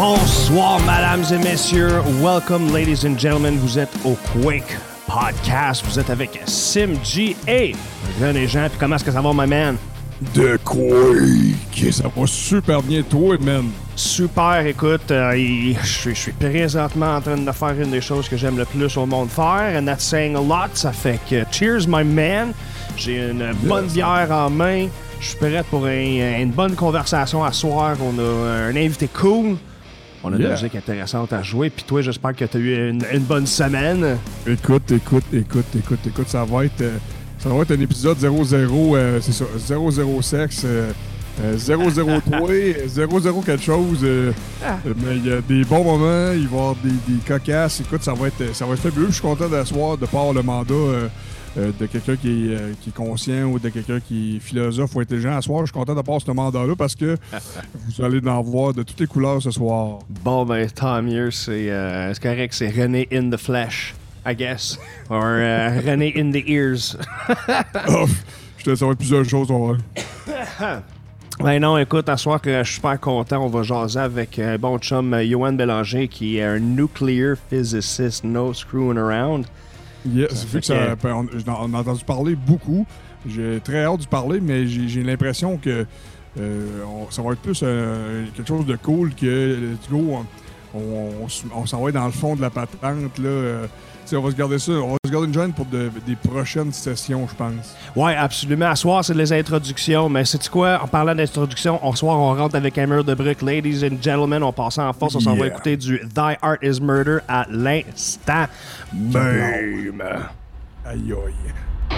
Bonsoir, mesdames et messieurs. Welcome, ladies and gentlemen. Vous êtes au Quake Podcast. Vous êtes avec Sim G et René Jean. Puis comment est-ce que ça va, my man? De Quake. Ça va super bien, toi, man. Super, écoute, je suis présentement en train de faire une des choses que j'aime le plus au monde faire. And that's saying a lot. Ça fait que cheers, my man. J'ai une bonne bière en main. Je suis prêt pour une bonne conversation à soir. On a un invité cool. On a de la musique intéressante à jouer. Puis toi, j'espère que tu as eu une bonne semaine. Écoute. Ça va être un épisode 00, c'est ça, 00 sexe, 003, 00 quelque chose. Mais il y a des bons moments, il va y avoir des cocasses. Écoute, ça va être fabuleux. Je suis content d'asseoir de par le mandat de quelqu'un qui est conscient ou de quelqu'un qui est philosophe ou intelligent à soir. Je suis content de passer ce mandat-là parce que vous allez en voir de toutes les couleurs ce soir. Bon, ben tant mieux. C'est correct, c'est René in the flesh, I guess. Or René in the ears. Oh, je te savais plusieurs choses, on va. Ben non, écoute, à soir que je suis super content, on va jaser avec un bon chum Yohan Bélanger qui est un nuclear physicist, no screwing around. Yes, vu que ça, on a entendu parler beaucoup. J'ai très hâte de parler, mais j'ai l'impression que ça va être plus quelque chose de cool que du coup, on s'en va dans le fond de la patente. Là, on va se garder ça. On va se garder une gêne pour des prochaines sessions, je pense. Oui, absolument. À soir, c'est les introductions. Mais sais-tu quoi? En parlant d'introduction, en soir, on rentre avec un mur de briques. Ladies and gentlemen, on passe en force. On s'en va écouter du Thy Art Is Murder à l'instant même. Aïe, aïe.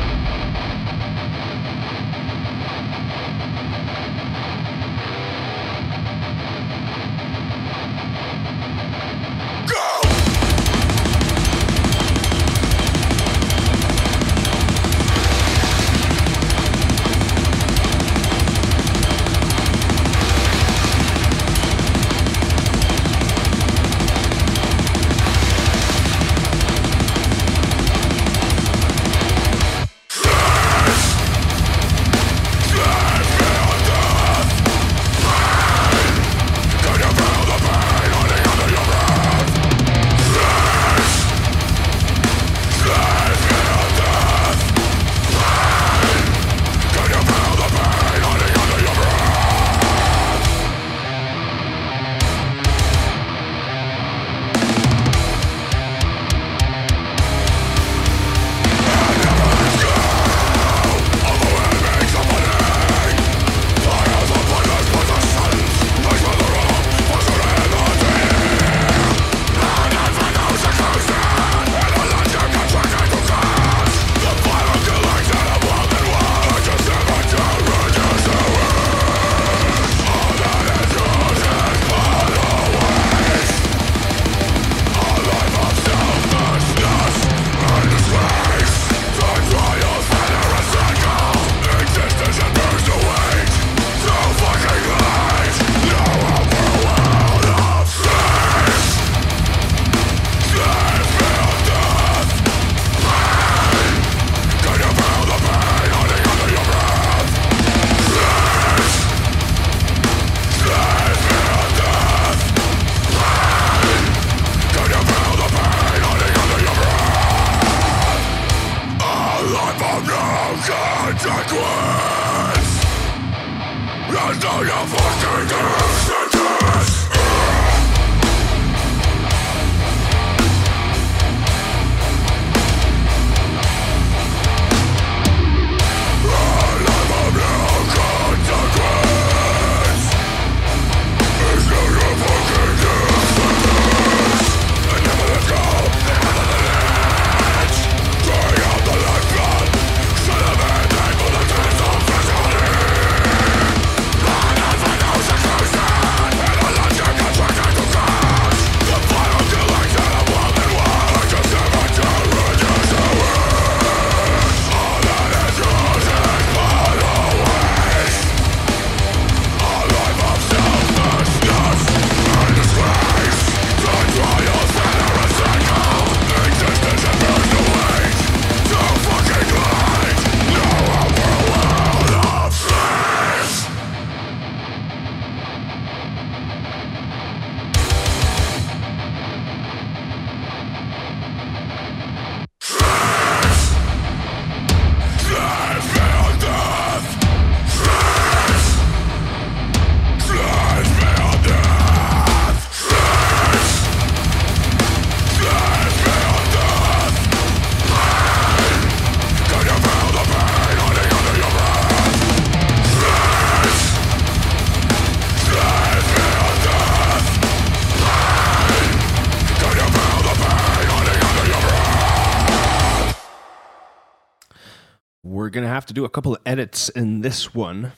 We're going to have to do a couple of edits in this one,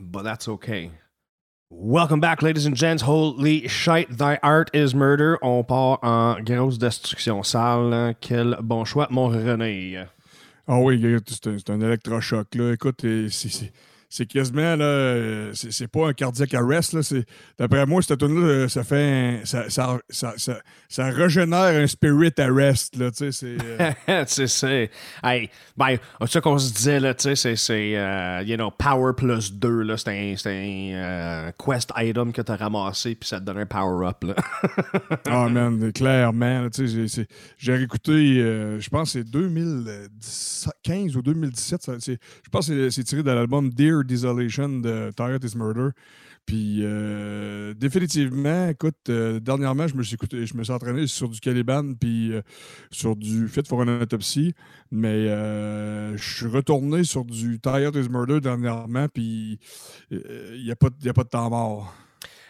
but that's okay. Welcome back, ladies and gents. Holy shit, Thy Art Is Murder. On part en grosse destruction sale. Quel bon choix, mon René. Ah oui, c'est un électrochoc, là. Écoute, c'est quasiment, là, c'est pas un cardiaque arrest, là. D'après moi, cette tune-là, ça fait ça régénère un spirit arrest, là, tu sais, c'est... Hey, ben, c'est ça qu'on se disait, là, tu sais, c'est you know, power plus 2, là, c'est un quest item que t'as ramassé, puis ça te donne un power-up, là. Ah, oh, man, clairement, tu sais, j'ai réécouté, je pense que c'est 2015 ou 2017, je pense que c'est tiré de l'album Dear Desolation de Thy Art Is Murder. Puis, définitivement, écoute, dernièrement, je me suis entraîné sur du Caliban, puis sur du Fit for an Autopsy, mais je suis retourné sur du Thy Art Is Murder dernièrement, puis il n'y a pas de temps mort.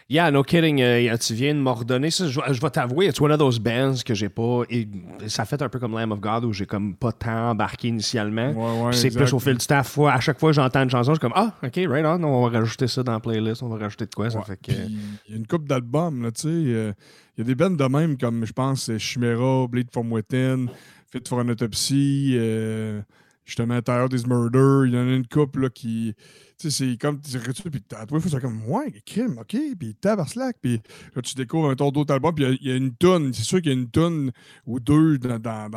Yeah, no kidding. Tu viens de m'ordonner ça. Je vais t'avouer, it's one of those bands que j'ai pas. Et ça fait un peu comme Lamb of God où j'ai comme pas tant embarqué initialement. Ouais, c'est exact. Plus au fil du temps. À chaque fois que j'entends une chanson, je suis comme ah, ok, right on. On va rajouter ça dans la playlist. On va rajouter de quoi. Ça fait que. Il y a une couple d'albums là, tu sais. Il y a des bands de même comme je pense Chimera, Bleed From Within, Fit for an Autopsy. Justement, Thy Art Is Murder. Il y en a une couple là, qui. Tu sais, c'est comme, tu réécoutes, puis à toi, il faut ça comme, ouais, crime, ok, puis tabar slack, puis là, tu découvres un tour d'autres albums, puis il y a une tonne, c'est sûr qu'il y a une tonne ou deux dans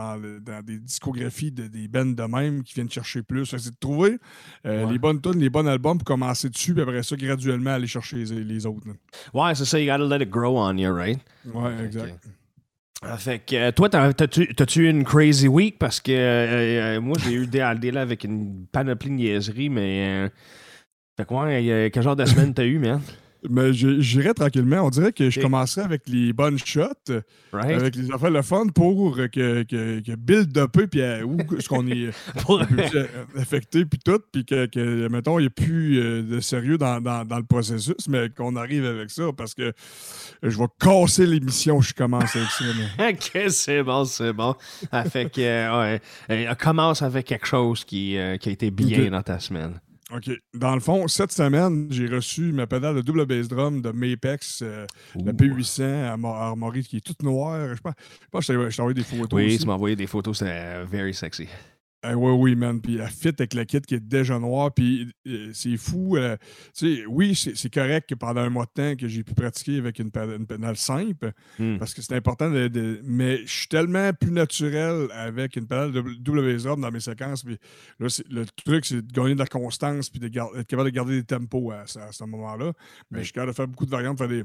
des discographies des bands de même qui viennent chercher plus. Fait que c'est de trouver les bonnes tonnes, les bons albums pour commencer dessus, puis après ça, graduellement, aller chercher les autres. Là. Ouais, c'est ça, you gotta let it grow on you, right? Ouais, exact. Okay. Fait que toi, t'as-tu eu une crazy week? Parce que moi, j'ai eu des délais avec une panoplie de niaiseries, mais... Fait que ouais, quel genre de semaine t'as eu, man? Mais j'irais tranquillement. On dirait que je commencerais avec les bonnes shots, right. Avec les affaires le fun pour que build upé puis où ce qu'on est affecté puis tout, puis que mettons il n'y a plus de sérieux dans le processus, mais qu'on arrive avec ça parce que je vais casser l'émission. Je commence avec ça. Mais... ok, c'est bon. Fait que on commence avec quelque chose qui a été bien dans ta semaine. OK. Dans le fond, cette semaine, j'ai reçu ma pédale de double bass drum de Mapex, la P800 Armory, qui est toute noire. Je pense que je t'ai envoyé des photos. Oui, aussi. Tu m'as envoyé des photos, c'était very sexy. Oui, man. Puis elle fit avec le kit qui est déjà noir. Puis c'est fou. Tu sais, oui, c'est correct que pendant un mois de temps que j'ai pu pratiquer avec une pédale simple, parce que c'est important. Mais je suis tellement plus naturel avec une pédale de double bass drum dans mes séquences. Puis là, le truc, c'est de gagner de la constance puis être capable de garder des tempos à ce moment-là. Mais je suis capable de faire beaucoup de variantes. Faire des...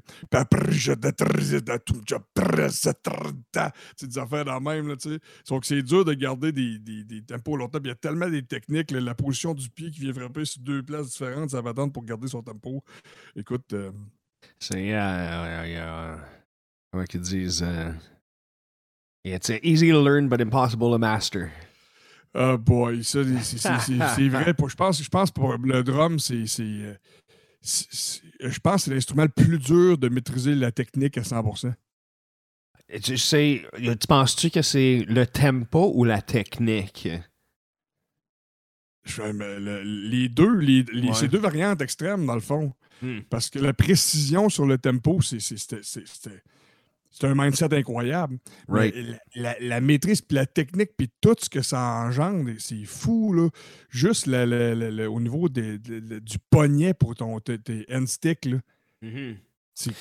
C'est des affaires dans le même, là, tu sais. Sauf que c'est dur de garder des tempos longtemps, puis il y a tellement des techniques, la position du pied qui vient frapper sur deux places différentes, ça va attendre pour garder son tempo. Écoute... c'est... comment qu'ils disent... it's easy to learn, but impossible to master. Ah boy, ça, c'est vrai. Je pense pour le drum, je pense que c'est l'instrument le plus dur de maîtriser la technique à 100%. Tu penses-tu que c'est le tempo ou la technique? Les deux, c'est deux variantes extrêmes, dans le fond. Parce que la précision sur le tempo, c'est un mindset incroyable. Right. La maîtrise, puis la technique, puis tout ce que ça engendre, c'est fou, là. Juste au niveau du poignet pour tes handstick, là. Mm-hmm. C'est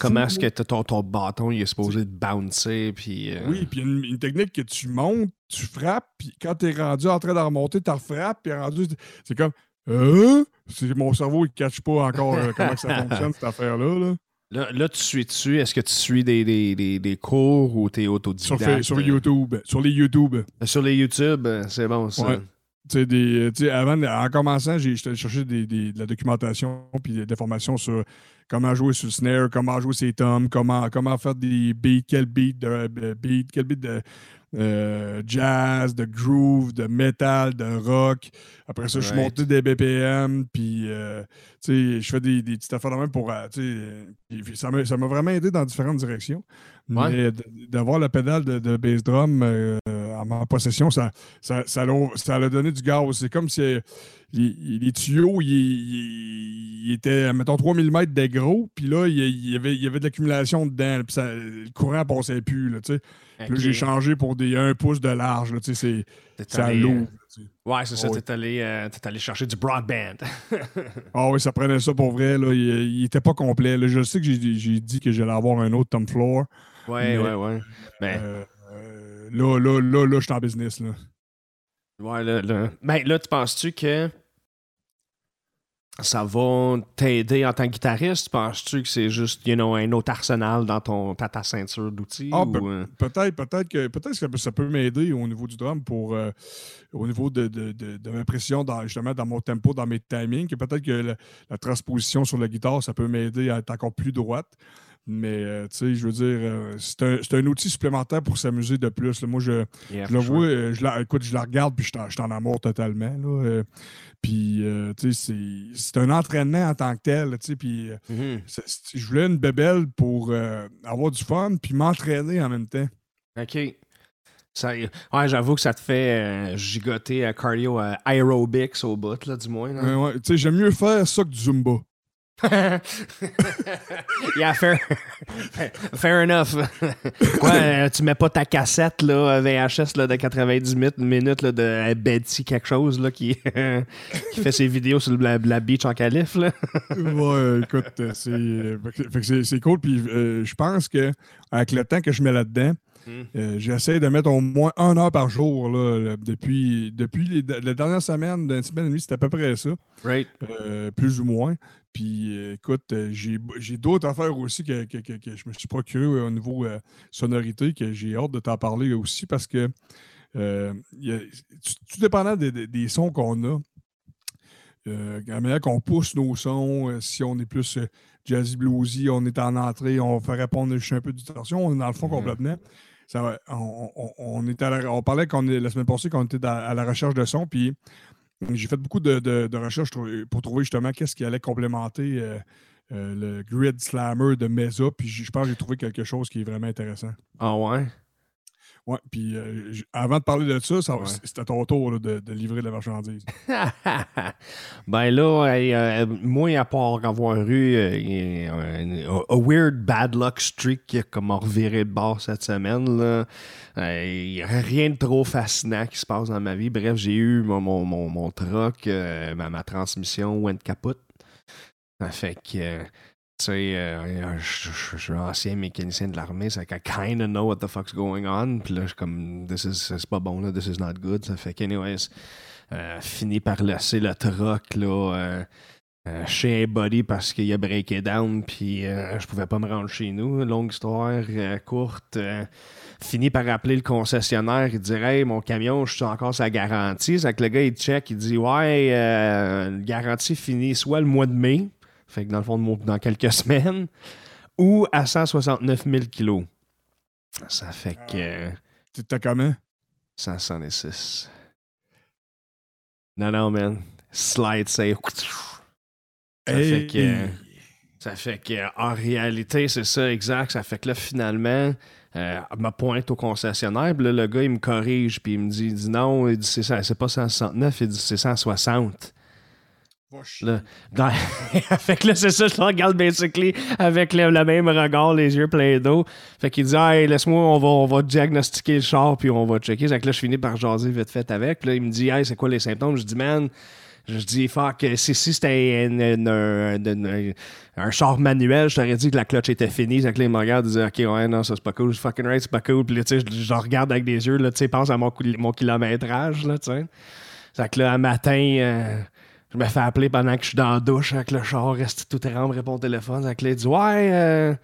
comment est-ce que ton bâton il est supposé de bouncer? Puis, oui, puis une technique que tu montes, tu frappes, puis quand t'es rendu en train de remonter, tu refrappes, puis rendu. C'est comme. Mon cerveau, il ne catch pas encore comment ça fonctionne, cette affaire-là. Là, tu suis dessus. Est-ce que tu suis des cours ou t'es autodidacte? Sur YouTube. Sur les YouTube, c'est bon, ça. Ouais. En commençant, j'étais chercher de la documentation puis des formations sur comment jouer sur le snare, comment jouer ses tomes, comment faire des beats, quel beat de jazz, de groove, de metal, de rock. Après ça, je suis monté des BPM, puis je fais des petites affaires de même pour... ça m'a vraiment aidé dans différentes directions. Ouais. Mais d'avoir la pédale de bass drum à ma possession, ça a donné du gaz. C'est comme si les tuyaux, ils étaient, mettons, 3000 mètres de gros, puis là, il y avait de l'accumulation dedans, puis ça, le courant passait plus, là, tu sais. Okay. Puis là, j'ai changé pour des 1 pouce de large, là, tu sais, c'est à l'eau. Ouais, c'est ça, t'es allé chercher du broadband. Ah oui, ça prenait ça pour vrai, là, il était pas complet. Là, je sais que j'ai dit que j'allais avoir un autre Tom Floor. Ouais. Mais... Là, je suis en business, là. Ouais, là. Mais là, tu penses-tu que ça va t'aider en tant que guitariste? Penses-tu que c'est juste, you know, un autre arsenal dans ta ceinture d'outils? Ah, peut-être que ça peut m'aider au niveau du drum pour au niveau de ma pression, justement, dans mon tempo, dans mes timings. Peut-être que la transposition sur la guitare, ça peut m'aider à être encore plus droite. Mais, tu sais, je veux dire, c'est un outil supplémentaire pour s'amuser de plus. Là. Moi, je le vois, écoute, je la regarde, puis je suis en amour totalement. Là. Puis, tu sais, c'est un entraînement en tant que tel. Là, tu sais, puis, je voulais une bébelle pour avoir du fun, puis m'entraîner en même temps. OK. Ouais, j'avoue que ça te fait gigoter à cardio aerobics au bout, là, du moins. Là. Ouais, tu sais, j'aime mieux faire ça que du Zumba. Yeah, fair enough. Ouais, tu mets pas ta cassette là, VHS là, de 90 minutes là, de Betty quelque chose là, qui fait ses vidéos sur la beach en calife. Là. Ouais, écoute, c'est cool. Puis je pense que avec le temps que je mets là-dedans, j'essaie de mettre au moins 1 heure par jour. Là, depuis la dernière semaine, d'une semaine et demie, c'est à peu près ça. Right. Plus ou moins. Puis, écoute, j'ai d'autres affaires aussi que je me suis procuré au niveau sonorité, que j'ai hâte de t'en parler aussi parce que tout dépendant des sons qu'on a, la manière qu'on pousse nos sons, si on est plus jazzy bluesy, on est en entrée, on fait répondre un peu d'attention, on est dans le fond complètement. Ça, on parlait la semaine passée qu'on était à la recherche de sons, puis j'ai fait beaucoup de recherches pour trouver justement qu'est-ce qui allait complémenter le Grid Slammer de Mesa, puis je pense que j'ai trouvé quelque chose qui est vraiment intéressant. Ah ouais? Ouais, puis avant de parler de ça ouais. C'est à ton tour là, de livrer de la marchandise. Ben là, moi, à part avoir eu a weird bad luck streak qui a comme reviré de bord cette semaine, là, rien de trop fascinant qui se passe dans ma vie. Bref, j'ai eu mon truck, ma transmission went kaput. Fait que... tu sais, je suis ancien mécanicien de l'armée, c'est que I kinda know what the fuck's going on. Puis là, je suis comme, c'est pas bon, là, this is not good. Ça fait qu'anyways, fini par laisser le truck, là, chez un buddy parce qu'il a breaké down, puis je pouvais pas me rendre chez nous. Longue histoire, courte. Fini par appeler le concessionnaire, il dirait hey, mon camion, je suis encore sa garantie. C'est que le gars, il check, il dit ouais, garantie finie soit le mois de mai. Fait que dans le fond, dans quelques semaines, ou à 169 000 kilos. Ça fait que... T'étais comment? 106. Non, man. Slide, c'est... Ça fait que, en réalité, c'est ça, exact. Ça fait que là, finalement... ma pointe au concessionnaire, puis là, le gars, il me corrige, puis il me dit, non, il dit, c'est pas 169, il dit, c'est 160. Fait que là, c'est ça, je le regarde basically avec le même regard, les yeux pleins d'eau. Fait qu'il dit, hey, laisse-moi, on va diagnostiquer le char, puis on va checker. Fait que là, je finis par jaser vite fait avec. Puis là, il me dit, hey, c'est quoi les symptômes? Je dis, man, fuck, si c'était un char manuel, je t'aurais dit que la clutch était finie. Fait que là, il me regarde, il dit, ok, ouais, non, ça c'est pas cool, fucking right, c'est pas cool. Puis là, tu sais, je regarde avec des yeux, là, tu sais, pense à mon kilométrage, là, tu sais. Fait que là, un matin, je me fais appeler pendant que je suis dans la douche avec le char, reste tout tremble, répond au téléphone. Avec il dit ouais.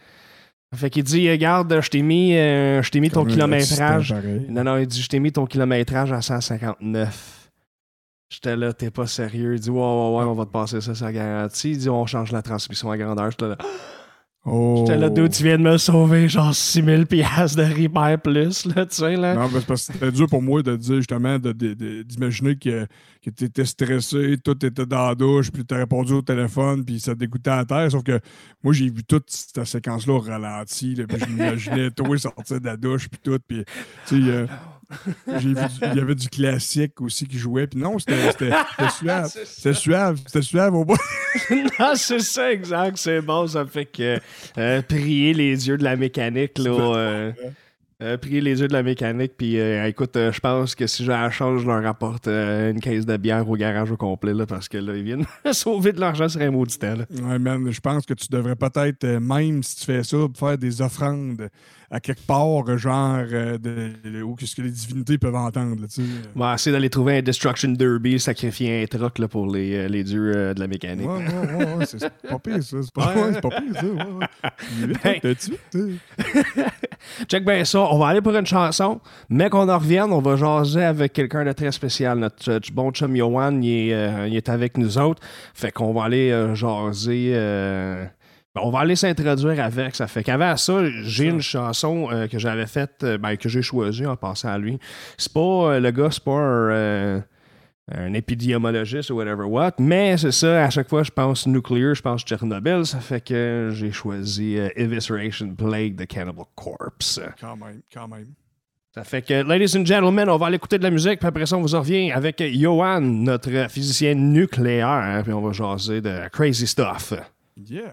Fait qu'il dit regarde, je t'ai mis ton kilométrage. Non, il dit je t'ai mis ton kilométrage à 159. J'étais là, t'es pas sérieux. Il dit ouais, on va te passer ça, ça garantie. Il dit on change la transmission à grandeur. J'étais là. Oh. J'étais là, d'où tu viens de me sauver, genre 6 000 $ de repair plus, là, tu sais, là. Non, mais c'est parce que c'était dur pour moi de dire, justement, d'imaginer que t'étais stressé, tout était dans la douche, puis t'as répondu au téléphone, puis ça te dégoûtait à terre, sauf que moi, j'ai vu toute cette séquence-là au ralenti, là, puis je m'imaginais toi sortir de la douche, puis tout, puis, tu sais... J'ai vu il y avait du classique aussi qui jouait. Puis non, c'était suave. C'était suave. C'était suave au bout. Non, c'est ça, exact. C'est bon. Ça fait que prier les yeux de la mécanique, là. Prier les yeux de la mécanique. Puis écoute, je pense que si j'ai la chance, je leur apporte une caisse de bière au garage au complet, là, parce que là, ils viennent sauver de l'argent sur un maudit temps. Ouais, man, je pense que tu devrais peut-être, même si tu fais ça, faire des offrandes à quelque part, genre, où ce que les divinités peuvent entendre. Là, bon, essayer d'aller trouver un Destruction Derby, sacrifier un troc là, pour les dieux de la mécanique. Ouais, ouais, ouais, c'est pas pire, ça. C'est pas, ouais. C'est pas pire, ça. Ouais, ouais. Ben... Check bien ça, on va aller pour une chanson, mais qu'on en revienne, on va jaser avec quelqu'un de très spécial. Notre bon chum Yohan, il est avec nous autres, fait qu'on va aller jaser... On va aller s'introduire avec. Ça fait qu'avant ça, j'ai une chanson que j'avais faite, que j'ai choisie en pensant à lui. C'est pas le gars, c'est pas un épidémiologiste ou whatever what, mais c'est ça, à chaque fois, je pense nucléaire, je pense Tchernobyl. Ça fait que j'ai choisi Evisceration Plague de Cannibal Corpse. Quand même. Ça fait que, ladies and gentlemen, on va aller écouter de la musique, puis après ça, on vous en revient avec Yohan, notre physicien nucléaire, hein, puis on va jaser de crazy stuff. Yeah.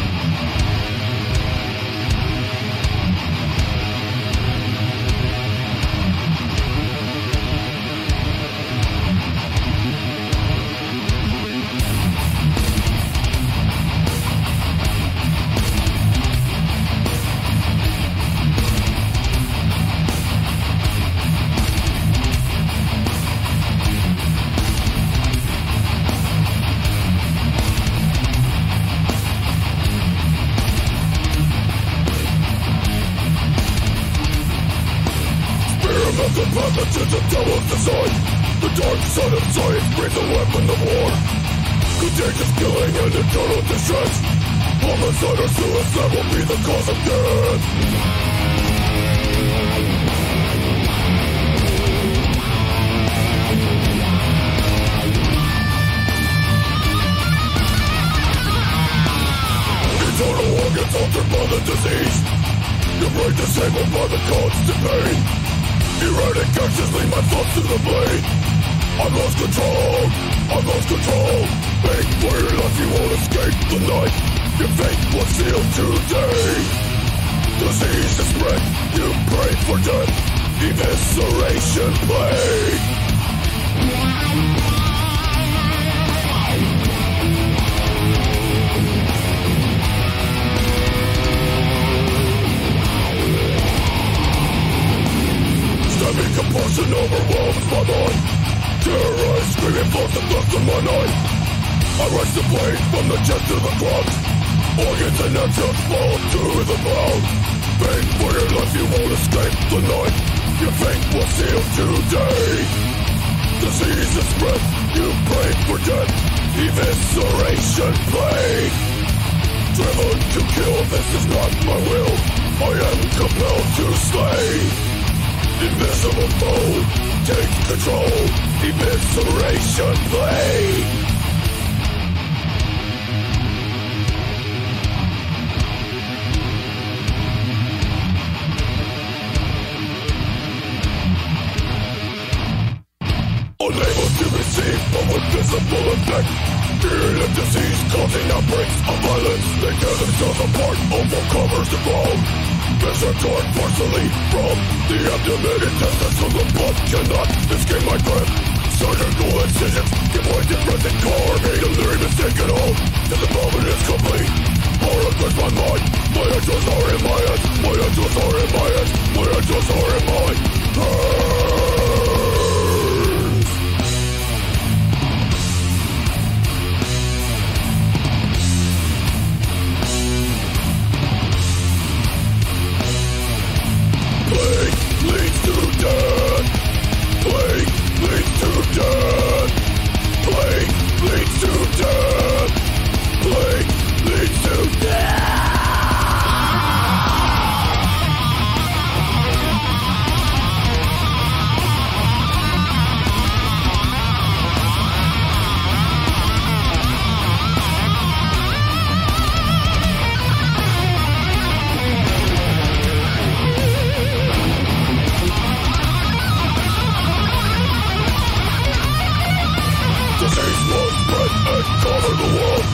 out in the world.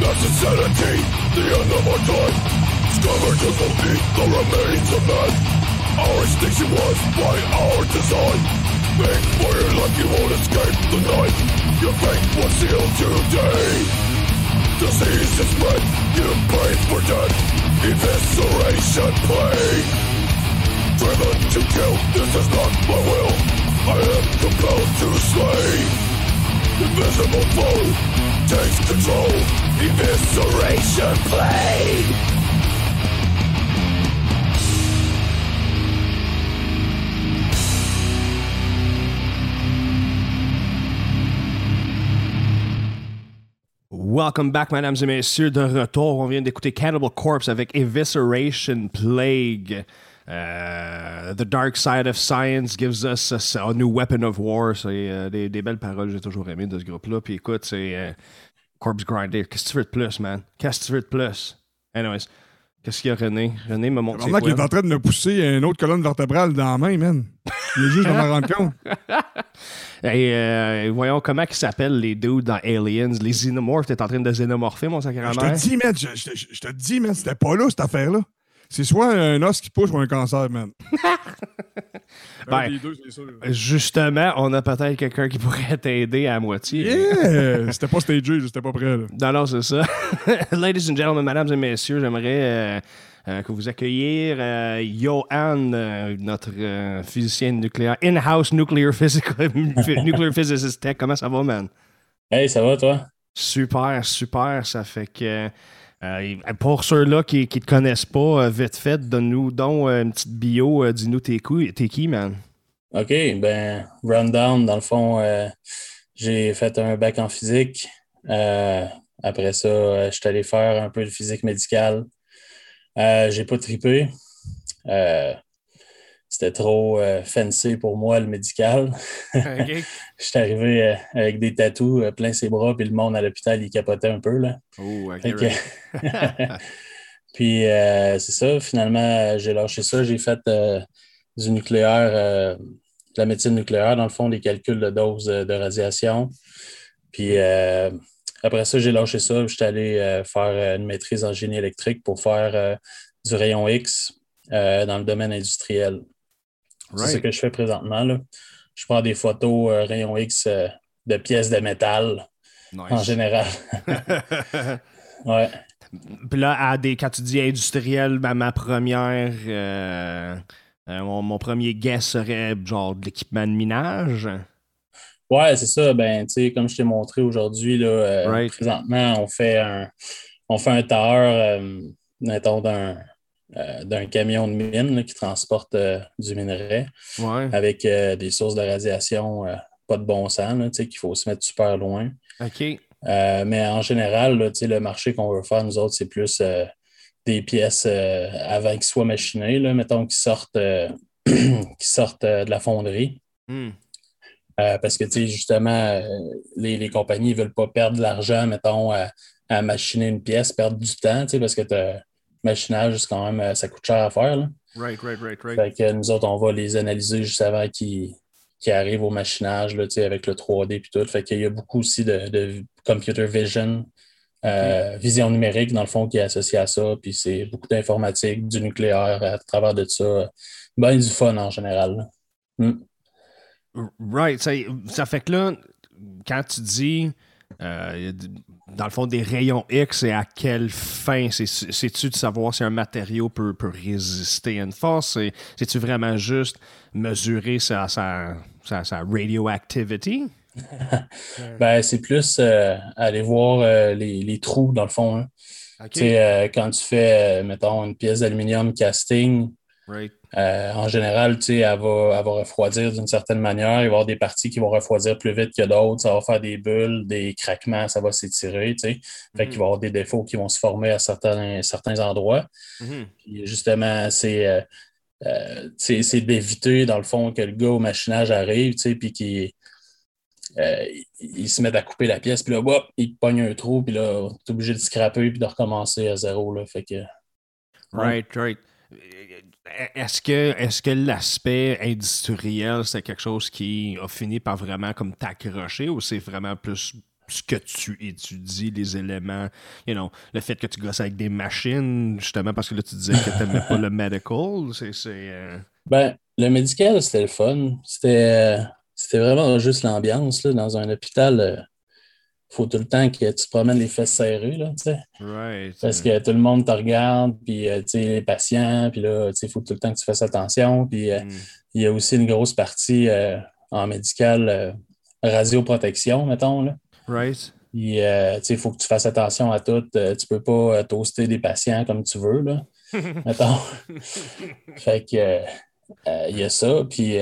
Mass insanity, the end of our time. Discovered to complete the remains of man. Our extinction was by our design. Make for your life, you won't escape the night. Your fate was sealed today. Disease is spread, you pray for death. Evisceration plague. Driven to kill, this is not my will. I am compelled to slay. Invisible foe takes control. Evisceration Plague. Welcome back, mesdames et messieurs. De retour, on vient d'écouter Cannibal Corpse avec Evisceration Plague. The Dark Side of Science gives us a new weapon of war. C'est des belles paroles, j'ai toujours aimé de ce groupe-là. Puis écoute, c'est Corpse Grinder. Qu'est-ce que tu veux de plus, man? Qu'est-ce que tu veux de plus? Anyways, qu'est-ce qu'il y a, René? René me montre. C'est vraiment qu'il est en train de me pousser une autre colonne vertébrale dans la main, man. Il est juste de m'en rendre compte. Et voyons comment ils s'appellent les dudes dans Aliens. Les xénomorphes, t'es en train de xénomorpher, mon sacré-mère. Je te dis, man, c'était pas là, cette affaire-là. C'est soit un os qui pousse ou un cancer, man. Ben, deux, c'est sûr. Justement, on a peut-être quelqu'un qui pourrait t'aider à moitié. Yeah! C'était pas stagé, j'étais pas prêt. Là. Non, c'est ça. Ladies and gentlemen, mesdames et messieurs, j'aimerais que vous accueillir Yohan, notre physicien nucléaire, in-house nuclear, nuclear physicist tech. Comment ça va, man? Hey, ça va, toi? Super, super. Ça fait que... pour ceux-là qui te connaissent pas, vite fait, donne-nous donc une petite bio, dis-nous t'es qui, man? OK, ben, rundown, dans le fond, j'ai fait un bac en physique. Après ça, je suis allé faire un peu de physique médicale. J'ai pas trippé. C'était trop fancy pour moi, le médical. Okay. Je suis arrivé avec des tatous plein ses bras, puis le monde à l'hôpital, il capotait un peu. Là. Oh, okay, right. Puis c'est ça, finalement, j'ai lâché ça. J'ai fait du nucléaire, de la médecine nucléaire, dans le fond, des calculs de doses de radiation. Puis après ça, j'ai lâché ça. Je suis allé faire une maîtrise en génie électrique pour faire du rayon X dans le domaine industriel. Right. C'est ce que je fais présentement. Là. Je prends des photos rayon X de pièces de métal, nice. En général. Ouais. Puis là, quand tu dis industriel, ben, ma première... mon premier guess serait genre de l'équipement de minage. Ouais, c'est ça. Ben, tu sais, comme je t'ai montré aujourd'hui, là, right. Présentement, on fait un tailleur, mettons, d'un camion de mine là, qui transporte du minerai, ouais. Avec des sources de radiation pas de bon sens, là, qu'il faut se mettre super loin. Okay. Mais en général, là, le marché qu'on veut faire, nous autres, c'est plus des pièces avant qu'ils soient machinées, là, mettons qu'ils sortent, de la fonderie. Mm. Parce que justement, les compagnies ne veulent pas perdre de l'argent, mettons, à machiner une pièce, perdre du temps, parce que machinage, c'est quand même, ça coûte cher à faire. Là. Right. Fait que nous autres, on va les analyser juste avant qu'ils arrivent au machinage là, avec le 3D et tout. Fait qu'il y a beaucoup aussi de computer vision, vision numérique, dans le fond, qui est associée à ça. Puis c'est beaucoup d'informatique, du nucléaire à travers de ça. Ben du fun en général. Mm. Right. Ça fait que là, quand tu dis... dans le fond, des rayons X et à quelle fin? C'est-tu de savoir si un matériau peut résister à une force? C'est-tu vraiment juste mesurer sa radioactivity? Ben, c'est plus aller voir les trous, dans le fond. Hein. Okay. Quand tu fais, mettons, une pièce d'aluminium casting, right. En général, elle va refroidir d'une certaine manière. Il va y avoir des parties qui vont refroidir plus vite que d'autres. Ça va faire des bulles, des craquements, ça va s'étirer. Fait qu'il va y avoir des défauts qui vont se former à certains endroits. Mm-hmm. Puis justement, c'est d'éviter, dans le fond, que le gars au machinage arrive, puis qu'il se mette à couper la pièce, puis là, hop, il pogne un trou, puis là, t'es obligé de scraper puis de recommencer à zéro. Là. Fait que, ouais. Right. Est-ce que l'aspect industriel, c'est quelque chose qui a fini par vraiment comme t'accrocher ou c'est vraiment plus ce que tu étudies, les éléments, you know, le fait que tu gosses avec des machines, justement parce que là, tu disais que tu n'aimais pas le medical, Ben, le médical, c'était le fun. C'était vraiment juste l'ambiance, là, dans un hôpital... faut tout le temps que tu te promènes les fesses serrées, là, tu sais. Right. Parce que tout le monde te regarde, puis, tu sais, les patients, puis là, tu sais, il faut tout le temps que tu fasses attention. Puis, il y a aussi une grosse partie en médical, radioprotection, mettons, là. Right. Puis, tu sais, il faut que tu fasses attention à tout. Tu peux pas toaster des patients comme tu veux, là, mettons. Fait que, il y a ça, puis...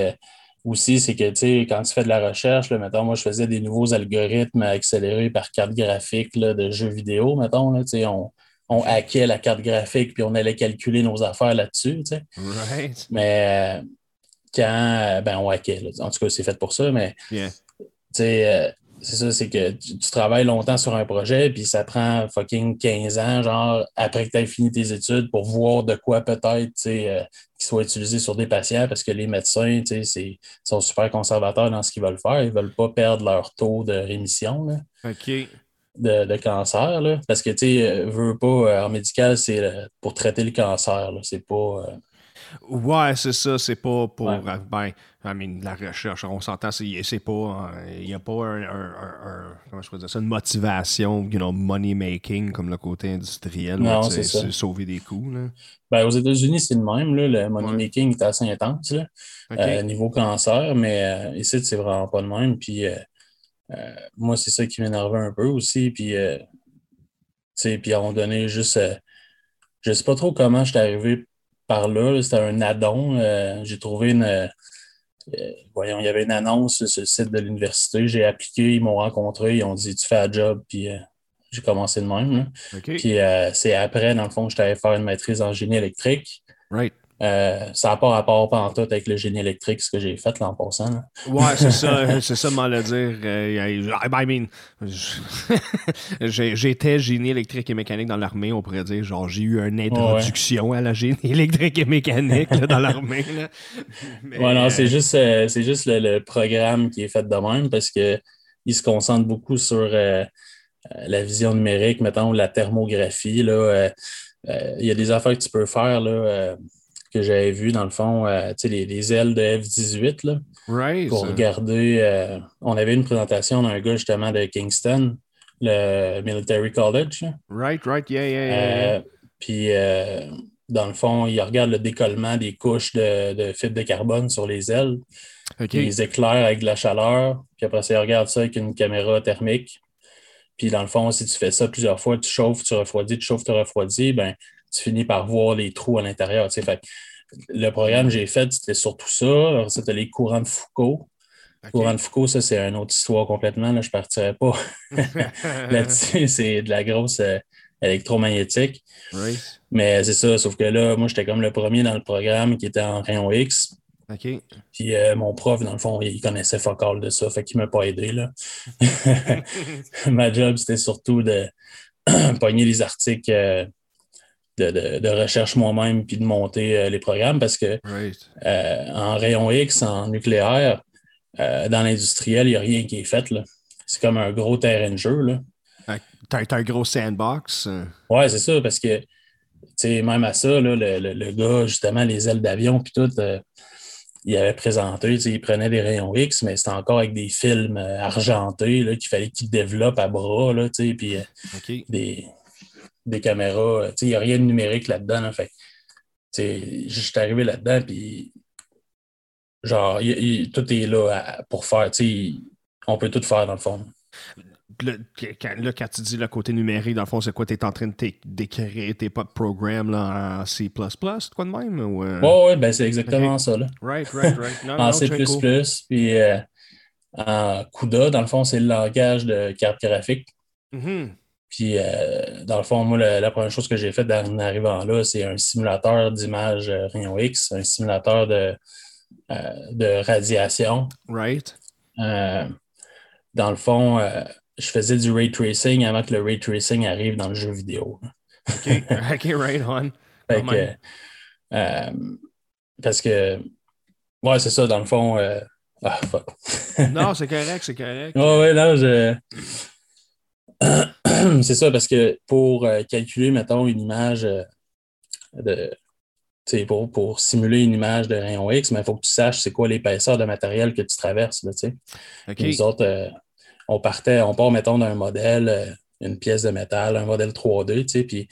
aussi, c'est que, tu sais, quand tu fais de la recherche, là, mettons, moi, je faisais des nouveaux algorithmes accélérés par carte graphique là, de jeux vidéo, mettons, là, tu sais, on hackait la carte graphique puis on allait calculer nos affaires là-dessus, tu sais. Right. Mais quand, ben, on hackait, là. En tout cas, c'est fait pour ça, mais, tu sais, c'est ça, c'est que tu travailles longtemps sur un projet puis ça prend fucking 15 ans, genre, après que tu aies fini tes études pour voir de quoi peut-être, tu sais, qui soit utilisé sur des patients parce que les médecins, tu sais, sont super conservateurs dans ce qu'ils veulent faire. Ils veulent pas perdre leur taux de rémission, là, okay, de cancer, là. Parce que, tu sais, veux pas, en médical, c'est pour traiter le cancer, là. C'est pas... Ouais, c'est ça, c'est pas pour... Ouais. Ben, I mean, la recherche, on s'entend, c'est pas... Il n'y a pas comment je pourrais dire ça, une motivation, you know, money-making, comme le côté industriel. Non, là, c'est ça. C'est sauver des coûts, là. Ben, aux États-Unis, c'est le même, là. Le money-making est assez intense, là, niveau cancer, mais ici, c'est vraiment pas le même. Puis, moi, c'est ça qui m'énervait un peu aussi. Puis, tu sais, puis on donnait juste... je sais pas trop comment je suis arrivé... par là, c'était un add-on. J'ai trouvé une... voyons, il y avait une annonce sur le site de l'université. J'ai appliqué, ils m'ont rencontré, ils ont dit « Tu fais un job », puis j'ai commencé de même, là. Okay. Puis c'est après, dans le fond, que j'étais allé faire une maîtrise en génie électrique. Right. Ça n'a pas rapport pantoute avec le génie électrique, ce que j'ai fait là, en passant, là. Ouais, c'est ça, c'est ça, m'en le dire. I mean, j'étais génie électrique et mécanique dans l'armée, on pourrait dire, genre, j'ai eu une introduction à la génie électrique et mécanique là, dans l'armée, là. Mais... Ouais, non, c'est juste le programme qui est fait de même parce que il se concentre beaucoup sur la vision numérique, mettons, la thermographie, là. Il y a des affaires que tu peux faire, là. Que j'avais vu, dans le fond, tu sais, les ailes de F-18, là, right, pour regarder... on avait une présentation d'un gars, justement, de Kingston, le Military College, là. Right, yeah. Puis, dans le fond, il regarde le décollement des couches de fibres de carbone sur les ailes. Okay. Les éclaire avec de la chaleur. Puis après, ça, il regarde ça avec une caméra thermique. Puis, dans le fond, si tu fais ça plusieurs fois, tu chauffes, tu refroidis, ben tu finis par voir les trous à l'intérieur. Tu sais. Fait le programme que j'ai fait, c'était surtout ça. Alors, c'était les courants de Foucault. Okay. Les courants de Foucault, ça, c'est une autre histoire complètement. Là, je ne partirais pas là-dessus. C'est de la grosse électromagnétique. Right. Mais c'est ça, sauf que là, moi, j'étais comme le premier dans le programme qui était en rayon X. Okay. Puis mon prof, dans le fond, il connaissait Foucault de ça, fait qu'il ne m'a pas aidé, là. Ma job, c'était surtout de pogner les articles... De recherche moi-même puis de monter les programmes parce que en rayon X, en nucléaire, dans l'industriel, il n'y a rien qui est fait, là. C'est comme un gros terrain de jeu, là. T'as un gros sandbox. Ouais, c'est ça, parce que, tu sais, même à ça, là, le gars, justement, les ailes d'avion puis tout, il avait présenté, tu sais, il prenait des rayons X, mais c'était encore avec des films argentés, là, qu'il fallait qu'il développe à bras, là, tu sais, puis des caméras, il n'y a rien de numérique là-dedans, là, fait je suis arrivé là-dedans, puis genre, tout est là pour faire, on peut tout faire dans le fond. Là, quand tu dis le côté numérique, dans le fond, c'est quoi, tu es en train de d'écrire tes programmes là, en C++, quoi de même? Ou, ouais, ben c'est exactement ça, là. Right. Non, en C++, puis en CUDA, dans le fond, c'est le langage de carte graphique. Puis, dans le fond, moi, la première chose que j'ai faite en arrivant là, c'est un simulateur d'image rayon X, un simulateur de radiation. Right. Dans le fond, je faisais du ray tracing avant que le ray tracing arrive dans le jeu vidéo. OK, right on. Fait que, parce que, ouais, c'est ça, dans le fond... Ah, fuck. Non, c'est correct. Ouais, non, C'est ça, parce que pour calculer, mettons, une image de... Pour simuler une image de rayon X, mais il faut que tu saches c'est quoi l'épaisseur de matériel que tu traverses. Là, okay. Nous autres, on part, mettons, d'un modèle, une pièce de métal, un modèle 3D, puis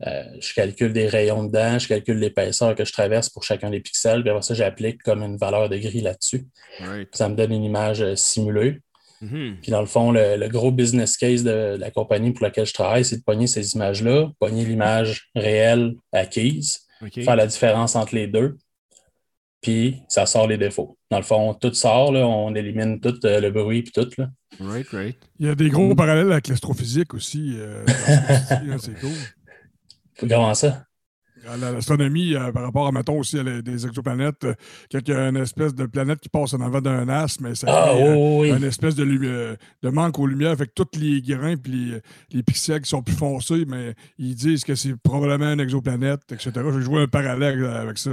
je calcule des rayons dedans, je calcule l'épaisseur que je traverse pour chacun des pixels, puis après ça, j'applique comme une valeur de gris là-dessus. Right. Ça me donne une image simulée. Mm-hmm. Puis dans le fond, le gros business case de la compagnie pour laquelle je travaille, c'est de pogner ces images-là, pogner l'image réelle acquise. Okay. Faire la différence entre les deux, puis ça sort les défauts. Dans le fond, tout sort, là, on élimine tout le bruit puis tout. Là. Right, right. Il y a des gros parallèles avec l'astrophysique aussi. C'est cool. Comment ça? L'astronomie, par rapport à, mettons, aussi, des exoplanètes, quand il y a une espèce de planète qui passe en avant d'un astre, mais ça crée une espèce de manque aux lumières, fait que tous les grains et les pixels qui sont plus foncés, mais ils disent que c'est probablement une exoplanète, etc. Je vois un parallèle avec ça.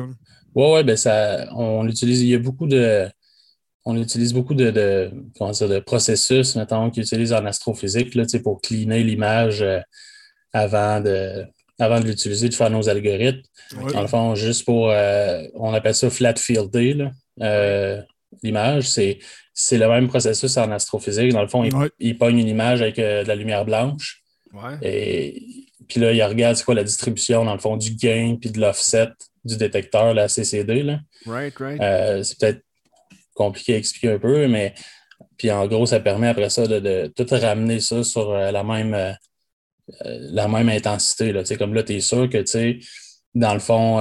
Oui, bien ça, on utilise beaucoup de processus, mettons, qu'ils utilisent en astrophysique, là, pour cleaner l'image avant de l'utiliser, de faire nos algorithmes. Ouais. Dans le fond, juste pour... on appelle ça flat fielder, là. L'image. C'est le même processus en astrophysique. Dans le fond, il pogne une image avec de la lumière blanche. Ouais. Et puis là, il regarde c'est quoi la distribution, dans le fond, du gain puis de l'offset du détecteur, la CCD. Là. Right, right. C'est peut-être compliqué à expliquer un peu, mais... Puis en gros, ça permet après ça de tout ramener ça sur la même intensité. Là, comme là, tu es sûr que, dans le fond,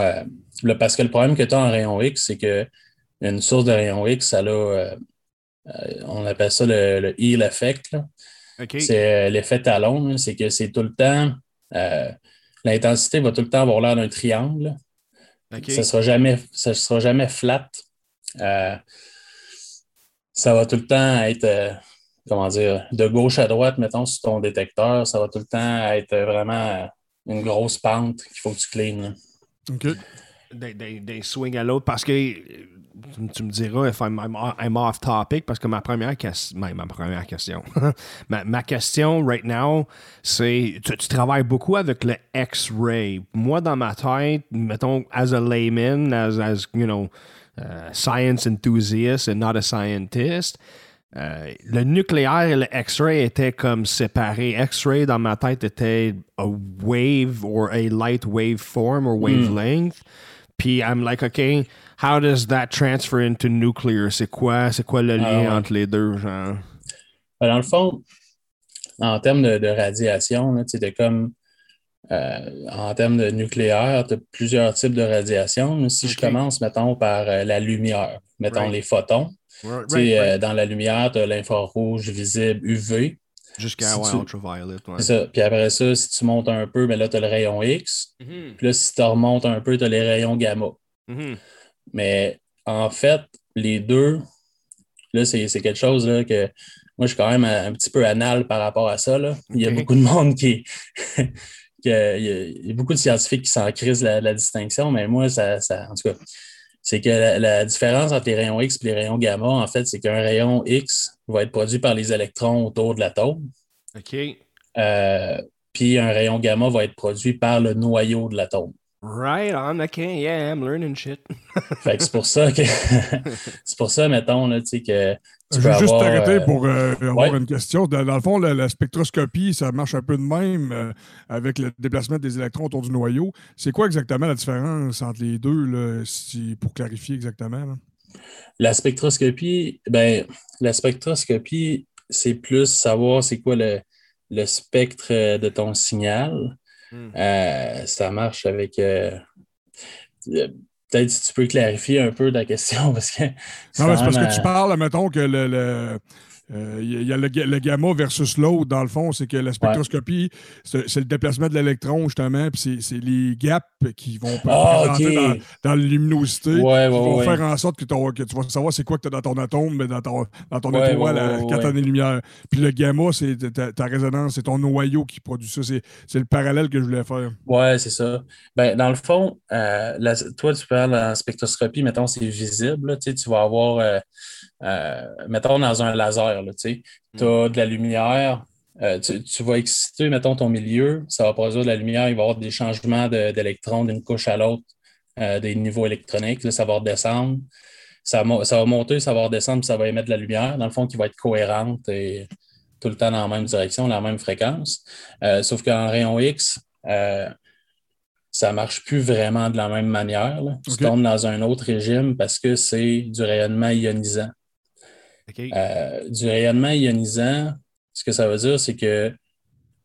parce que le problème que tu as en rayon X, c'est qu'une source de rayon X, ça a, on appelle ça le heel effect. Là. Okay. C'est l'effet talon. Là, c'est que c'est tout le temps, l'intensité va tout le temps avoir l'air d'un triangle. Okay. Ça ne sera jamais flat. Ça va tout le temps être... comment dire, de gauche à droite, mettons, sur ton détecteur, ça va tout le temps être vraiment une grosse pente qu'il faut que tu cleanes. OK. D'un swing à l'autre, parce que tu me diras if I'm off topic, parce que ma première question, ma question right now, c'est tu travailles beaucoup avec le X-ray. Moi, dans ma tête, mettons, as a layman, as you know, science enthusiast and not a scientist, le nucléaire et le X-ray étaient comme séparés. X-ray, dans ma tête, était a wave or a light waveform or wavelength. Puis I'm like, OK, how does that transfer into nuclear? C'est quoi le lien entre les deux, genre? Dans le fond, en termes de radiation, là, c'était comme en termes de nucléaire, tu as plusieurs types de radiation. Si je commence, mettons, par la lumière, mettons les photons. Right. Dans la lumière, tu as l'infrarouge visible UV. Jusqu'à ultraviolet. Ouais. C'est ça. Puis après ça, si tu montes un peu, là, tu as le rayon X. Mm-hmm. Puis là, si tu remontes un peu, tu as les rayons gamma. Mm-hmm. Mais en fait, les deux, là, c'est quelque chose là, que moi, je suis quand même un petit peu anal par rapport à ça. Là. Okay. Il y a beaucoup de monde qui... il y a beaucoup de scientifiques qui s'en crissent la distinction, mais moi, ça en tout cas... C'est que la différence entre les rayons X et les rayons gamma, en fait, c'est qu'un rayon X va être produit par les électrons autour de l'atome. OK. Puis un rayon gamma va être produit par le noyau de l'atome. Right on, OK, yeah, I'm learning shit. Fait que c'est pour ça, mettons, là, tu sais, que... Je vais juste t'arrêter pour avoir une question. Dans le fond, la spectroscopie, ça marche un peu de même avec le déplacement des électrons autour du noyau. C'est quoi exactement la différence entre les deux, là, pour clarifier exactement? Là? La spectroscopie, c'est plus savoir c'est quoi le spectre de ton signal. Ça marche avec... peut-être si tu peux clarifier un peu ta question, parce que... Non, mais c'est parce que tu parles, mettons, que il y a le gamma versus l'autre, dans le fond, c'est que la spectroscopie, c'est le déplacement de l'électron, justement, puis c'est les gaps qui vont rentrer dans la luminosité, qui vont faire en sorte que tu vas savoir c'est quoi que tu as dans ton atome, mais dans ton étoile quand tu as des lumières. Puis le gamma, c'est ta résonance, c'est ton noyau qui produit ça. C'est le parallèle que je voulais faire. Oui, c'est ça. Ben, dans le fond, toi, tu parles en spectroscopie, mettons, c'est visible, là, tu vas avoir... mettons dans un laser, tu as de la lumière Tu vas exciter, mettons, ton milieu, ça va produire de la lumière, il va y avoir des changements d'électrons d'une couche à l'autre, des niveaux électroniques, là, ça va redescendre, ça va monter, ça va redescendre, puis ça va émettre de la lumière, dans le fond, qui va être cohérente et tout le temps dans la même direction, dans la même fréquence. Sauf qu'en rayon X, ça ne marche plus vraiment de la même manière. Là. Tu tombes dans un autre régime parce que c'est du rayonnement ionisant. Okay. Du rayonnement ionisant, ce que ça veut dire, c'est que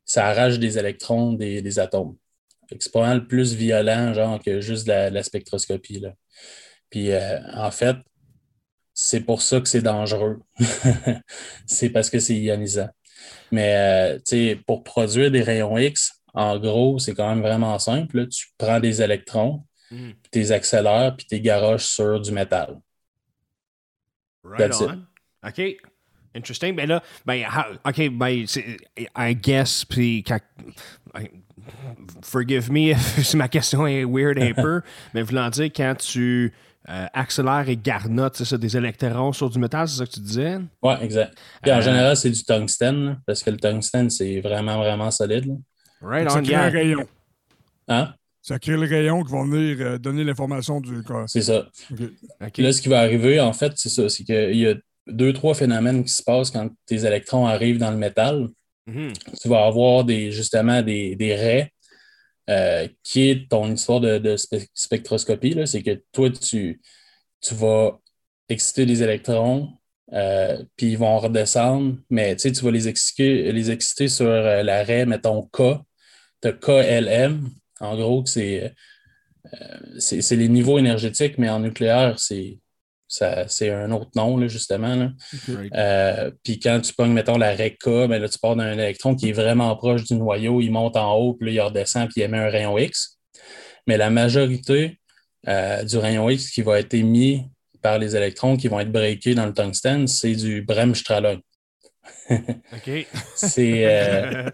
ça arrache des électrons des atomes. C'est pas mal plus violent genre, que juste de la spectroscopie. Là. Puis, en fait, c'est pour ça que c'est dangereux. C'est parce que c'est ionisant. Mais pour produire des rayons X, en gros, c'est quand même vraiment simple. Là. Tu prends des électrons, tu les accélères, puis tu les garoches sur du métal. Right on. OK. Interesting. Ben là, c'est un guess, puis quand... Forgive me si ma question est weird un peu, mais voulant dire, quand tu accélères et garnottes, c'est ça, des électrons sur du métal, c'est ça que tu disais? Oui, exact. Puis en général, c'est du tungstène, là, parce que le tungstène, c'est vraiment, vraiment solide. Là. Right, ça crée un rayon. Hein? Ça crée le rayon qui va venir donner l'information du corps. C'est ça. Okay. Là, ce qui va arriver, en fait, c'est ça, c'est qu'il y a 2-3 phénomènes qui se passent quand tes électrons arrivent dans le métal. Mm-hmm. Tu vas avoir des raies qui est ton histoire de spectroscopie. Là. C'est que toi, tu vas exciter des électrons, puis ils vont redescendre, mais tu vas les exciter sur la raie, mettons K. Tu as KLM, en gros, que c'est les niveaux énergétiques, mais en nucléaire, c'est un autre nom, là, justement. Là. Okay. Puis quand tu pognes, mettons, la raie K, ben là, tu pars d'un électron qui est vraiment proche du noyau, il monte en haut, puis là, il redescend, puis il émet un rayon X. Mais la majorité du rayon X qui va être émis par les électrons qui vont être breakés dans le tungstène, c'est du Bremsstrahlung. OK. C'est...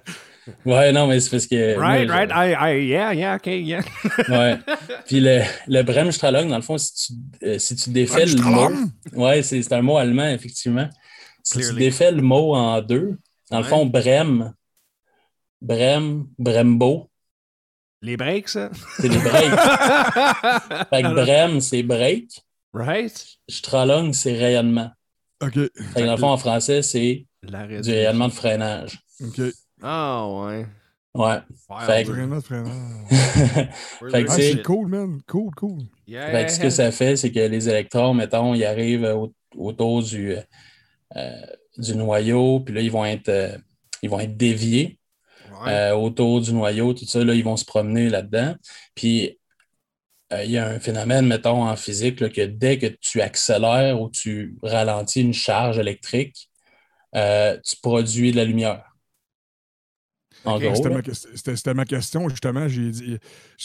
Ouais, non, mais c'est parce que... Right, OK, yeah. Ouais. Puis le Bremsstrahlung, dans le fond, si tu défais le mot... Ouais, c'est un mot allemand, effectivement. Si tu défais le mot en deux, dans le fond, Brembo. Les breaks, ça? C'est les breaks. Fait que Brem, c'est break. Right. Strahlung, c'est rayonnement. OK. Fait que dans le fond, en français, c'est du rayonnement de freinage. OK. Ah, ouais. Ouais. Fait que... Fait que c'est cool, man. Cool. Yeah. Fait que ce que ça fait, c'est que les électrons, mettons, ils arrivent autour du noyau, puis là, ils vont être déviés autour du noyau, tout ça, là, ils vont se promener là-dedans. Puis, il y a un phénomène, mettons, en physique, là, que dès que tu accélères ou tu ralentis une charge électrique, tu produis de la lumière. Okay. C'était ma question, justement. J'ai dit,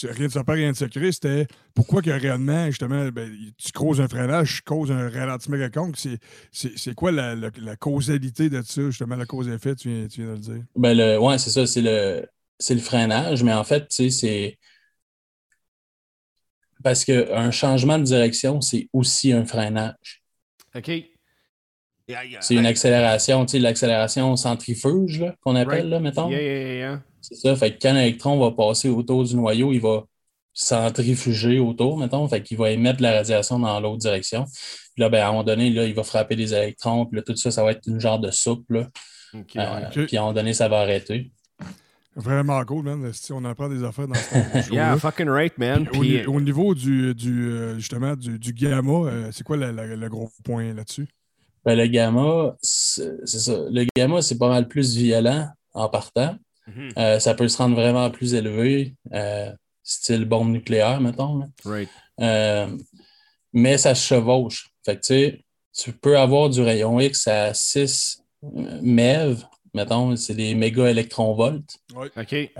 rien de sympa, rien de secret. C'était pourquoi que réellement, justement, tu causes un freinage, tu causes un ralentissement quelconque. C'est quoi la causalité de ça, justement, la cause-effet, tu viens de le dire? Oui, c'est ça, c'est le freinage, mais en fait, tu sais, c'est. Parce qu'un changement de direction, c'est aussi un freinage. OK. C'est une accélération, tu sais, l'accélération centrifuge là, qu'on appelle, là, mettons. Yeah. C'est ça, fait que quand l'électron va passer autour du noyau, il va centrifuger autour, mettons, fait qu'il va émettre de la radiation dans l'autre direction. Puis là, à un moment donné, là, il va frapper des électrons, puis là, tout ça, ça va être une genre de soupe, là. Okay. Puis à un moment donné, ça va arrêter. Vraiment cool, man. Si on apprend des affaires dans ce Yeah, fucking right, man. Puis, au niveau du gamma, c'est quoi le gros point là-dessus? Ben, le gamma, c'est ça. Le gamma, c'est pas mal plus violent en partant. Mm-hmm. Ça peut se rendre vraiment plus élevé, style bombe nucléaire, mettons. Hein. Right. Mais ça se chevauche. Fait que, tu sais, tu peux avoir du rayon X à 6 MeV, mettons, c'est des méga-électronvolts. Oui. OK. Puis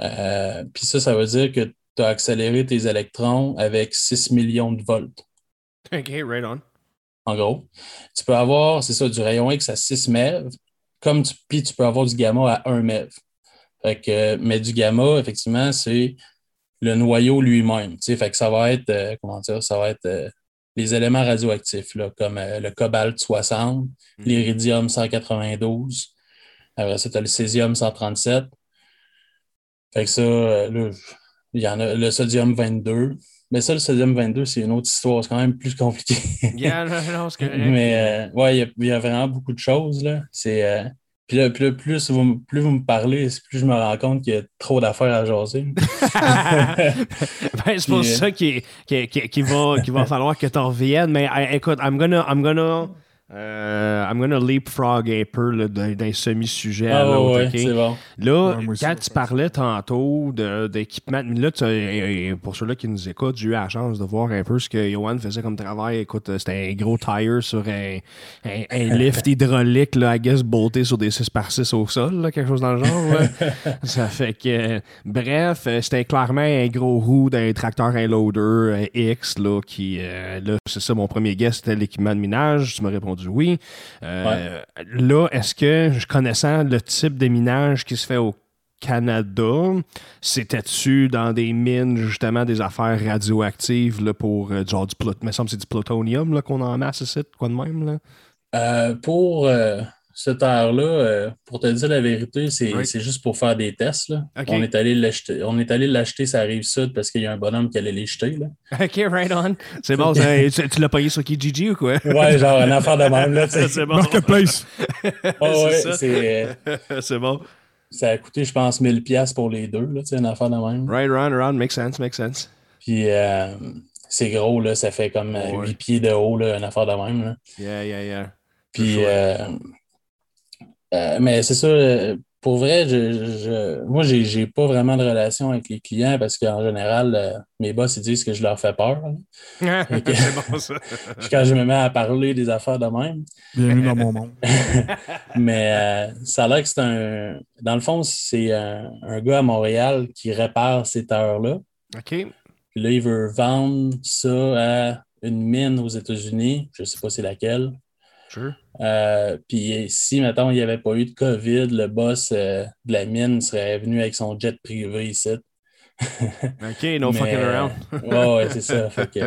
ça veut dire que tu as accéléré tes électrons avec 6 millions de volts. OK, right on. En gros, tu peux avoir, c'est ça, du rayon X à 6 MeV, puis tu peux avoir du gamma à 1 MeV. Fait que, mais du gamma, effectivement, c'est le noyau lui-même. Fait que ça va être, les éléments radioactifs, là, comme le cobalt 60, l'iridium 192, Après ça, tu as le césium-137. Fait que ça, là, il y en a le sodium-22. Mais ça, le sodium-22, c'est une autre histoire. C'est quand même plus compliqué. Mais ouais, il y a vraiment beaucoup de choses, là. C'est... Puis là, plus vous me parlez, plus je me rends compte qu'il y a trop d'affaires à jaser. Ben, c'est pour ça qu'il va falloir que tu reviennes. Mais écoute, I'm gonna leapfrog un peu là, d'un semi-sujet à l'autre. Ouais, okay? C'est bon. Là, non, quand tu parlais tantôt d'équipement, là, pour ceux-là qui nous écoutent, j'ai eu la chance de voir un peu ce que Yohan faisait comme travail. Écoute, c'était un gros tire sur un lift hydraulique, là, I guess, bolté sur des 6x6 au sol, là, quelque chose dans le genre. Là. Ça fait que, bref, c'était clairement un gros roue d'un tracteur, un loader X, là, qui, là, c'est ça, mon premier guess, c'était l'équipement de minage. Tu me réponds du oui. Ouais. Là, est-ce que, connaissant le type de minage qui se fait au Canada, c'était-tu dans des mines, justement, des affaires radioactives là, pour genre du plutonium? Il me semble que c'est du plutonium là, qu'on en masse ici, quoi de même? Là? Pour cette heure-là, pour te dire la vérité, c'est juste pour faire des tests. Là. Okay. On est allé l'acheter, ça arrive sud, parce qu'il y a un bonhomme qui allait les jeter. Là. OK, right on. C'est bon, tu l'as payé sur Kijiji ou quoi? Ouais, genre une affaire de même. Là, c'est bon. Marketplace. C'est bon. Ça a coûté, je pense, 1000$ pour les deux, là, une affaire de même. Right on, makes sense. Puis c'est gros, là, ça fait comme 8 pieds de haut, là, une affaire de même. Là. Yeah. Puis... Sure. Mais c'est ça, pour vrai, moi, j'ai pas vraiment de relation avec les clients parce qu'en général, mes boss, ils disent que je leur fais peur. Hein. C'est bon, ça. Quand je me mets à parler des affaires de même. Bienvenue dans mon monde. Mais ça a l'air que c'est un... Dans le fond, c'est un gars à Montréal qui répare ces terres-là. OK. Puis là, il veut vendre ça à une mine aux États-Unis. Je sais pas c'est laquelle. Sure. Puis si, mettons, il n'y avait pas eu de COVID, le boss de la mine serait venu avec son jet privé ici. OK, no fucking around. ouais, c'est ça. Fait que,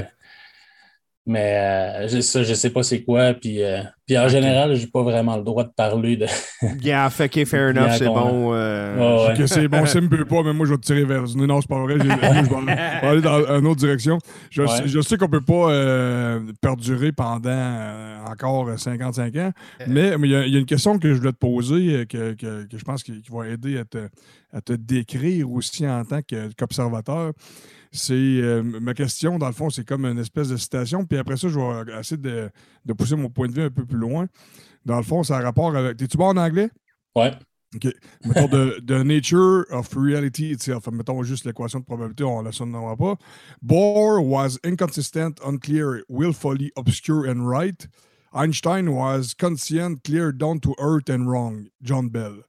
mais ça, je ne sais pas c'est quoi. Puis en général, je n'ai pas vraiment le droit de parler de... yeah, fait que fair enough, c'est bon. Que c'est bon, ça ne me peut pas, mais moi, je vais te tirer vers une... Non, c'est pas vrai. Je vais aller dans une autre direction. Je sais qu'on ne peut pas perdurer pendant encore 55 ans, mais il y a une question que je voulais te poser que je pense qui va aider à te décrire aussi en tant qu'observateur. C'est ma question, dans le fond, c'est comme une espèce de citation. Puis après ça, je vais essayer de pousser mon point de vue un peu plus loin. Dans le fond, ça a rapport avec... T'es-tu bon en anglais? Ouais. OK. Mettons, the nature of reality itself. Mettons juste l'équation de probabilité, on ne la sonnera pas. Bohr was inconsistent, unclear, willfully obscure and right. Einstein was conscient, clear, down to earth and wrong. John Bell.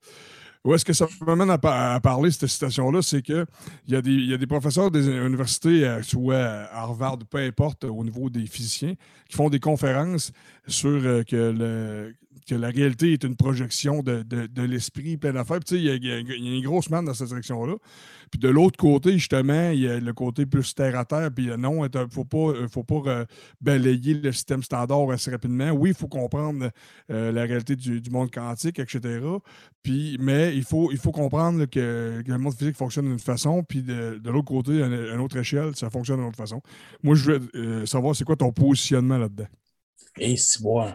Où est-ce que ça m'amène à parler, cette citation-là, c'est qu'il y a des professeurs des universités, soit à Harvard, peu importe, au niveau des physiciens, qui font des conférences sur que la réalité est une projection de l'esprit, plein d'affaires. Puis, tu sais, il y a une grosse manne dans cette direction-là. Puis de l'autre côté, justement, il y a le côté plus terre-à-terre. Puis non, il ne faut pas balayer le système standard assez rapidement. Oui, il faut comprendre la réalité du monde quantique, etc. Puis, mais il faut comprendre là, que le monde physique fonctionne d'une façon. Puis de l'autre côté, à une autre échelle, ça fonctionne d'une autre façon. Moi, je veux savoir, c'est quoi ton positionnement là-dedans? Et c'est bon.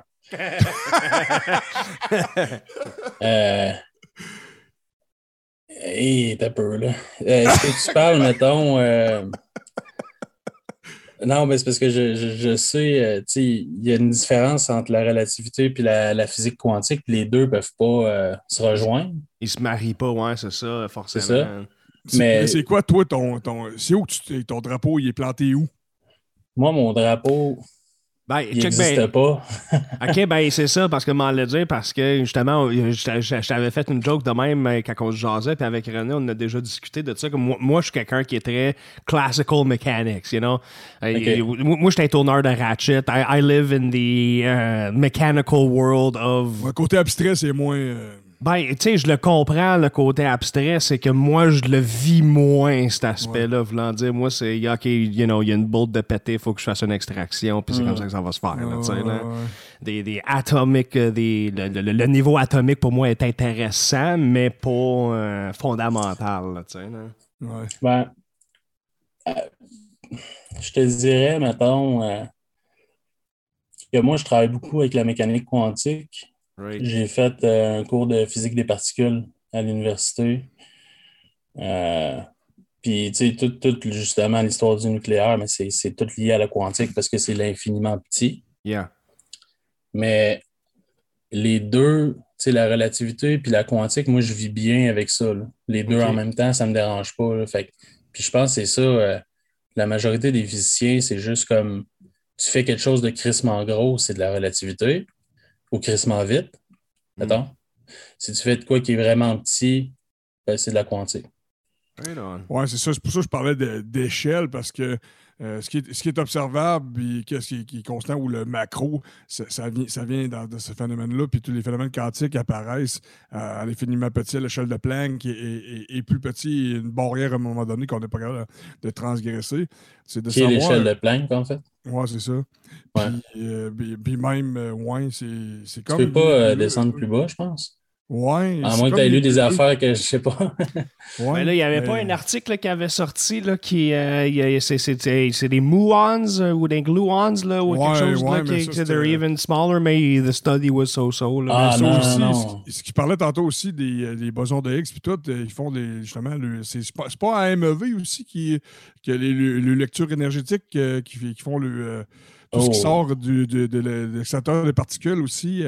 T'as peur, là. Est-ce que tu parles, mettons... Non, mais c'est parce que je sais, tu sais, il y a une différence entre la relativité et la physique quantique, puis les deux peuvent pas se rejoindre. Ils se marient pas, ouais, c'est ça, forcément. C'est ça. Mais c'est quoi, toi, c'est où ton drapeau, il est planté où? Moi, mon drapeau... Ben, il n'existe pas. OK, ben c'est ça, parce que m'en le dire, parce que justement, je t'avais fait une joke de même quand on se jasait, puis avec René, on a déjà discuté de ça. Que moi, je suis quelqu'un qui est très classical mechanics, you know? Okay. Moi, je suis un tourneur de ratchet. I live in the mechanical world of... Le côté abstrait, c'est moins... Ben, tu sais, je le comprends, le côté abstrait, c'est que moi, je le vis moins, cet aspect-là, voulant dire, moi, c'est, OK, you know, il y a une boule de pété, il faut que je fasse une extraction, puis c'est comme ça que ça va se faire, là, tu sais, là. Des atomiques, le niveau atomique, pour moi, est intéressant, mais pas fondamental, là, tu sais, là. Ouais. Ben, je te dirais, mettons, que moi, je travaille beaucoup avec la mécanique quantique. Right. J'ai fait un cours de physique des particules à l'université. Puis, tu sais, tout justement, l'histoire du nucléaire, mais c'est tout lié à la quantique parce que c'est l'infiniment petit. Yeah. Mais les deux, tu sais, la relativité puis la quantique, moi, je vis bien avec ça. Là. Les deux en même temps, ça ne me dérange pas. Là. Fait que, puis je pense que c'est ça. La majorité des physiciens, c'est juste comme tu fais quelque chose de crissement gros, c'est de la relativité. Ou crissement vite, mettons. Si tu fais de quoi qui est vraiment petit, ben c'est de la quantique. Oui, c'est ça. C'est pour ça que je parlais d'échelle, parce que ce qui est observable et qui est constant, ou le macro, ça vient de ce phénomène-là, puis tous les phénomènes quantiques apparaissent à l'infiniment petit, à l'échelle de Planck, et plus petit, et une barrière à un moment donné qu'on n'est pas capable de transgresser. C'est de savoir, l'échelle de Planck, en fait? Oui, c'est ça. Puis même, c'est comme... Tu peux pas descendre plus bas, je pense. Ouais, à moins que tu aies lu des affaires que je sais pas. Ouais, mais là, il n'y avait pas un article là, qui avait sorti là, qui. C'est des muons ou des gluons là, ou quelque chose là, qui ça, they're even smaller, mais the study was so. Là. Ah, non, aussi, non. Ce qui parlait tantôt aussi des bosons de Higgs, puis tout, ils font des. Justement, c'est pas à MEV aussi qui a les lectures énergétiques qui font le. Tout ce qui sort de l'excitateur de particules aussi.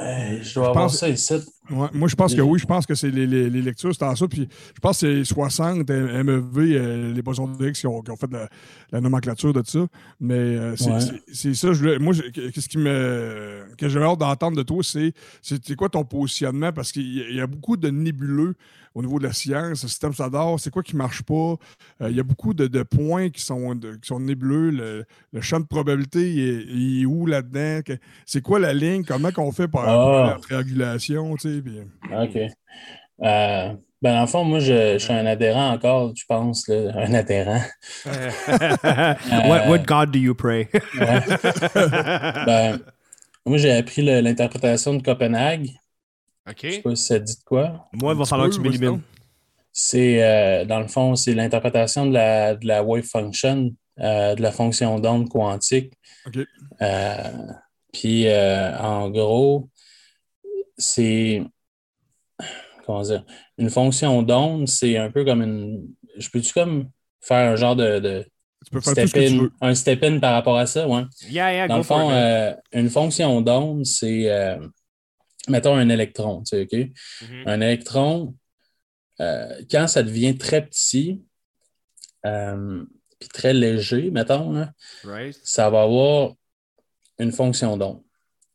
Je dois avoir ça ici. Ouais, moi, je pense que oui. Je pense que c'est les lectures, c'est en ça. Puis, je pense que c'est 60 MEV, les bosons de Higgs qui ont fait la nomenclature de ça. Mais c'est ça. Que j'avais hâte d'entendre de toi, c'est quoi ton positionnement? Parce qu'il y a beaucoup de nébuleux au niveau de la science, le système s'adore, c'est quoi qui ne marche pas? Il y a beaucoup de points qui sont nébuleux. Le champ de probabilité, il est où là-dedans? C'est quoi la ligne? Comment qu'on fait pour la triangulation? Tu sais? OK. Ben, dans le fond, moi, je suis un adhérent encore, je pense, là, un adhérent. What God do you pray? Ben, moi, j'ai appris l'interprétation de Copenhague. OK. Je ne sais pas si ça dit de quoi. Moi, il va falloir que tu m'élimines. C'est, dans le fond, c'est l'interprétation de la wave function, de la fonction d'onde quantique. OK. Puis, en gros... c'est, comment dire, une fonction d'onde, c'est un peu comme une... Je peux-tu comme faire un genre de tu peux faire step-in, tout ce que tu veux. Un step-in par rapport à ça, ouais. Yeah, dans le fond, une fonction d'onde, c'est, mettons, un électron, tu sais, OK? Mm-hmm. Un électron, quand ça devient très petit, puis très léger, mettons, là, ça va avoir une fonction d'onde.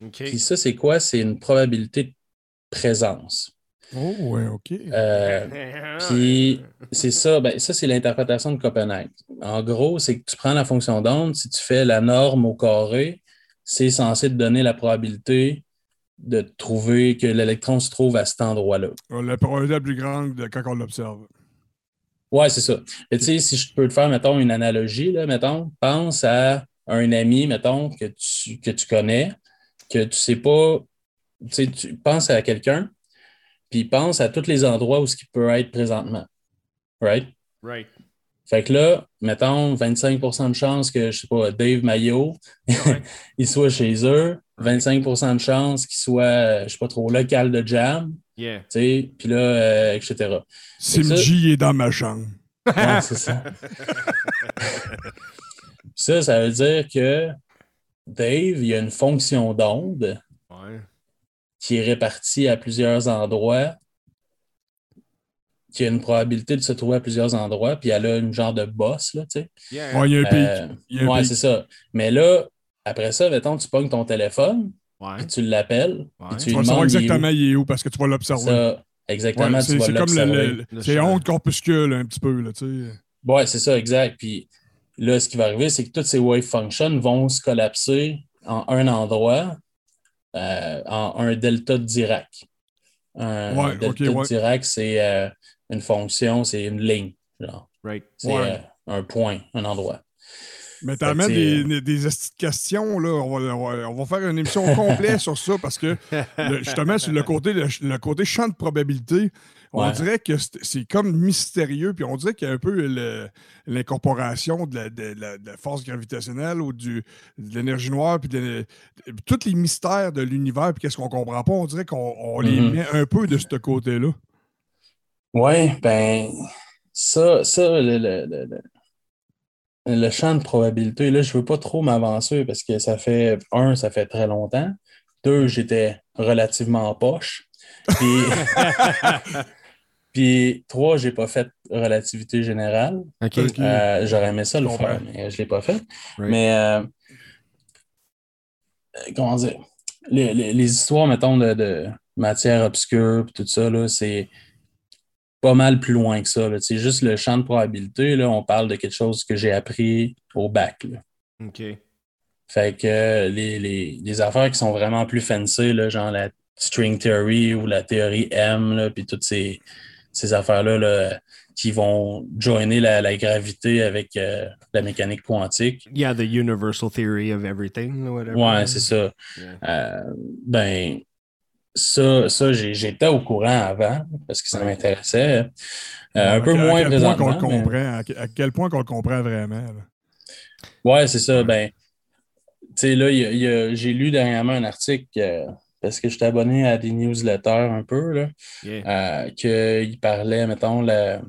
Okay. Puis ça, c'est quoi? C'est une probabilité de présence. Oh, ouais, OK. Puis c'est ça, ben, ça, c'est l'interprétation de Copenhague. En gros, c'est que tu prends la fonction d'onde, si tu fais la norme au carré, c'est censé te donner la probabilité de trouver que l'électron se trouve à cet endroit-là. La probabilité la plus grande quand on l'observe. Ouais, c'est ça. Mais tu sais, si je peux te faire, mettons, une analogie, là, mettons, pense à un ami, mettons, que tu connais, que tu sais pas, tu sais, tu penses à quelqu'un, puis pense à tous les endroits où ce qu'il peut être présentement. Right? Fait que là, mettons, 25% de chance que, je sais pas, Dave Maillot, il soit chez eux, 25% de chance qu'il soit, je sais pas trop, local de jam, tu sais, puis là, etc. Sim G est dans ma chambre. Ouais, c'est ça. ça veut dire que Dave, il y a une fonction d'onde qui est répartie à plusieurs endroits, qui a une probabilité de se trouver à plusieurs endroits, puis elle a une genre de bosse, là, tu sais. Ouais, il y a un pic. Ouais, c'est ça. Mais là, après ça, mettons, tu pognes ton téléphone, puis tu l'appelles, puis tu lui demandes savoir exactement il est où, parce que tu vas l'observer. Ça, exactement, tu vas l'observer. Comme c'est honte corpuscule, un petit peu, là, tu sais. Ouais, c'est ça, exact. Puis... là, ce qui va arriver, c'est que toutes ces wave functions vont se collapser en un endroit, en un delta de Dirac. Le direct, c'est une fonction, c'est une ligne. Genre. Right. C'est un point, un endroit. Mais t'amènes des questions, là. On va faire une émission complète sur ça parce que, justement, sur le côté champ de probabilité, on dirait que c'est comme mystérieux, puis on dirait qu'il y a un peu l'incorporation de la force gravitationnelle ou de l'énergie noire, puis tous les mystères de l'univers, puis qu'est-ce qu'on comprend pas, on dirait qu'on les met un peu de ce côté-là. Oui, ben ça le champ de probabilité, là, je ne veux pas trop m'avancer parce que ça fait, ça fait très longtemps. 2, j'étais relativement en poche. Puis, puis 3, je n'ai pas fait relativité générale. Okay. J'aurais aimé ça le faire, mais je ne l'ai pas fait. Right. Mais, comment dire, les histoires, mettons, de matière obscure, tout ça, là, c'est pas mal plus loin que ça. C'est juste le champ de probabilité. Là, on parle de quelque chose que j'ai appris au bac. Là. OK. Fait que les affaires qui sont vraiment plus fancy, là, genre la string theory ou la théorie M, puis toutes ces affaires-là là, qui vont joiner la gravité avec la mécanique quantique. Yeah, the universal theory of everything. Whatever. Ouais, c'est ça. Yeah. Ça j'étais au courant avant parce que ça m'intéressait. Un peu moins présentement. À quel point qu'on le comprend vraiment. Là. Ouais, c'est ça. Ben, tu sais, là, j'ai lu dernièrement un article parce que j'étais abonné à des newsletters un peu, là, qu'il parlait, mettons, la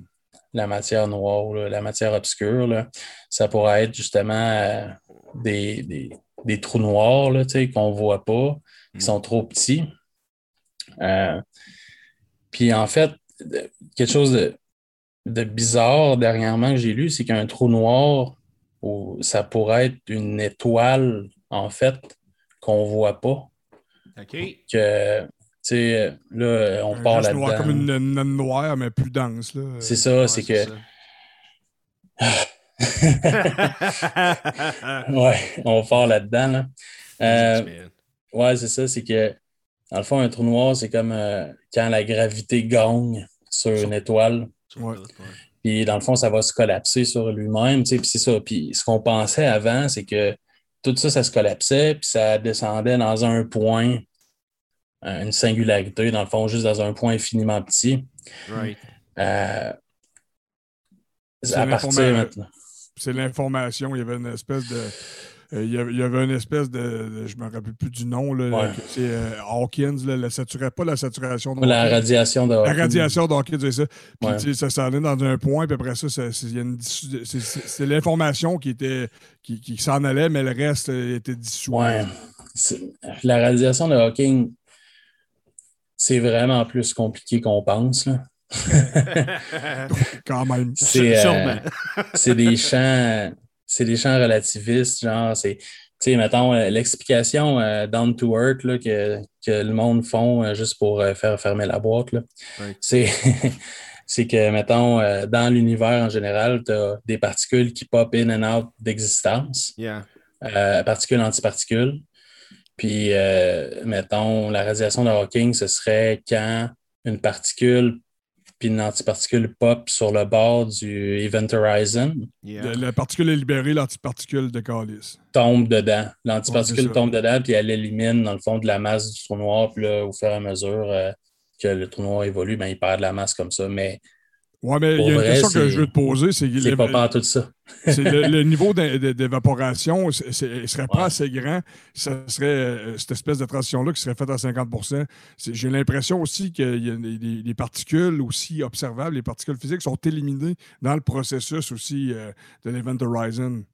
matière noire, là, la matière obscure. Là. Ça pourrait être justement des trous noirs là, qu'on ne voit pas, qui sont trop petits. Puis en fait, quelque chose de bizarre dernièrement que j'ai lu, c'est qu'un trou noir, ça pourrait être une étoile, en fait, qu'on ne voit pas. OK. Que, tu sais, là, on part là-dedans. C'est comme une naine noire, mais plus dense. Là. C'est ça, ouais, c'est que... Ça. Ouais, on part là-dedans. Là. Ouais, c'est ça, c'est que... Dans le fond, un trou noir, c'est comme quand la gravité gagne sur une étoile. Ouais. Puis dans le fond, ça va se collapser sur lui-même. Puis c'est ça. Puis ce qu'on pensait avant, c'est que tout ça, ça se collapsait, puis ça descendait dans un point, une singularité, dans le fond, juste dans un point infiniment petit. Right. À partir maintenant. C'est l'information. Il y avait une espèce de... Il y avait une espèce de... Je ne me rappelle plus du nom. Là, c'est Hawkins. Là, la saturation de la radiation de Hawkins. La radiation de Hawkins, c'est ça. Puis ça s'en est dans un point, puis après ça, c'est l'information qui s'en allait, mais le reste était dissous. Ouais. La radiation de Hawking, c'est vraiment plus compliqué qu'on pense. Là. Quand même. C'est des champs relativistes, genre, c'est, tu sais, mettons, l'explication down to earth là, que le monde font juste pour faire fermer la boîte, là, right. C'est que, mettons, dans l'univers en général, tu as des particules qui pop in and out d'existence, particules, antiparticules. Puis, mettons, la radiation de Hawking, ce serait quand une particule puis une antiparticule pop sur le bord du Event Horizon. Yeah. La particule est libérée, l'antiparticule de Calis. Tombe dedans. L'antiparticule tombe dedans, puis elle élimine, dans le fond, de la masse du trou noir. Puis là, au fur et à mesure que le trou noir évolue, ben, il perd de la masse comme ça. Mais ouais, mais il y a une question que je veux te poser. C'est pas par tout ça. C'est le niveau d'évaporation, il serait pas assez grand. Ça serait cette espèce de transition-là qui serait faite à 50%. J'ai l'impression aussi qu'il y a des particules aussi observables, les particules physiques sont éliminées dans le processus aussi de l'Event Horizon.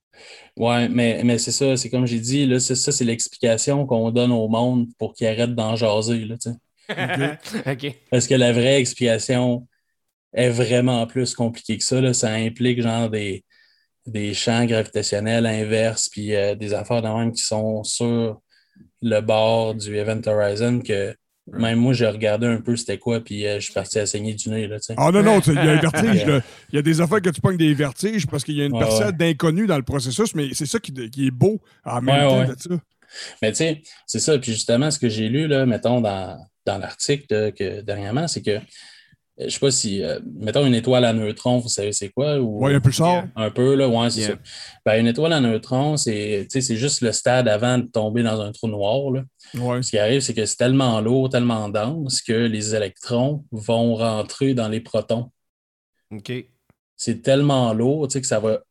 Oui, mais c'est ça. C'est comme j'ai dit, là, ça, c'est l'explication qu'on donne au monde pour qu'il arrête d'en jaser. Là, okay. Parce que la vraie explication... est vraiment plus compliqué que ça. Là. Ça implique genre des champs gravitationnels inverses puis des affaires de même qui sont sur le bord du Event Horizon que même moi, j'ai regardé un peu c'était quoi puis je suis parti à saigner du nez. Là, non, il y a un vertige. Il y a des affaires que tu pognes des vertiges parce qu'il y a une personne d'inconnu dans le processus, mais c'est ça qui est beau à même temps de ça. Mais tu sais, c'est ça. Puis justement, ce que j'ai lu, là, mettons, dans l'article là, que dernièrement, c'est que, je sais pas si, mettons, une étoile à neutrons, vous savez c'est quoi? Oui, un pulsar. Un peu, là, ouais, c'est ça. Ben, une étoile à neutrons, c'est juste le stade avant de tomber dans un trou noir, là. Ouais. Ce qui arrive, c'est que c'est tellement lourd, tellement dense que les électrons vont rentrer dans les protons. OK. C'est tellement lourd, tu sais, que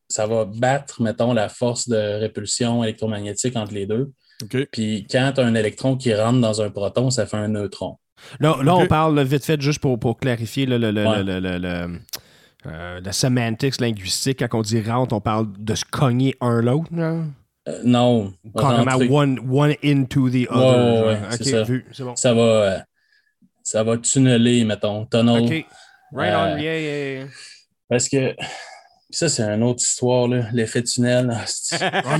ça va battre, mettons, la force de répulsion électromagnétique entre les deux. Okay. Puis quand tu as un électron qui rentre dans un proton, ça fait un neutron. Là, on parle là, vite fait, juste pour clarifier la semantics linguistique. Quand on dit rentre, on parle de se cogner un l'autre. Non. Carrément one into the other. Ouais, okay, c'est ça. C'est bon. Ça va tunneler, mettons. Tunnel. OK. Right on. Yeah. Parce que... ça, c'est une autre histoire, là, l'effet tunnel.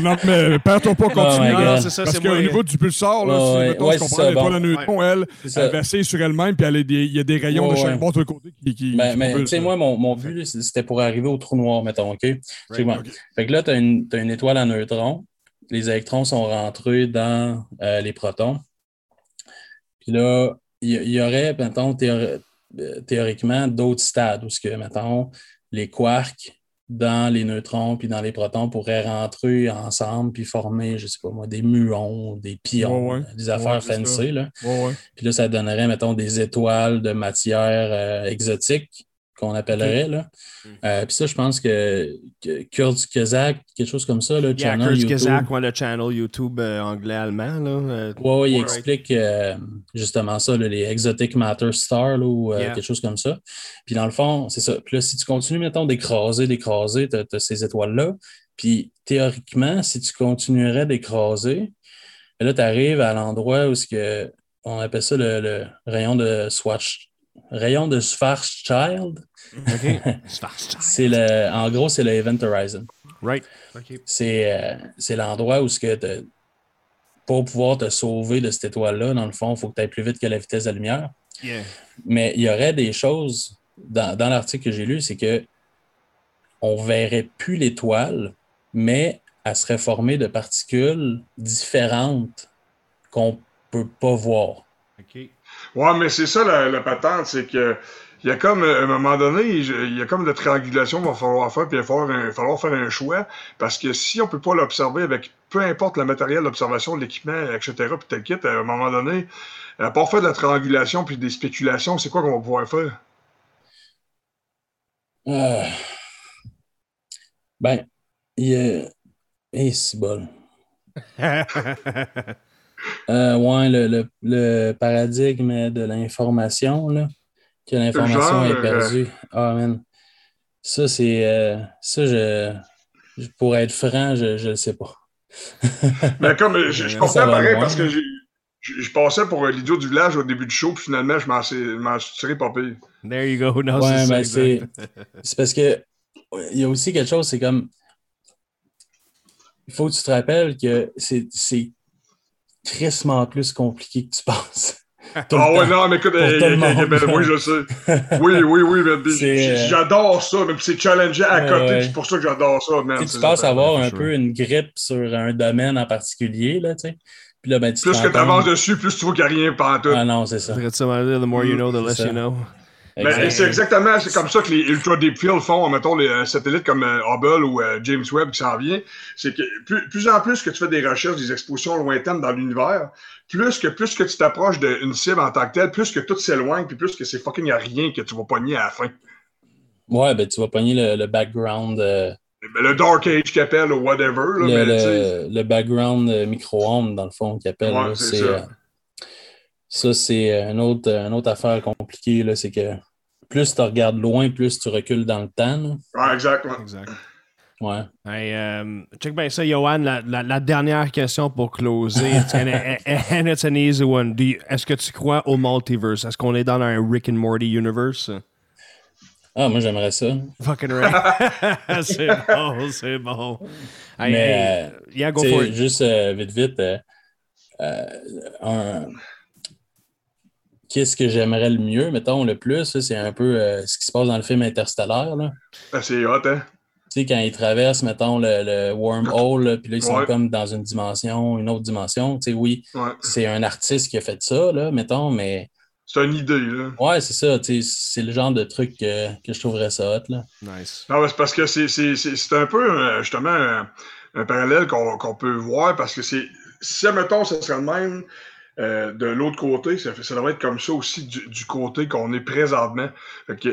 Non, mais perds-toi pas continuer. Oh c'est ça, parce qu'au niveau du pulsar, là, si mettons, je comprends, elle n'est pas la neutron, elle vacille sur elle-même, puis il y a des rayons de chaque bord de côté qui mais tu sais, moi, mon but, c'était pour arriver au trou noir, mettons, OK? Right, bon. Okay. Fait que là, tu as une étoile à neutrons. Les électrons sont rentrés dans les protons. Puis là, il y aurait, mettons, théoriquement, d'autres stades où, mettons, les quarks dans les neutrons puis dans les protons pourraient rentrer ensemble puis former, je sais pas moi, des muons, des pions, des affaires fancy. Là. Puis là, ça donnerait, mettons, des étoiles de matière exotique qu'on appellerait. Là. Puis ça, je pense que Kurzgesagt, quelque chose comme ça, le channel Kurzgesagt, YouTube. Le channel YouTube anglais-allemand. Il explique justement ça, là, les Exotic Matter Stars ou quelque chose comme ça. Puis dans le fond, c'est ça. Puis là, si tu continues, mettons, d'écraser, tu as ces étoiles-là. Puis théoriquement, si tu continuerais d'écraser, là, tu arrives à l'endroit où on appelle ça le rayon de Schwarzschild. Rayon de Schwarzschild. Okay. En gros, c'est le Event Horizon. Right. Okay. C'est l'endroit où pour pouvoir te sauver de cette étoile-là, dans le fond, il faut que tu ailles plus vite que la vitesse de la lumière. Yeah. Mais il y aurait des choses dans l'article que j'ai lu, c'est que on verrait plus l'étoile, mais elle serait formée de particules différentes qu'on peut pas voir. OK. Ouais, mais c'est ça la patente, c'est que il y a comme, à un moment donné, il y a comme de triangulation qu'il va falloir faire, puis il va falloir faire un choix, parce que si on peut pas l'observer avec peu importe le matériel, l'observation, l'équipement, etc., puis tel kit, à un moment donné, à part faire de la triangulation puis des spéculations, c'est quoi qu'on va pouvoir faire? Ben, c'est bon. Le paradigme de l'information, là, que l'information est perdue. Ah, man. Ça, c'est... ça, pour être franc, je le sais pas. Mais comme je pensais pareil, parce que je passais pour l'idiot du village au début du show, puis finalement, je m'en suis tiré pas pire. There you go. Non, c'est parce que il y a aussi quelque chose, c'est comme... Il faut que tu te rappelles que c'est crissement plus compliqué que tu penses. Non, mais écoute, oui, je sais. Oui, mais j'adore ça, même si c'est challengeant à côté, c'est pour ça que j'adore ça. Man, tu penses avoir un peu une grippe sur un domaine en particulier, là, tu sais. Puis là, ben, plus que tu avances dessus, plus tu vois qu'il n'y a rien pantoute. Ah non, c'est ça. The more you know, the less you know. Mais c'est exactement comme ça que les Ultra Deep Field font, mettons, les satellites comme Hubble ou James Webb qui s'en vient. C'est que plus en plus que tu fais des recherches, des expositions lointaines dans l'univers, plus que tu t'approches d'une cible en tant que telle, plus que tout s'éloigne, puis plus que c'est fucking à rien que tu vas pogner à la fin. Ouais, ben tu vas pogner le background... le Dark Age qu'appelle ou whatever. Là, le background micro-ondes, dans le fond, qu'appelle. Ouais, là, c'est ça. Ça, c'est une autre affaire compliquée. Là, c'est que plus tu regardes loin, plus tu recules dans le temps. Ah, exact. Ouais. Hey, check bien ça, Yohan. La dernière question pour closer. And it's an easy one. Est-ce que tu crois au multiverse? Est-ce qu'on est dans un Rick and Morty universe? Ah, moi, j'aimerais ça. Fucking right. C'est bon. Hey, yeah, go for it. Juste vite. Qu'est-ce que j'aimerais le mieux, mettons, le plus, c'est un peu ce qui se passe dans le film Interstellaire. Là. Ben, c'est hot, hein? sais, quand ils traversent, mettons, le wormhole, puis là, ils sont comme dans une dimension, une autre dimension. Tu sais, oui, c'est un artiste qui a fait ça, là, mettons, mais... C'est une idée, là. Ouais, c'est ça. C'est le genre de truc que je trouverais ça hot, là. Nice. Non, c'est parce que c'est un peu, justement, un parallèle qu'on peut voir, parce que c'est... Si, admettons, ça serait le même... de l'autre côté, ça devrait être comme ça aussi du côté qu'on est présentement. Fait que,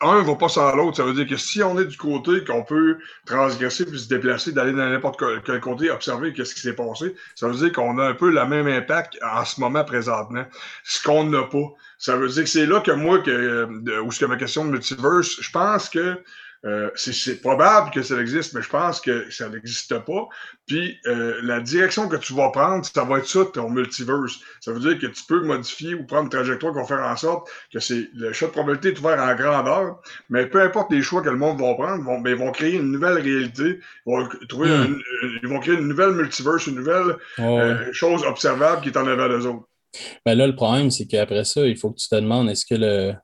un ne va pas sans l'autre. Ça veut dire que si on est du côté qu'on peut transgresser puis se déplacer, d'aller dans n'importe quel côté, observer ce qui s'est passé, ça veut dire qu'on a un peu le même impact en ce moment présentement. Ce qu'on n'a pas. Ça veut dire que c'est là que moi, où c'est que ma question de multiverse, je pense que c'est probable que ça existe, mais je pense que ça n'existe pas. Puis, la direction que tu vas prendre, ça va être ça, ton multiverse. Ça veut dire que tu peux modifier ou prendre une trajectoire qui va faire en sorte que le champ de probabilité est ouvert en grandeur, mais peu importe les choix que le monde va prendre, ils vont créer une nouvelle réalité, ils vont créer une nouvelle multiverse, une nouvelle chose observable qui est en avant des autres. Ben là, le problème, c'est qu'après ça, il faut que tu te demandes, est-ce que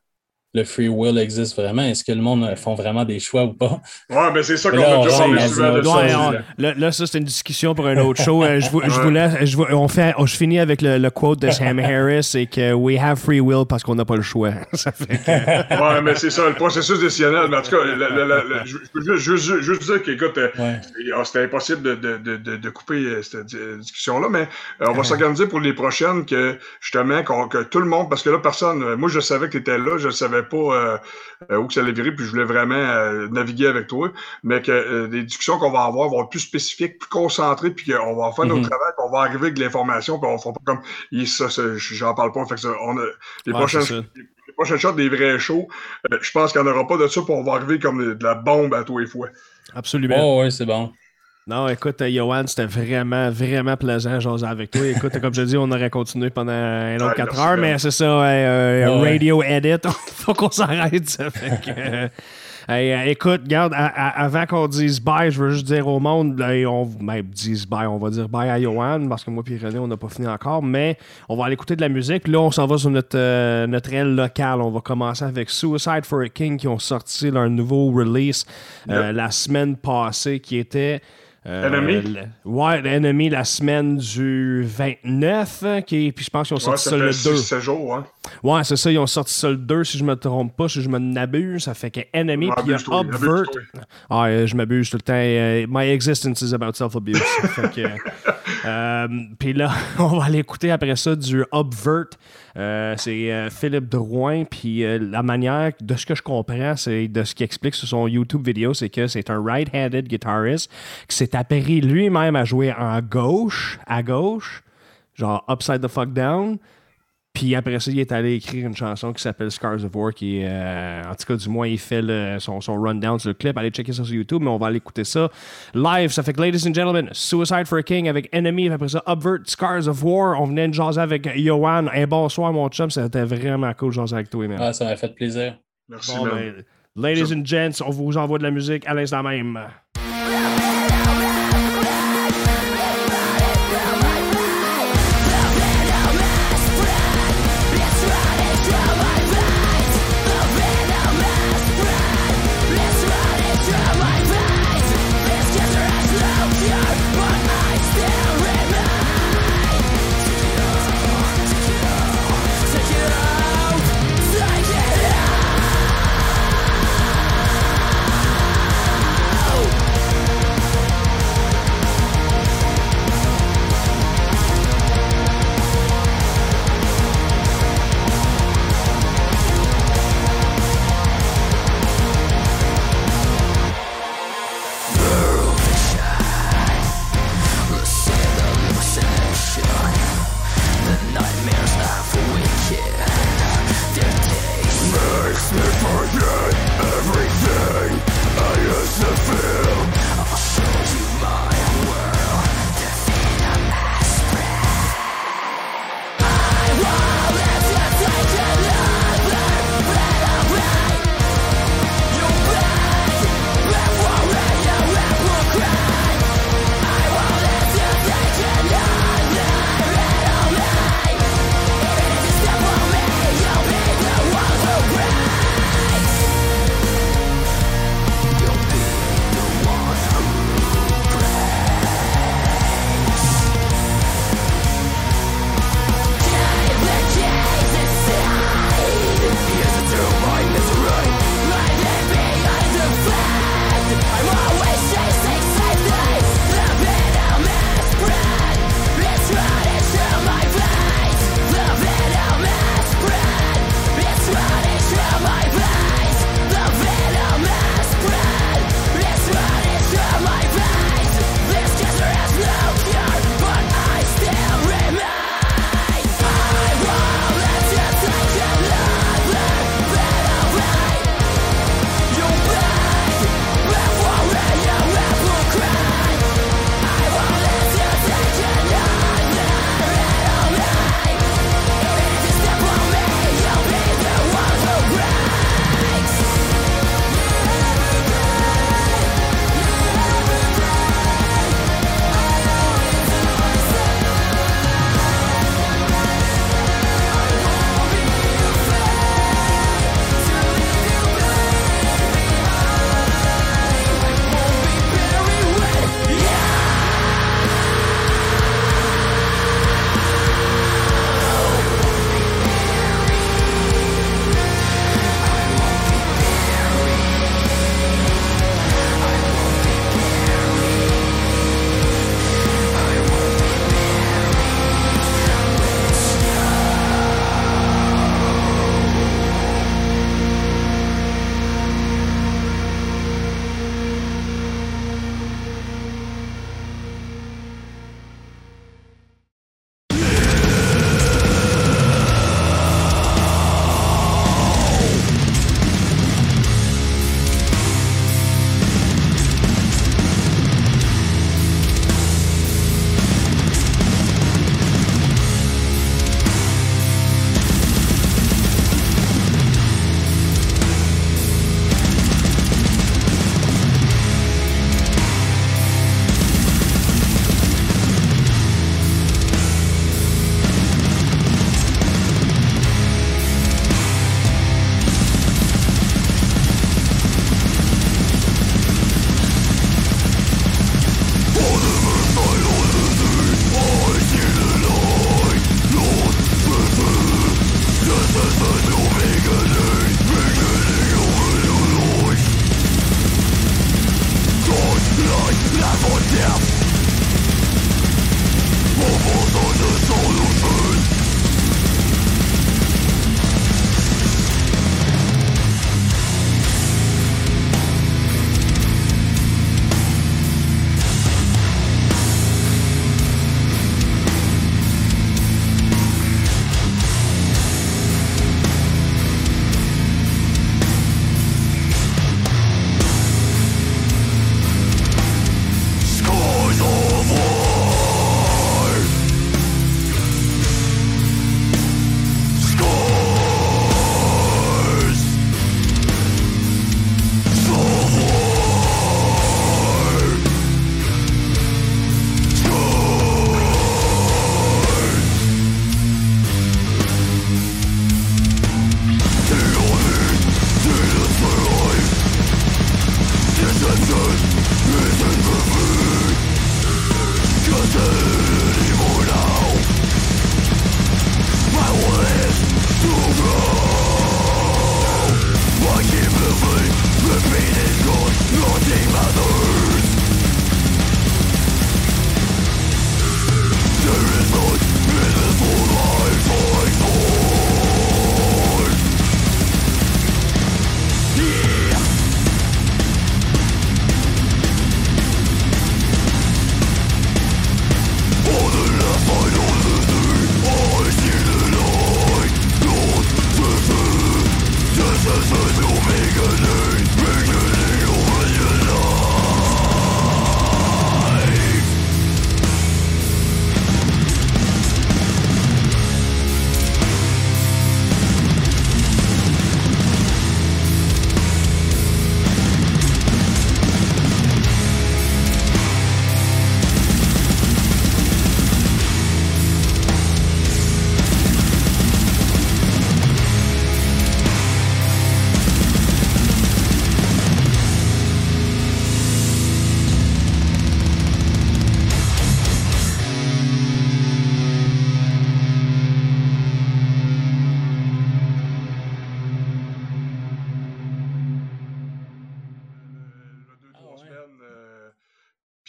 le free will existe vraiment? Est-ce que le monde font vraiment des choix ou pas? Ouais, ben c'est ça qu'on a toujours parlé souvent de ça. Là, ça, c'est une discussion pour un autre show. Je finis avec le quote de Sam Harris, c'est que « We have free will parce qu'on n'a pas le choix. » Ça fait que... Ouais, mais c'est ça, le processus décisionnel. Mais en tout cas, je veux juste dire que, écoute, c'était impossible de couper cette discussion-là, mais on va s'organiser pour les prochaines que, justement, que tout le monde, parce que là, personne, moi, je savais que tu étais là, je savais pas où que ça allait virer, puis je voulais vraiment naviguer avec toi, mais que les discussions qu'on va avoir vont être plus spécifiques, plus concentrées, puis qu'on va faire notre travail, qu'on va arriver avec de l'information, puis on fera pas comme j'en parle pas. Fait que ça, les prochaines shots des vrais shows, je pense qu'il n'y en aura pas de ça, puis on va arriver comme de la bombe à tous les fois. Absolument. Oh, ouais, c'est bon. Non, écoute, Yohan, c'était vraiment, vraiment plaisant à jaser avec toi. Écoute, comme je dis, on aurait continué pendant un autre 4 heures, mais c'est ça, radio edit, faut qu'on s'arrête. Ça fait que, écoute, regarde, avant qu'on dise bye, je veux juste dire au monde, on va dire bye à Yohan, parce que moi et René, on n'a pas fini encore, mais on va aller écouter de la musique, puis là, on s'en va sur notre aile locale. On va commencer avec Suicide for a King, qui ont sorti leur nouveau release la semaine passée, qui était... Enemy la semaine du 29, puis je pense qu'ils ont sorti ça le 2. 6 jours, hein? Ouais, c'est ça, ils ont sorti ça le 2, si je me trompe pas, si je me n'abuse, ça fait que Enemy, puis il y a Obvert. Je m'abuse tout le temps. My existence is about self-abuse. Fait que... puis là, on va aller écouter après ça du Obvert. C'est Philippe Drouin, puis la manière, de ce que je comprends, c'est de ce qu'il explique sur son YouTube vidéo, c'est que c'est un right-handed guitariste qui s'est appris lui-même à jouer à gauche, genre upside the fuck down. Puis après ça, il est allé écrire une chanson qui s'appelle Scars of War, qui est, en tout cas, du moins, il fait son rundown sur le clip. Allez checker ça sur YouTube, mais on va aller écouter ça live. Ça fait que, ladies and gentlemen, Suicide for a King avec Enemy, puis après ça, Obvert, Scars of War. On venait de jaser avec Yohan. Un bonsoir, mon chum. C'était vraiment cool de jaser avec toi, man. Ah, ça m'a fait plaisir. Merci, man. Ben, ladies and gents, on vous envoie de la musique à l'instant même.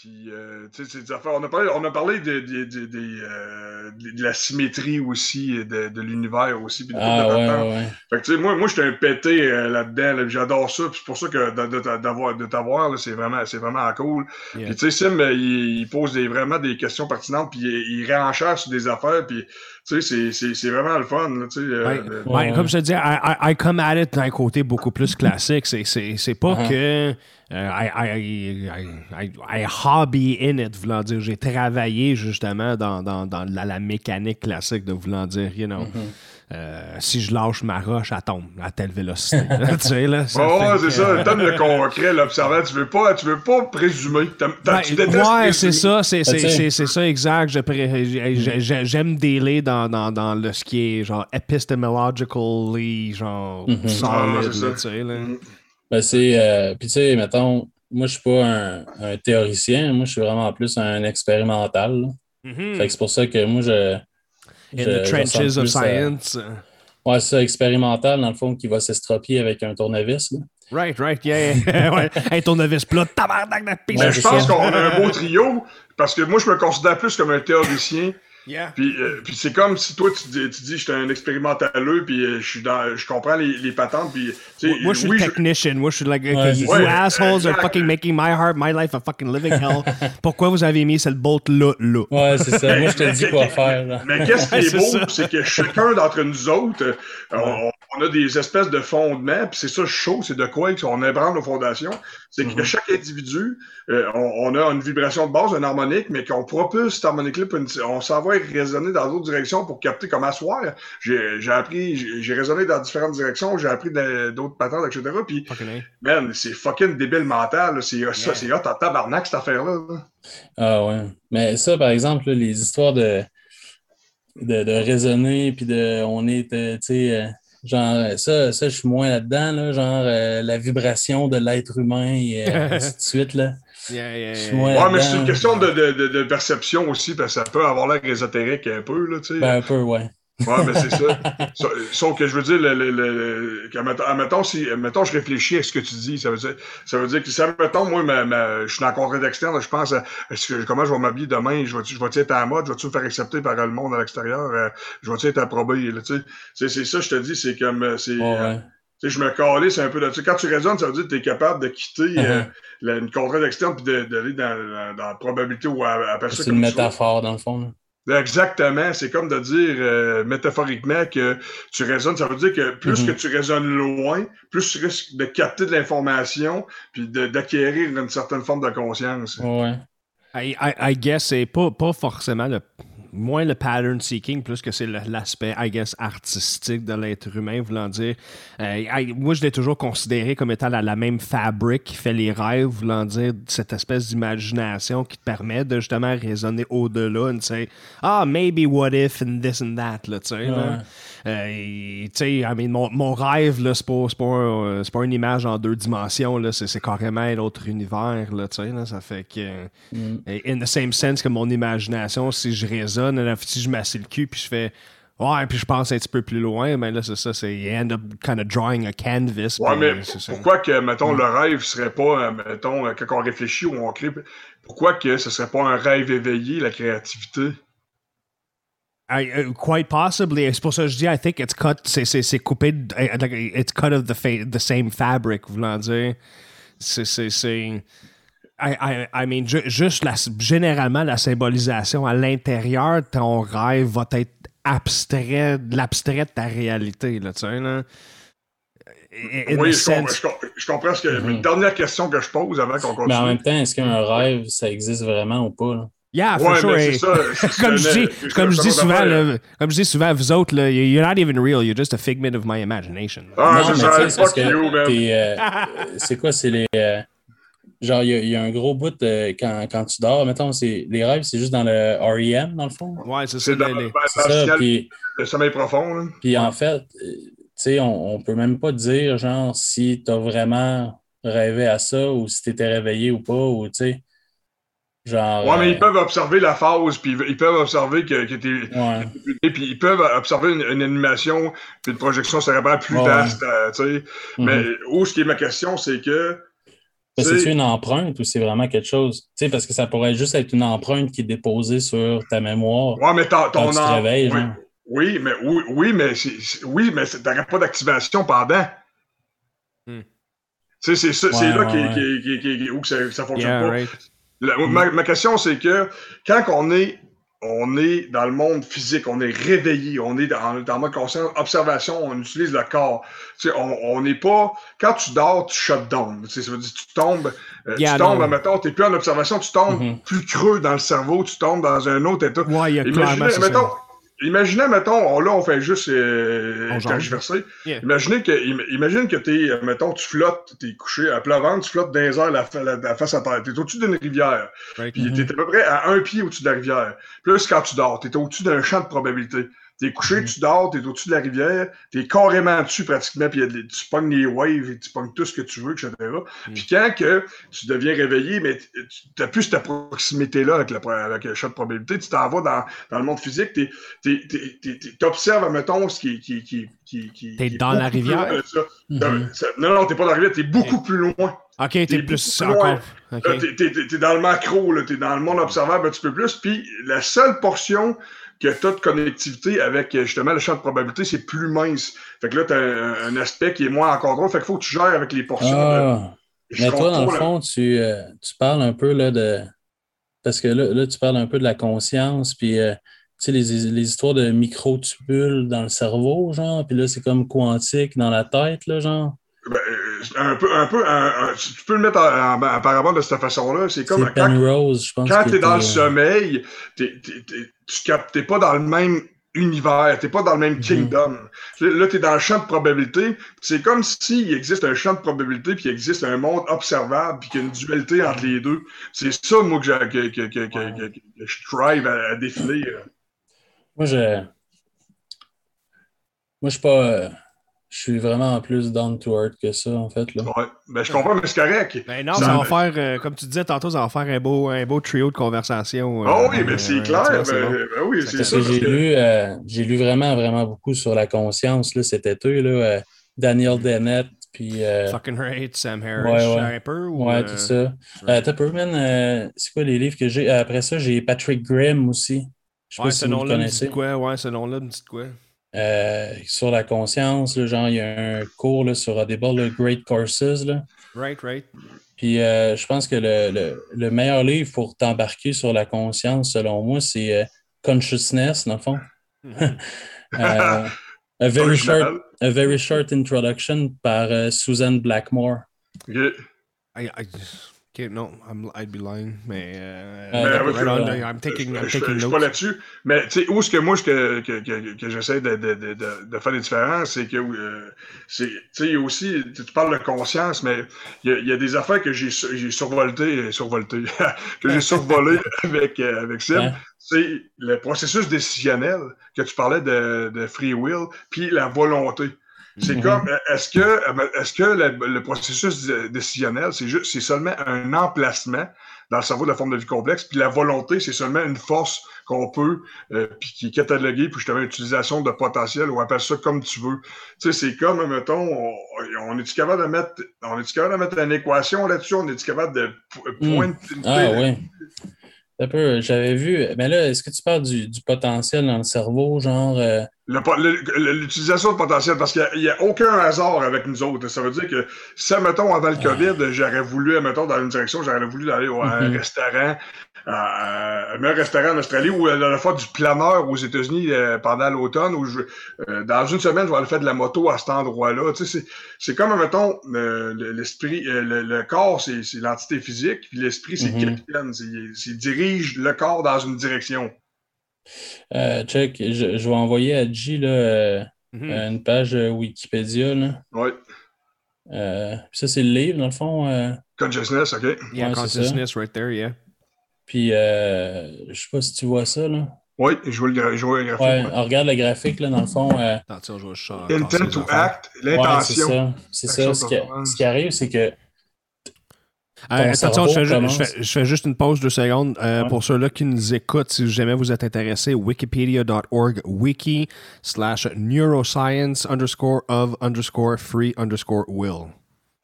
Puis, tu sais, c'est des affaires. On a parlé de la symétrie aussi, de l'univers aussi. Puis de Fait que, tu sais, moi, j'étais un pété là-dedans. Là, j'adore ça. Puis c'est pour ça que de t'avoir, là, c'est vraiment cool. Yeah. Puis, tu sais, Sim, il pose vraiment des questions pertinentes. Puis, il réenchère sur des affaires. Puis, tu sais, c'est vraiment le fun. Là, comme je te dis, I come at it d'un côté beaucoup plus classique. C'est pas que I hobby in it, voulant dire. J'ai travaillé justement dans la mécanique classique de voulant dire, you know. Si je lâche ma roche, elle tombe à telle vélocité. Tu sais, là, c'est ça. T'aimes le concret, l'observant. Tu veux pas présumer. Tu détestes présumer. C'est ça, exact. J'aime dealer dans le ce qui est genre epistemologically, genre solide, tu sais, là. Ben, c'est... Puis, tu sais, mettons, moi, je suis pas un théoricien. Moi, je suis vraiment plus un expérimental. Fait que c'est pour ça que moi, In the trenches of science. Ouais, c'est ça, expérimental, dans le fond, qui va s'estropier avec un tournevis. Là. Right, yeah. Ouais. Un tournevis plat, tabarnak de piste. Ouais, je pense qu'on a un beau trio, parce que moi, je me considère plus comme un théoricien. Yeah. Puis c'est comme si toi, tu dis, je suis un expérimentaleux, puis je comprends les patentes, puis... Moi, je suis technicien. Moi, je suis like, you assholes are fucking making my heart, my life a fucking living hell. Pourquoi vous avez mis cette bolt-là? Ouais, c'est ça. Moi, je te dis quoi faire. Là. Mais qu'est-ce qui est beau, c'est que chacun d'entre nous autres, on a des espèces de fondements, puis c'est ça, chaud, c'est de quoi on ébranle nos fondations. C'est que chaque individu, on a une vibration de base, un harmonique, mais qu'on propulse cette harmonique-là, on s'en va résonner dans d'autres directions pour capter comme asseoir. J'ai résonné dans différentes directions, j'ai appris d'autres patterns, etc. Puis, man, c'est fucking débile mental. Là. C'est hot en tabarnak, cette affaire-là. Là. Ah ouais. Mais ça, par exemple, là, les histoires de résonner, puis de... On est, tu sais... Genre, ça, je suis moins là-dedans, là, genre la vibration de l'être humain et ainsi de suite, là. Mais c'est une question de perception aussi, parce que ça peut avoir l'air ésotérique un peu, là, tu sais. Ben, un peu, ouais. Ouais, mais c'est ça. Sauf que je veux dire, mettons, je réfléchis à ce que tu dis. Ça veut dire que si, mettons, moi, je suis dans le contrat externe, je pense à comment je vais m'habiller demain, je vais-tu être à la mode, je vais-tu me faire accepter par le monde à l'extérieur, je vais-tu être approbé, là, tu sais. C'est ça, je te dis, c'est comme... je me calais, c'est un peu de ça. Quand tu raisonnes, ça veut dire que tu es capable de quitter une contrainte externe et d'aller dans la probabilité ou à ça. C'est une métaphore, dans le fond, là. Exactement, c'est comme de dire métaphoriquement que tu raisonnes, ça veut dire que plus que tu raisonnes loin, plus tu risques de capter de l'information puis d'acquérir une certaine forme de conscience. Ouais. I guess c'est pas forcément moins le pattern seeking, plus que c'est l'aspect, I guess, artistique de l'être humain, voulant dire. Moi, je l'ai toujours considéré comme étant la même fabrique qui fait les rêves, voulant dire cette espèce d'imagination qui te permet de justement raisonner au-delà, tu sais, maybe what if and this and that, là, tu sais. Mon rêve, là, c'est pas une image en deux dimensions, là, c'est carrément un autre univers, là, tu sais, là, ça fait que... In the same sense que mon imagination, si je raisonne, si je m'assieds le cul puis je fais puis je pense un petit peu plus loin, mais là c'est ça, c'est you end up kind of drawing a canvas. Pourquoi que mettons le rêve serait pas, mettons, quand on réfléchit ou on crée, pourquoi que ce serait pas un rêve éveillé, la créativité? Quite possibly. C'est pour ça que je dis I think it's cut, c'est coupé, it's cut of the same fabric, voulant dire c'est I mean, juste généralement, la symbolisation à l'intérieur de ton rêve va être l'abstrait de ta réalité, là, tu sais, là. Oui, je comprends ce que... Une dernière question que je pose avant qu'on continue. Mais en même temps, est-ce qu'un rêve, ça existe vraiment ou pas, là? Yeah, for sure. C'est ça, comme je dis souvent, vous autres, là, you're not even real, you're just a figment of my imagination. C'est quoi, c'est les... Genre, il y a un gros bout quand tu dors, mettons, les rêves, c'est juste dans le REM, dans le fond. Ouais, c'est ça. Le sommeil profond, là. Puis en fait, tu sais, on peut même pas dire, genre, si t'as vraiment rêvé à ça ou si t'étais réveillé ou pas, ou tu sais. Genre, mais ils peuvent observer la phase, puis ils peuvent observer que t'es... Puis ils peuvent observer une animation, puis une projection cérébrale plus vaste, tu sais. Mais où ce qui est ma question, c'est que C'est-tu une empreinte ou c'est vraiment quelque chose? Tu sais, parce que ça pourrait juste être une empreinte qui est déposée sur ta mémoire. Oui, mais quand tu te réveilles. Oui, mais tu n'aurais pas d'activation pendant. Tu sais, c'est ça, c'est là où ça ne fonctionne pas. Right. Ma question, c'est que quand on est dans le monde physique, on est réveillé, on est dans mode conscience, observation, on utilise le corps. Tu sais, on n'est pas... Quand tu dors, tu shut down. Tu sais, ça veut dire tu tombes, admettons, tu n'es plus en observation, tu tombes plus creux dans le cerveau, tu tombes dans un autre état. Ouais, il y a clairement ça. Imaginez, mettons, là, on fait juste tergiverser. Imagine que t'es, mettons, tu flottes, t'es couché à plat ventre, tu flottes dans les airs la face à terre. T'es au-dessus d'une rivière. Right. Puis t'es à peu près à un pied au-dessus de la rivière. Plus quand tu dors, t'es au-dessus d'un champ de probabilité. T'es couché, tu dors, t'es au-dessus de la rivière, t'es carrément dessus pratiquement, puis tu pognes les waves, tu pognes tout ce que tu veux, etc. Puis quand que tu deviens réveillé, mais t'as plus cette proximité-là avec le champ de probabilité, tu t'en vas dans le monde physique, t'observes, mettons, ce qui t'es dans la rivière? Non, t'es pas dans la rivière, t'es beaucoup plus loin. OK, t'es plus loin. Okay. T'es dans le macro, là, t'es dans le monde observable un petit peu plus, puis la seule portion que t'as de connectivité avec, justement, le champ de probabilité, c'est plus mince. Fait que là, t'as un aspect qui est moins encore drôle. Fait qu'il faut que tu gères avec les portions. Mais toi, dans le fond, tu parles un peu là, de... Parce que là, tu parles un peu de la conscience, puis, tu sais, les histoires de microtubules dans le cerveau, genre, puis là, c'est comme quantique dans la tête, là, genre. Ben, tu peux le mettre en parabole de cette façon-là. C'est comme Penrose, je pense. Quand tu es dans le sommeil, t'es pas dans le même univers, t'es pas dans le même kingdom. Là, t'es dans le champ de probabilité. C'est comme s'il existe un champ de probabilité puis il existe un monde observable puis qu'il y a une dualité entre les deux. C'est ça, moi, que je strive à défiler. Moi, je suis pas... Je suis vraiment en plus down to earth que ça, en fait. Là. Ouais, ben je comprends, mais c'est correct. Ben non, ça va faire, comme tu disais tantôt, ça va faire un beau trio de conversation. Ah oui, mais c'est clair. Vois, c'est bon. Ben oui, c'est ça. J'ai lu vraiment, vraiment beaucoup sur la conscience là, cet été. Là, Daniel Dennett, puis... Fucking Right, Sam Harris, un peu. Ouais, tout ça. C'est quoi les livres que j'ai? Après ça, j'ai Patrick Grimm aussi. Je sais pas si vous le connaissez. Ce nom-là me dit de quoi? Sur la conscience, là, genre il y a un cours là, sur Audible, le Great Courses. Là. Right. Puis je pense que le meilleur livre pour t'embarquer sur la conscience, selon moi, c'est Consciousness, dans le fond. A Very Short Introduction par Susan Blackmore. Okay, no, I'd be lying, mais... I'm taking notes. Je suis pas là-dessus, mais tu sais, où est-ce que moi, que j'essaie de faire des différences, c'est que, tu sais, aussi, tu parles de conscience, mais il y a des affaires que j'ai survoltées, que j'ai survolées avec Sim. Ouais. C'est le processus décisionnel que tu parlais de free will, puis la volonté. C'est comme, est-ce que le processus décisionnel, c'est seulement un emplacement dans le cerveau de la forme de vie complexe, puis la volonté, c'est seulement une force qu'on peut, puis qui est cataloguée, puis justement, utilisation de potentiel, ou appelle ça comme tu veux. Tu sais, c'est comme, mettons, on est-tu capable de mettre une équation là-dessus, on est-tu capable de pointer... Un peu, j'avais vu. Mais là, est-ce que tu parles du potentiel dans le cerveau, genre... L'utilisation de potentiel, parce qu'il n'y a aucun hasard avec nous autres. Ça veut dire que si, mettons, avant le COVID, j'aurais voulu, mettons, dans une direction, j'aurais voulu aller à un restaurant, un restaurant en Australie, ou aller faire du planeur aux États-Unis pendant l'automne, où dans une semaine, je vais aller faire de la moto à cet endroit-là. Tu sais, c'est comme, mettons, l'esprit, le corps, c'est l'entité physique, puis l'esprit, c'est le capitaine, c'est dirige le corps dans une direction. Check, je vais envoyer à G là, une page Wikipédia. Là. Ouais. Ça, c'est le livre, dans le fond. Consciousness, OK. Yeah, Consciousness right there, yeah. Puis, je sais pas si tu vois ça, là. Oui, je vois le graphique. Ouais, on regarde le graphique, là, dans le fond. Attention, je vois le intent to act, l'intention. Ouais, c'est ça. Ce qui arrive, c'est que attention, je fais juste une pause 2 secondes. Pour ceux-là qui nous écoutent, si jamais vous êtes intéressés, wikipedia.org/wiki/neuroscience_of_free_will.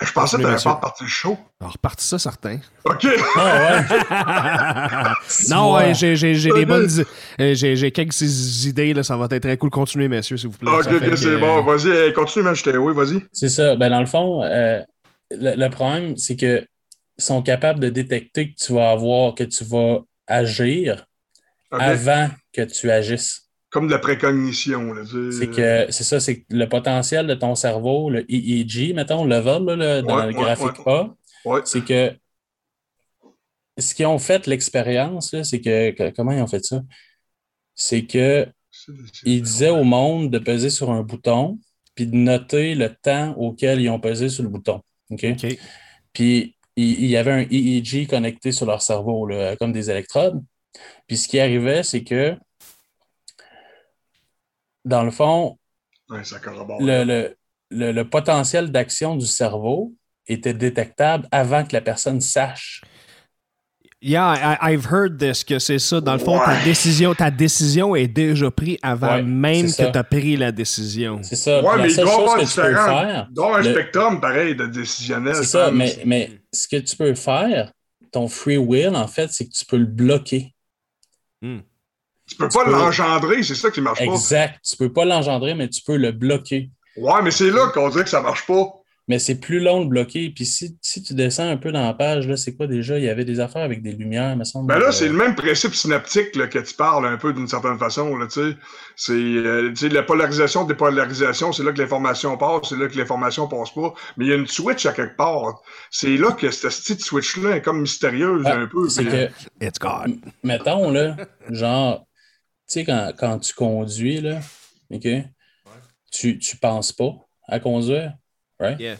Je pensais que tu n'avais pas reparti le show. Alors, reparti ça, certain. OK! Oh, ouais. Non, ouais, j'ai des bonnes... J'ai quelques idées, là. Ça va être très cool. Continuez, messieurs, s'il vous plaît. OK, c'est bon. Vas-y, continue, mais j'étais... Oui, vas-y. C'est ça. Ben, dans le fond, le problème, c'est que ils sont capables de détecter que tu vas avoir... que tu vas agir avant que tu agisses. Comme de la précognition. Là, c'est ça, c'est le potentiel de ton cerveau, le EEG, mettons, level, là, dans le graphique A. Ouais. C'est que ce qu'ils ont fait, l'expérience, là, c'est que... Comment ils ont fait ça? C'est que ils disaient au monde de peser sur un bouton puis de noter le temps auquel ils ont pesé sur le bouton. OK? Puis, il y avait un EEG connecté sur leur cerveau, là, comme des électrodes. Puis, ce qui arrivait, c'est que dans le fond, le potentiel d'action du cerveau était détectable avant que la personne sache. Yeah, I've heard this, que c'est ça. Dans le fond, ta décision est déjà prise avant même que tu as pris la décision. C'est ça. Ouais, mais il doit y avoir un spectrum pareil de décisionnel. C'est ça, mais ce que tu peux faire, ton free will, en fait, c'est que tu peux le bloquer. Tu peux pas l'engendrer, c'est ça qui marche pas. Exact. Tu peux pas l'engendrer, mais tu peux le bloquer. Ouais, mais c'est là qu'on dirait que ça marche pas. Mais c'est plus long de bloquer. Puis si tu descends un peu dans la page, là, c'est quoi déjà? Il y avait des affaires avec des lumières, me semble. Ben là, c'est le même principe synaptique là, que tu parles un peu d'une certaine façon. Là, t'sais. C'est la polarisation, dépolarisation, c'est là que l'information passe, c'est là que l'information passe pas. Mais il y a une switch à quelque part. C'est là que cette petite switch-là est comme mystérieuse un peu. C'est que... It's God. Mettons, là, genre... Tu sais, quand tu conduis, là, OK, tu penses pas à conduire, right? Yeah.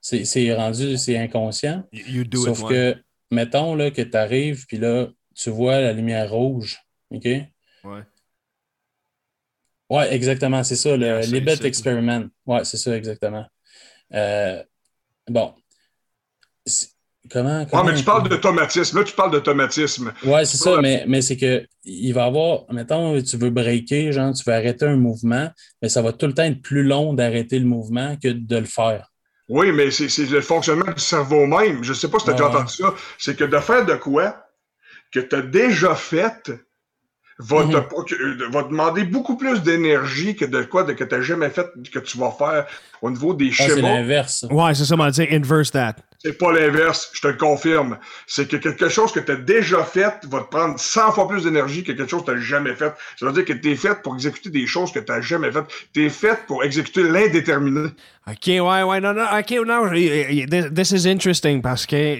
C'est inconscient. You do sauf it, que, mettons, là, que tu arrives, puis là, tu vois la lumière rouge, OK? Ouais, exactement, c'est ça, le Libet Experiment. Ouais, c'est ça, exactement. Bon. Comment mais tu parles d'automatisme. Là, tu parles d'automatisme. Ouais, c'est ça, mais c'est que il va y avoir, mettons, tu veux breaker, genre, tu veux arrêter un mouvement, mais ça va tout le temps être plus long d'arrêter le mouvement que de le faire. Oui, mais c'est le fonctionnement du cerveau même. Je ne sais pas si tu as déjà entendu ça. C'est que de faire de quoi que tu as déjà fait va demander beaucoup plus d'énergie que de quoi que tu n'as jamais fait, que tu vas faire au niveau des schémas. C'est l'inverse. Ouais, c'est ça, on dit inverse that. C'est pas l'inverse, je te le confirme. C'est que quelque chose que tu as déjà fait va te prendre 100 fois plus d'énergie que quelque chose que tu n'as jamais fait. Ça veut dire que tu es fait pour exécuter des choses que tu n'as jamais faites. Tu es fait pour exécuter l'indéterminé. OK, ouais, non, OK, non, this is interesting parce que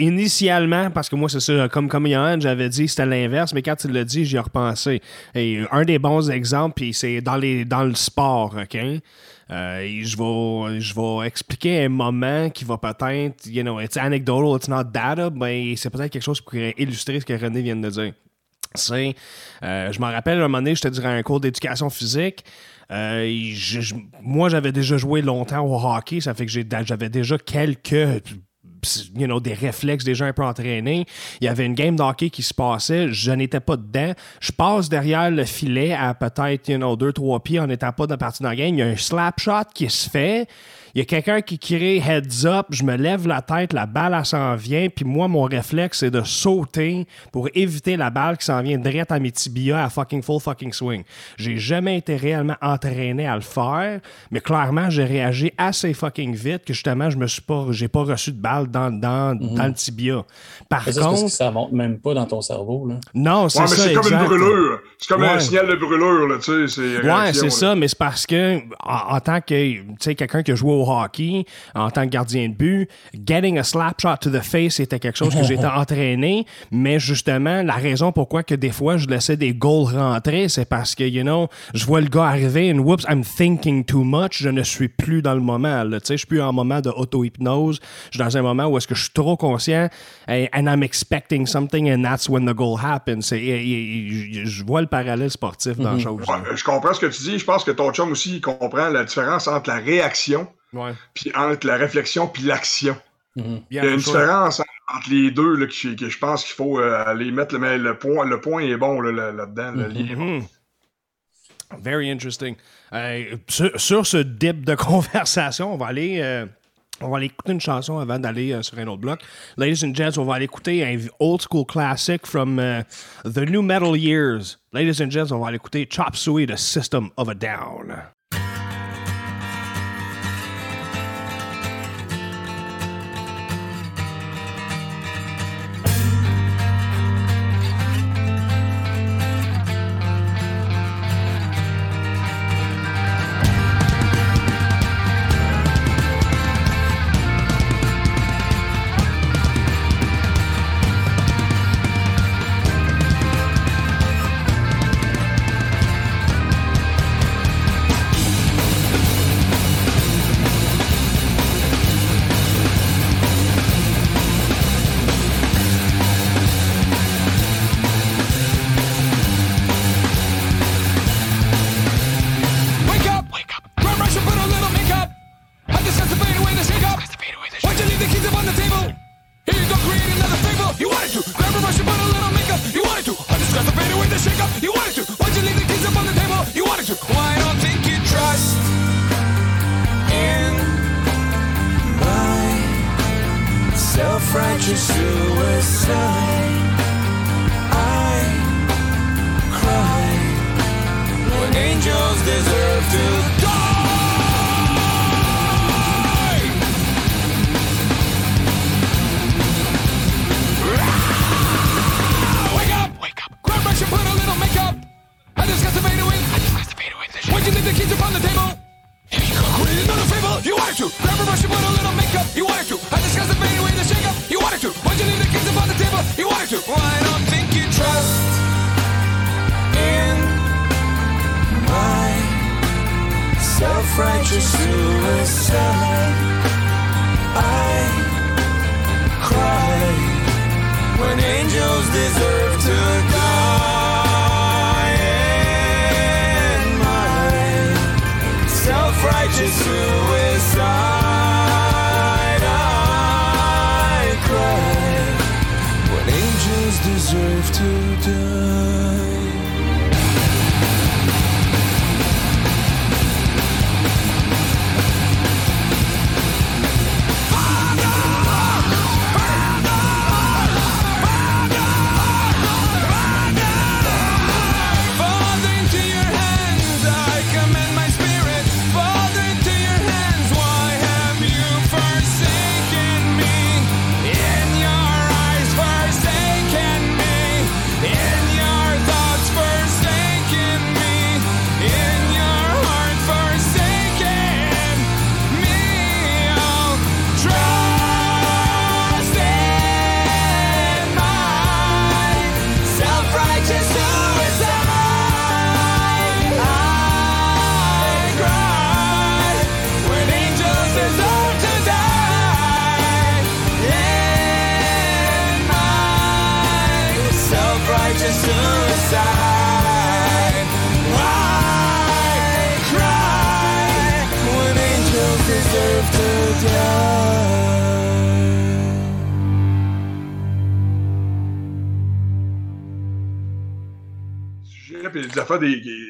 initialement, parce que moi, c'est ça, comme Yohan, j'avais dit c'était l'inverse, mais quand tu l'as dit, j'y ai repensé. Et un des bons exemples, puis c'est dans le sport, OK? Je vais expliquer un moment qui va peut-être, it's anecdotal, it's not data, mais c'est peut-être quelque chose qui pourrait illustrer ce que René vient de dire. C'est, je m'en rappelle, un moment donné, j'étais durant un cours d'éducation physique. Moi, j'avais déjà joué longtemps au hockey, ça fait que j'avais déjà quelques... des réflexes déjà un peu entraînés. Il y avait une game de hockey qui se passait. Je n'étais pas dedans. Je passe derrière le filet à peut-être 2-3 pieds en n'étant pas dans la partie de la game. Il y a un slap shot qui se fait. Il y a quelqu'un qui crie heads up. Je me lève la tête. La balle, elle s'en vient. Puis moi, mon réflexe, c'est de sauter pour éviter la balle qui s'en vient direct à mes tibias à fucking full fucking swing. J'ai jamais été réellement entraîné à le faire. Mais clairement, j'ai réagi assez fucking vite que justement, j'ai pas reçu de balle dans le tibia. Par contre... Que ça monte même pas dans ton cerveau, là. Non, c'est ça, mais c'est comme une brûlure. C'est comme un signal de brûlure, là, tu sais. Ouais, c'est ça, mais c'est parce que, en tant que, tu sais, quelqu'un qui a joué au hockey, en tant que gardien de but, getting a slap shot to the face, c'était quelque chose que j'étais entraîné, mais justement, la raison pourquoi que des fois, je laissais des goals rentrer, c'est parce que, je vois le gars arriver and whoops, I'm thinking too much, je ne suis plus dans le moment, là, tu sais, je suis plus en moment de auto-hypnose, je suis dans un moment où est-ce que je suis trop conscient and I'm expecting something and that's when the goal happens. Je vois le parallèle sportif dans la chose. Ouais, je comprends ce que tu dis. Je pense que ton chum aussi il comprend la différence entre la réaction puis entre la réflexion puis l'action. Il y a une différence entre les deux là, que je pense qu'il faut aller mettre. Mais le point est bon là-dedans. Là, Very interesting. Sur ce dip de conversation, on va aller... On va aller écouter une chanson avant d'aller sur un autre bloc. Ladies and gents, on va aller écouter un old school classic from the new metal years. Ladies and gents, on va aller écouter Chop Suey de System of a Down.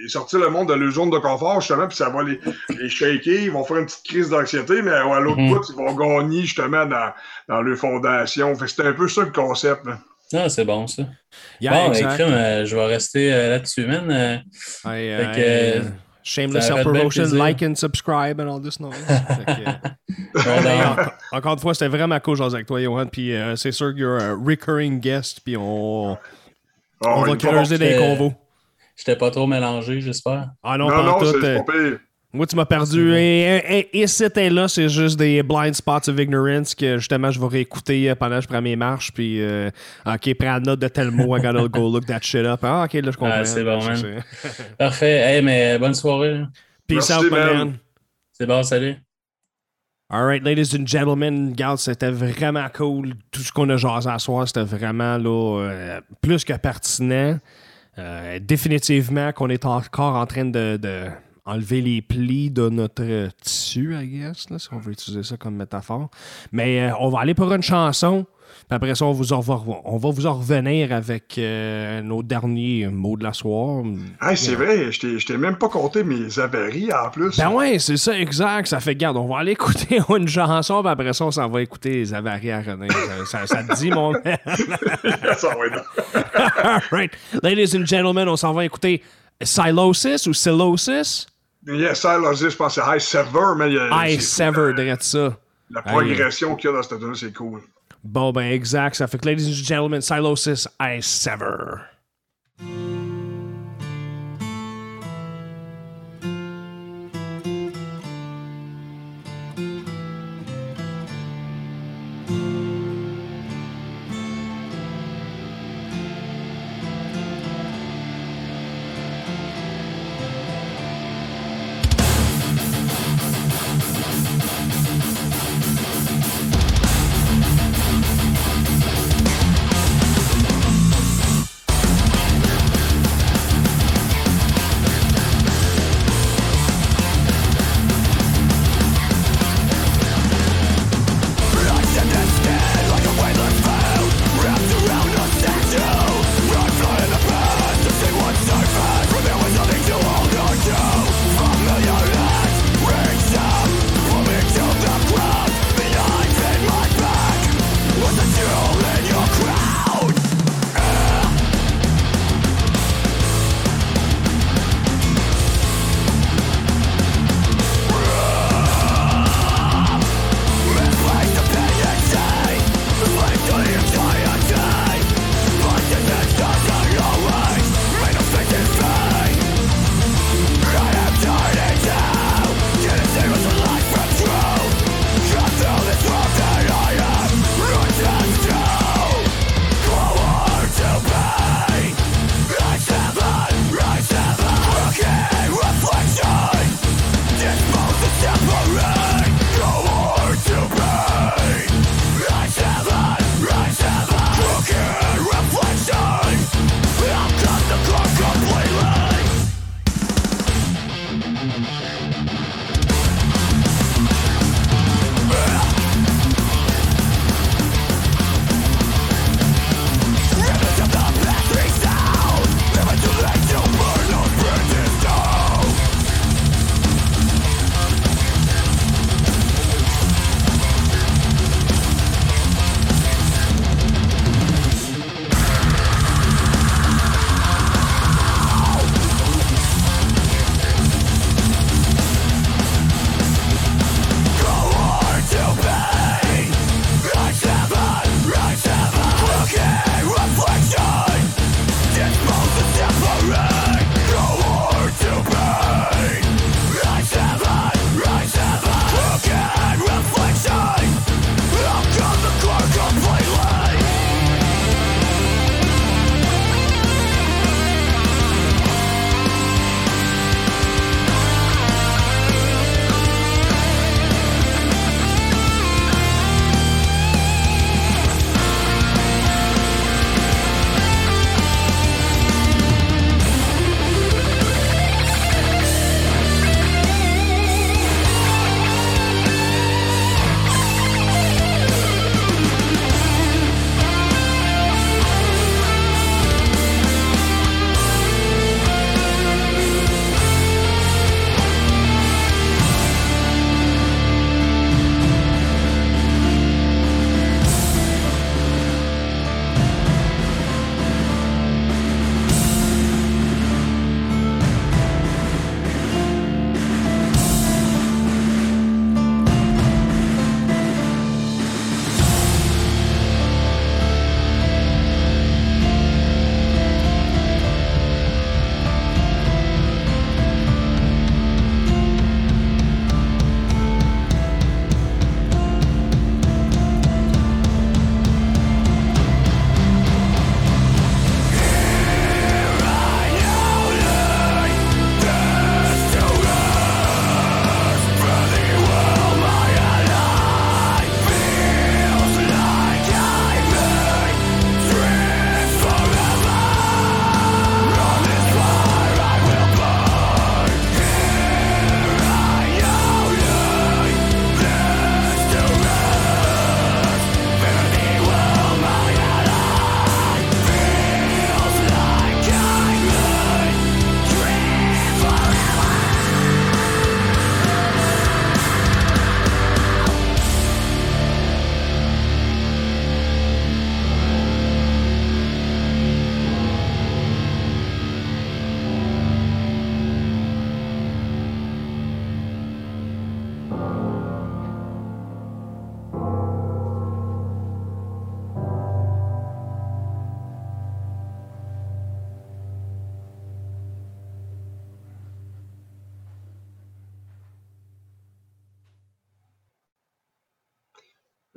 Sortir le monde de leur zone de confort, justement, puis ça va les shaker, ils vont faire une petite crise d'anxiété, mais à l'autre bout, ils vont gagner, justement, dans leur fondation. Fait que c'était un peu ça, le concept. Hein. Ah, c'est bon, ça. Yeah, bon, je vais rester là-dessus, man. Shameless self-promotion, like and subscribe and all this noise. Encore une fois, c'était vraiment cool, José, avec toi, Yohan, puis c'est sûr que you're a recurring guest, puis on va creuser des convos. J'étais pas trop mélangé, j'espère. Ah non, non, c'est pas pire. Moi, tu m'as perdu. Et c'était là, c'est juste des blind spots of ignorance que justement je vais réécouter pendant que je prends mes marches. Puis, ok, prends la note de tel mot, I gotta go look that shit up. Ah, ok, là, je comprends. Ah, c'est bon, man. Parfait. Hey, mais bonne soirée. Peace out, man. C'est bon, salut. All right, ladies and gentlemen, regarde, c'était vraiment cool. Tout ce qu'on a jasé à soir, c'était vraiment là, plus que pertinent. Définitivement qu'on est encore en train de enlever les plis de notre tissu, I guess, là, si on veut utiliser ça comme métaphore. Mais on va aller pour une chanson. Après ça, on va vous en revenir avec nos derniers mots de la soirée. Hey, c'est vrai, je t'ai même pas compté mes avaries en plus. Ben ouais, c'est ça, exact. Ça fait, garde, on va aller écouter une chanson, puis après ça, on s'en va écouter les avaries à René. ça te dit, mon mec? Ça va être. All right. Ladies and gentlemen, on s'en va écouter Silosis ou Silosis? Yeah, Silosis, je pense que c'est High Sever, mais... High Sever, dirais-tu ça? La progression qu'il y a dans cette donne, c'est cool. Bon, ben exact, ça fait que, ladies and gentlemen, Silosis, I Sever.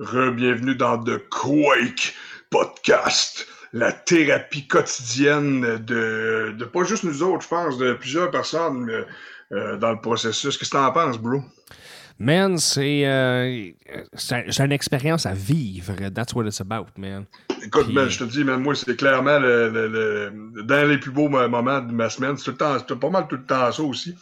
Re-bienvenue dans The Quake Podcast, la thérapie quotidienne de pas juste nous autres, je pense, de plusieurs personnes dans le processus. Qu'est-ce que t'en penses, bro? Man, c'est une expérience à vivre. That's what it's about, man. Écoute, puis... man, je te dis, man, moi, c'est clairement le dans les plus beaux moments de ma semaine. C'est pas mal tout le temps ça aussi.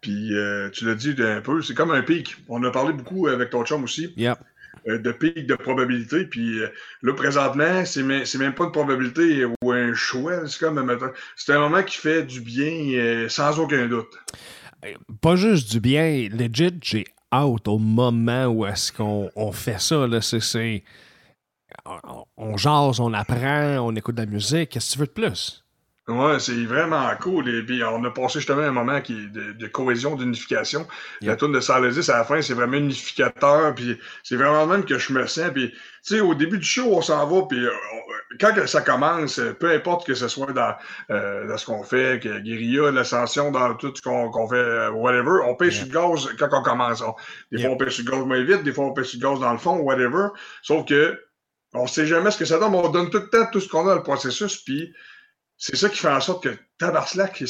Puis tu l'as dit un peu, c'est comme un pic. On a parlé beaucoup avec ton chum aussi. Yep. De pic de probabilité, puis là, présentement, c'est même pas une probabilité ou un choix, c'est comme c'est un moment qui fait du bien sans aucun doute. Pas juste du bien, legit, j'ai hâte au moment où est-ce qu'on fait ça, là, c'est on jase, on apprend, on écoute de la musique, qu'est-ce que tu veux de plus? Ouais, c'est vraiment cool. Et puis, on a passé justement un moment qui est de cohésion, d'unification. Yep. La tourne de Silosis, à la fin, c'est vraiment unificateur. Puis, c'est vraiment le même que je me sens. Puis, tu sais, au début du show, on s'en va. Puis, quand ça commence, peu importe que ce soit dans ce qu'on fait, que guérilla, l'ascension, dans tout ce qu'on fait, whatever, on pèse yep. sur le gaz quand on commence. Des fois, on pèse sur le gaz moins vite. Des fois, on pèse sur le gaz dans le fond, whatever. Sauf que, on sait jamais ce que ça donne. Mais on donne tout le temps tout ce qu'on a dans le processus. Puis, c'est ça qui fait en sorte que Tabarcelac,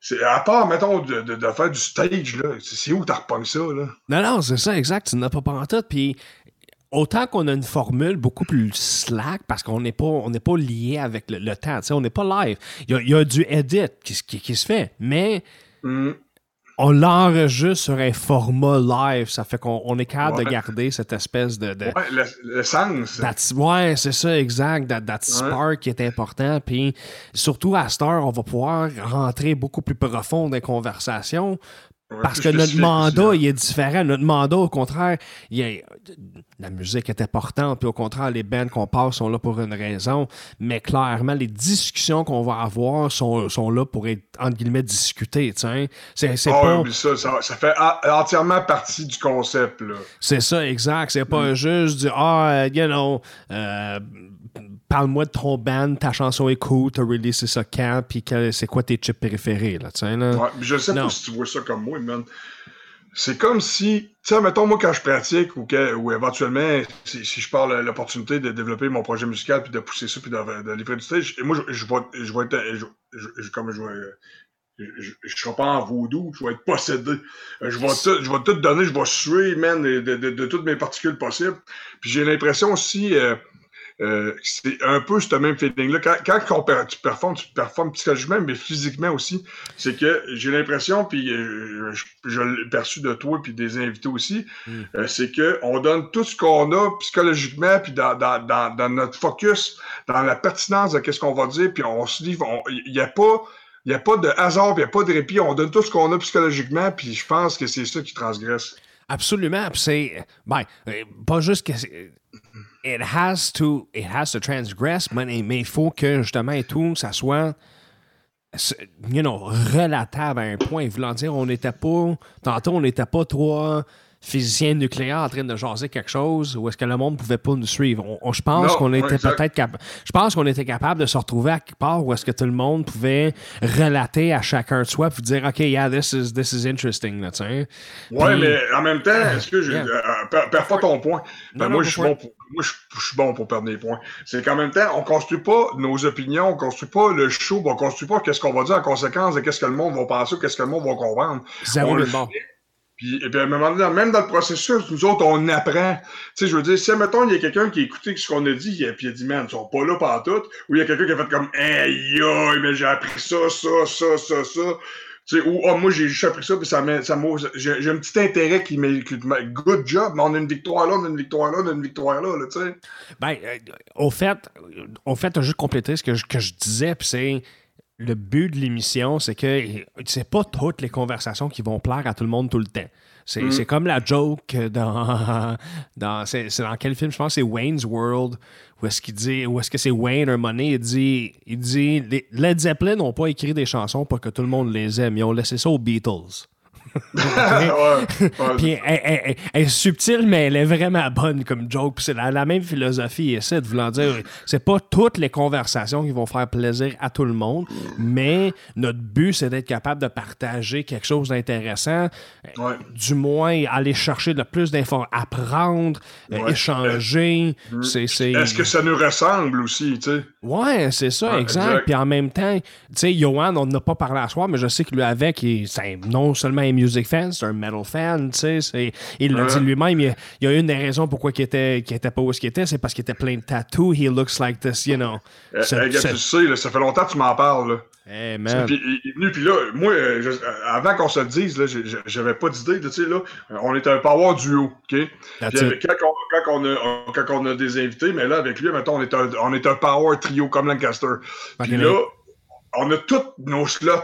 c'est à part, mettons, de faire du stage, là, c'est où t'as repogné ça, là? Non, c'est ça, exact, tu n'as pas pantoute, puis autant qu'on a une formule beaucoup plus slack, parce qu'on n'est pas lié avec le temps, tu sais, on n'est pas live. Il y a du edit qui se fait, mais... On l'enregistre sur un format live. Ça fait qu'on est capable de garder cette espèce de... Ouais, le sens. Ouais, c'est ça, exact. That spark qui est important. Puis surtout, à cette heure, on va pouvoir rentrer beaucoup plus profond dans les conversations parce que notre mandat, il est différent. Notre mandat, au contraire, la musique est importante. Puis au contraire, les bands qu'on passe sont là pour une raison. Mais clairement, les discussions qu'on va avoir sont là pour être, entre guillemets, discutées. Ça fait entièrement partie du concept, là. C'est ça, exact. C'est pas juste du « Ah, you know... parle-moi de ton band, ta chanson est cool, t'as releasé ça quand, puis c'est quoi tes chips préférés, là, tu sais, là? Ouais, je sais pas si tu vois ça comme moi, man. C'est comme si, tu sais, mettons, moi, quand je pratique ou éventuellement, si je parle l'opportunité de développer mon projet musical, puis de pousser ça, puis de livrer du stage, moi, je vais être... Je serai pas en vaudou, je vais être possédé. Je vais tout donner, je vais suer, man, de toutes mes particules possibles. Puis j'ai l'impression aussi... c'est un peu ce même feeling-là. Quand tu performes psychologiquement, mais physiquement aussi, c'est que j'ai l'impression, puis je l'ai perçu de toi puis des invités aussi, c'est qu'on donne tout ce qu'on a psychologiquement puis dans notre focus, dans la pertinence de ce qu'on va dire, puis on se livre. Il n'y a pas de hasard, il n'y a pas de répit. On donne tout ce qu'on a psychologiquement, puis je pense que c'est ça qui transgresse. Absolument. Puis c'est... Ben, pas juste que... It has to transgress, mais il faut que, justement, et tout, ça soit, you know, relatable à un point. Voulant dire, on n'était pas trois physiciens nucléaires en train de jaser quelque chose où est-ce que le monde ne pouvait pas nous suivre. Je pense qu'on était peut-être capable de se retrouver à quelque part où est-ce que tout le monde pouvait relater à chacun de soi puis dire « OK, yeah, this is interesting. » Ouais, puis, mais en même temps, perds pas ton point. Moi, je suis bon pour perdre des points. C'est qu'en même temps, on construit pas nos opinions, on construit pas le show, on construit pas qu'est-ce qu'on va dire en conséquence de qu'est-ce que le monde va penser ou qu'est-ce que le monde va comprendre. Zéro le bon. Puis, à un moment donné, même dans le processus, nous autres, on apprend. Tu sais, je veux dire, si, mettons, il y a quelqu'un qui a écouté ce qu'on a dit, puis il a dit, man, ils sont pas là pantoute, ou il y a quelqu'un qui a fait comme, hey, mais j'ai appris ça. Tu sais, ou, moi, j'ai juste appris ça, puis j'ai un petit intérêt qui m'a good job, mais on a une victoire là, on a une victoire là, tu sais. Ben, au fait, t'as juste complété ce que je disais, puis c'est. Le but de l'émission, c'est que c'est pas toutes les conversations qui vont plaire à tout le monde tout le temps. C'est comme la joke dans c'est dans quel film, je pense, c'est Wayne's World, où est-ce que c'est Wayne, un money, il dit les Led Zeppelin n'ont pas écrit des chansons pour que tout le monde les aime, ils ont laissé ça aux Beatles. Puis elle est subtile, mais elle est vraiment bonne comme joke. Puis c'est la même philosophie ici, de vouloir dire, c'est pas toutes les conversations qui vont faire plaisir à tout le monde, mais notre but, c'est d'être capable de partager quelque chose d'intéressant, du moins aller chercher le plus d'informations, apprendre, échanger. Est-ce que ça nous ressemble aussi, tu sais? Ouais, c'est ça, exact. Puis en même temps, tu sais, Yohan, on n'a pas parlé à soir, mais je sais que lui avec, c'est non seulement un music fan, c'est un metal fan, tu sais. Il l'a dit lui-même, il y a une des raisons pourquoi il était pas où ce qu'il était, c'est parce qu'il était plein de tattoos. He looks like this, you know. Tu sais, là, ça fait longtemps que tu m'en parles, là. Hey, man. Puis là, moi, avant qu'on se le dise, là, j'avais pas d'idée, tu sais, là, on était un power duo, OK? Puis quand on a des invités, mais là, avec lui, mettons, on est un power trio comme Lancaster. Puis là, on a tous nos slots.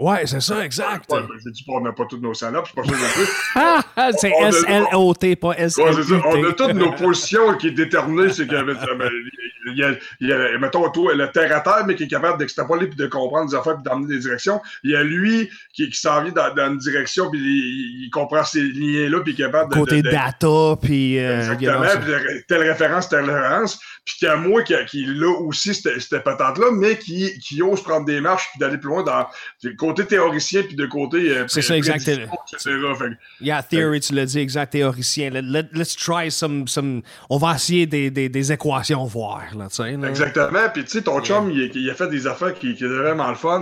Ouais, c'est ça, exact. Ouais, j'ai dit qu'on n'a pas toutes nos salopes, c'est pas ça que j'ai. C'est S-L-O-T, pas S-L-U-T. Ouais, c'est ça. On a toutes nos positions qui est déterminée. C'est qu'il y a, mettons, toi, le terre-à-terre, mais qui est capable d'extrapoler puis de comprendre des affaires puis d'emmener des directions. Il y a lui qui s'en vient dans une direction puis il comprend ces liens-là puis est capable de... Côté data, puis... Exactement, puis telle référence. Puis qu'il y a moi qui là aussi, cette patente-là, mais qui ose prendre des marches puis d'aller plus loin dans... Côté théoricien, puis de côté... c'est ça, exact. Yeah, theory, tu l'as dit, exact, théoricien. Let's try some... On va essayer des équations, voir, là, tu sais. Exactement, puis tu sais, ton chum, il a fait des affaires qui est vraiment le fun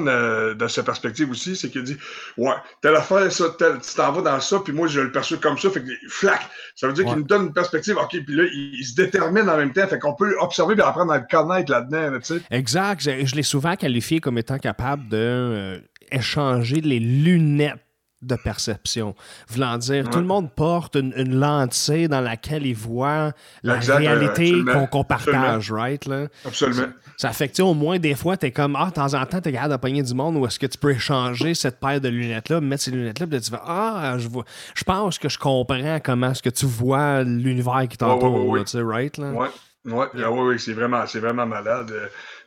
de sa perspective aussi, c'est qu'il dit, ouais, telle affaire, ça, tu t'en vas dans ça, puis moi, je le perçois comme ça, fait que, flac! Ça veut dire qu'il nous donne une perspective, OK, puis là, il se détermine en même temps, fait qu'on peut observer et apprendre à le connaître là-dedans, tu sais. Exact, je l'ai souvent qualifié comme étant capable de... échanger les lunettes de perception. Voulant dire, tout le monde porte une lentille dans laquelle il voit la réalité qu'on partage, right? Là? Absolument. Ça fait que, au moins, des fois, t'es comme, de temps en temps, t'es capable de pogner du monde où est-ce que tu peux échanger cette paire de lunettes-là, mettre ces lunettes-là, puis tu vas, je pense que je comprends comment est-ce que tu vois l'univers qui t'entoure, tu sais, right? Là? Oui, c'est vraiment malade.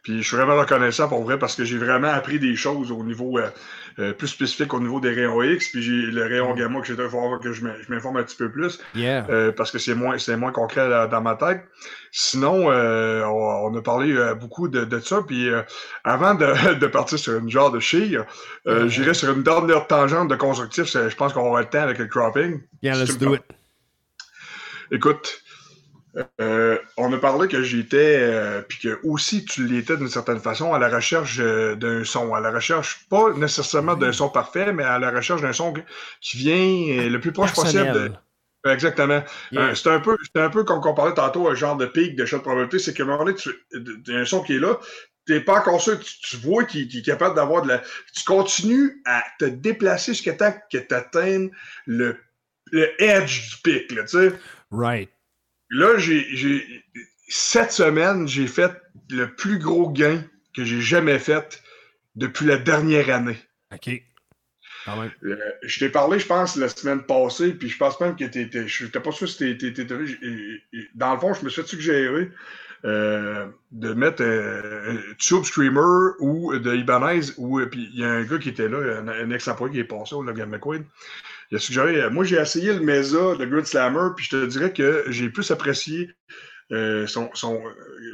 Puis je suis vraiment reconnaissant pour vrai parce que j'ai vraiment appris des choses au niveau plus spécifique au niveau des rayons X. Puis j'ai le rayon gamma que il faut que je m'informe un petit peu plus parce que c'est moins concret dans ma tête. Sinon, on a parlé beaucoup de ça. Puis avant de partir sur une genre de chire, j'irai sur une dernière tangente de constructif. Je pense qu'on aura le temps avec le cropping. Yeah, let's do it. Écoute. On a parlé que j'étais, puis que aussi tu l'étais d'une certaine façon, à la recherche d'un son, à la recherche pas nécessairement d'un son parfait, mais à la recherche d'un son qui vient le plus proche possible. Exactement. C'est un peu comme on parlait tantôt, un genre de pic de shot de probabilité, c'est qu'à un moment donné, tu as un son qui est là, t'es pas encore sûr, tu vois qu'il est capable d'avoir de la... Tu continues à te déplacer jusqu'à temps que t'atteignes le edge du pic, là, tu sais. Right. Là, cette semaine, j'ai fait le plus gros gain que j'ai jamais fait depuis la dernière année. OK. Ah ouais. Je t'ai parlé, je pense, la semaine passée, puis je pense même que je n'étais pas sûr si t'étais... Dans le fond, je me suis fait suggérer de mettre Tube Screamer ou de Ibanez, ou puis il y a un gars qui était là, un ex-employé qui est passé au Logan McQuaid. Il a suggéré, moi j'ai essayé le Mesa, le Grid Slammer, puis je te dirais que j'ai plus apprécié la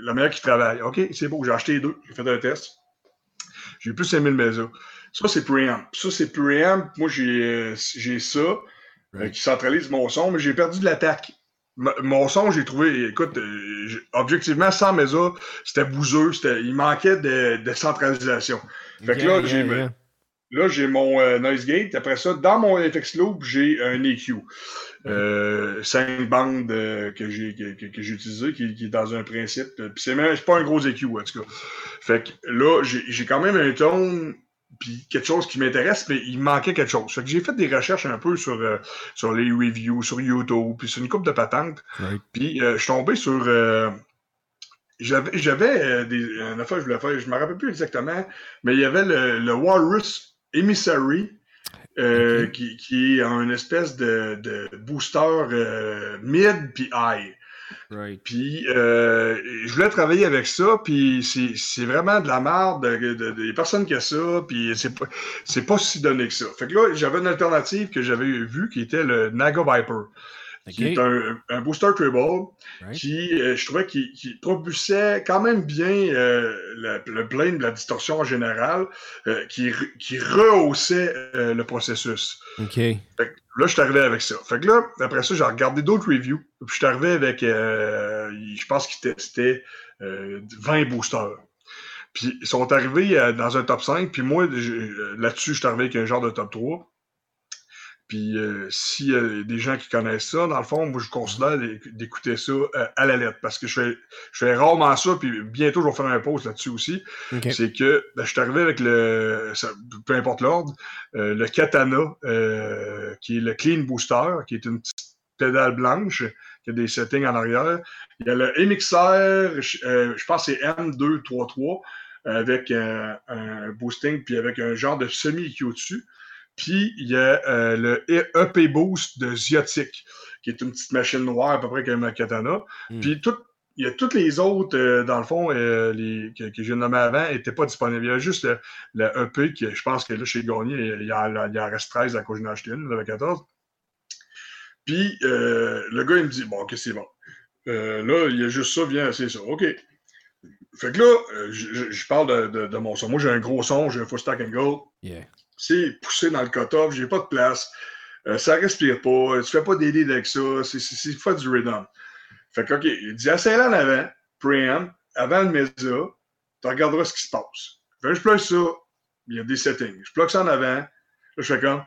manière qu'il travaille. OK, c'est beau, j'ai acheté les deux, j'ai fait un test. J'ai plus aimé le Mesa. Ça, c'est preamp. Moi, j'ai ça qui centralise mon son, mais j'ai perdu de l'attaque. Mon son, j'ai trouvé, écoute, objectivement, sans Mesa, c'était bouseux, il manquait de centralisation. Fait que là, Là, j'ai mon noise gate. Après ça, dans mon FX loop, j'ai un EQ. 5 bandes que j'ai utilisé, qui est dans un principe. Puis c'est pas un gros EQ, en tout cas. Fait que là, j'ai quand même un tone, puis quelque chose qui m'intéresse, mais il manquait quelque chose. Fait que j'ai fait des recherches un peu sur les reviews, sur YouTube, puis sur une couple de patentes. Right. Puis je suis tombé sur... J'avais une affaire que je voulais faire, je ne me rappelle plus exactement, mais il y avait le Walrus Emissary, qui est un espèce de booster mid puis high. Right. Puis, je voulais travailler avec ça, puis c'est vraiment de la merde des personnes qui a ça, puis c'est pas si donné que ça. Fait que là, j'avais une alternative que j'avais vue qui était le Naga Viper, okay, qui est un booster Treble, right, qui, je trouvais, qui propulsait quand même bien le plane de la distorsion en général, qui rehaussait le processus. OK. Fait que là, je suis arrivé avec ça. Fait que là, après ça, j'ai regardé d'autres reviews. Puis je suis arrivé avec, je pense que c'était 20 boosters. Puis ils sont arrivés dans un top 5. Puis moi, là-dessus, je suis arrivé avec un genre de top 3. Puis s'il y a des gens qui connaissent ça, dans le fond, moi, je considère d'écouter ça à la lettre. Parce que je fais rarement ça, puis bientôt, je vais faire un post là-dessus aussi. Okay. C'est que ben, je suis arrivé avec peu importe l'ordre, le Katana, qui est le Clean Booster, qui est une petite pédale blanche, qui a des settings en arrière. Il y a le MXR, je pense que c'est M233, avec un boosting, puis avec un genre de semi-EQ au-dessus. Puis, il y a le EP Boost de Ziotic, qui est une petite machine noire, à peu près comme un Katana. Mm. Puis, il y a toutes les autres, dans le fond, que j'ai nommé avant, n'étaient pas disponibles. Il y a juste le EP, que je pense que là, chez Gagné, il en reste 13 à cause d'une acheté une, il y en avait 14. Puis, le gars, il me dit, bon, OK, c'est bon. Là, il y a juste ça, viens, c'est ça. OK. Fait que là, je parle de mon son. Moi, j'ai un gros son, j'ai un full stack and gold. Yeah. C'est poussé dans le cut-off, j'ai pas de place, ça respire pas, tu fais pas des leads avec ça, c'est pas du rhythm. Fait que, OK, il dit, essaie-la en avant, preamp, avant le Mesa, tu regarderas ce qui se passe. Fait que je plug ça, il y a des settings, je plug ça en avant, là, je fais comme,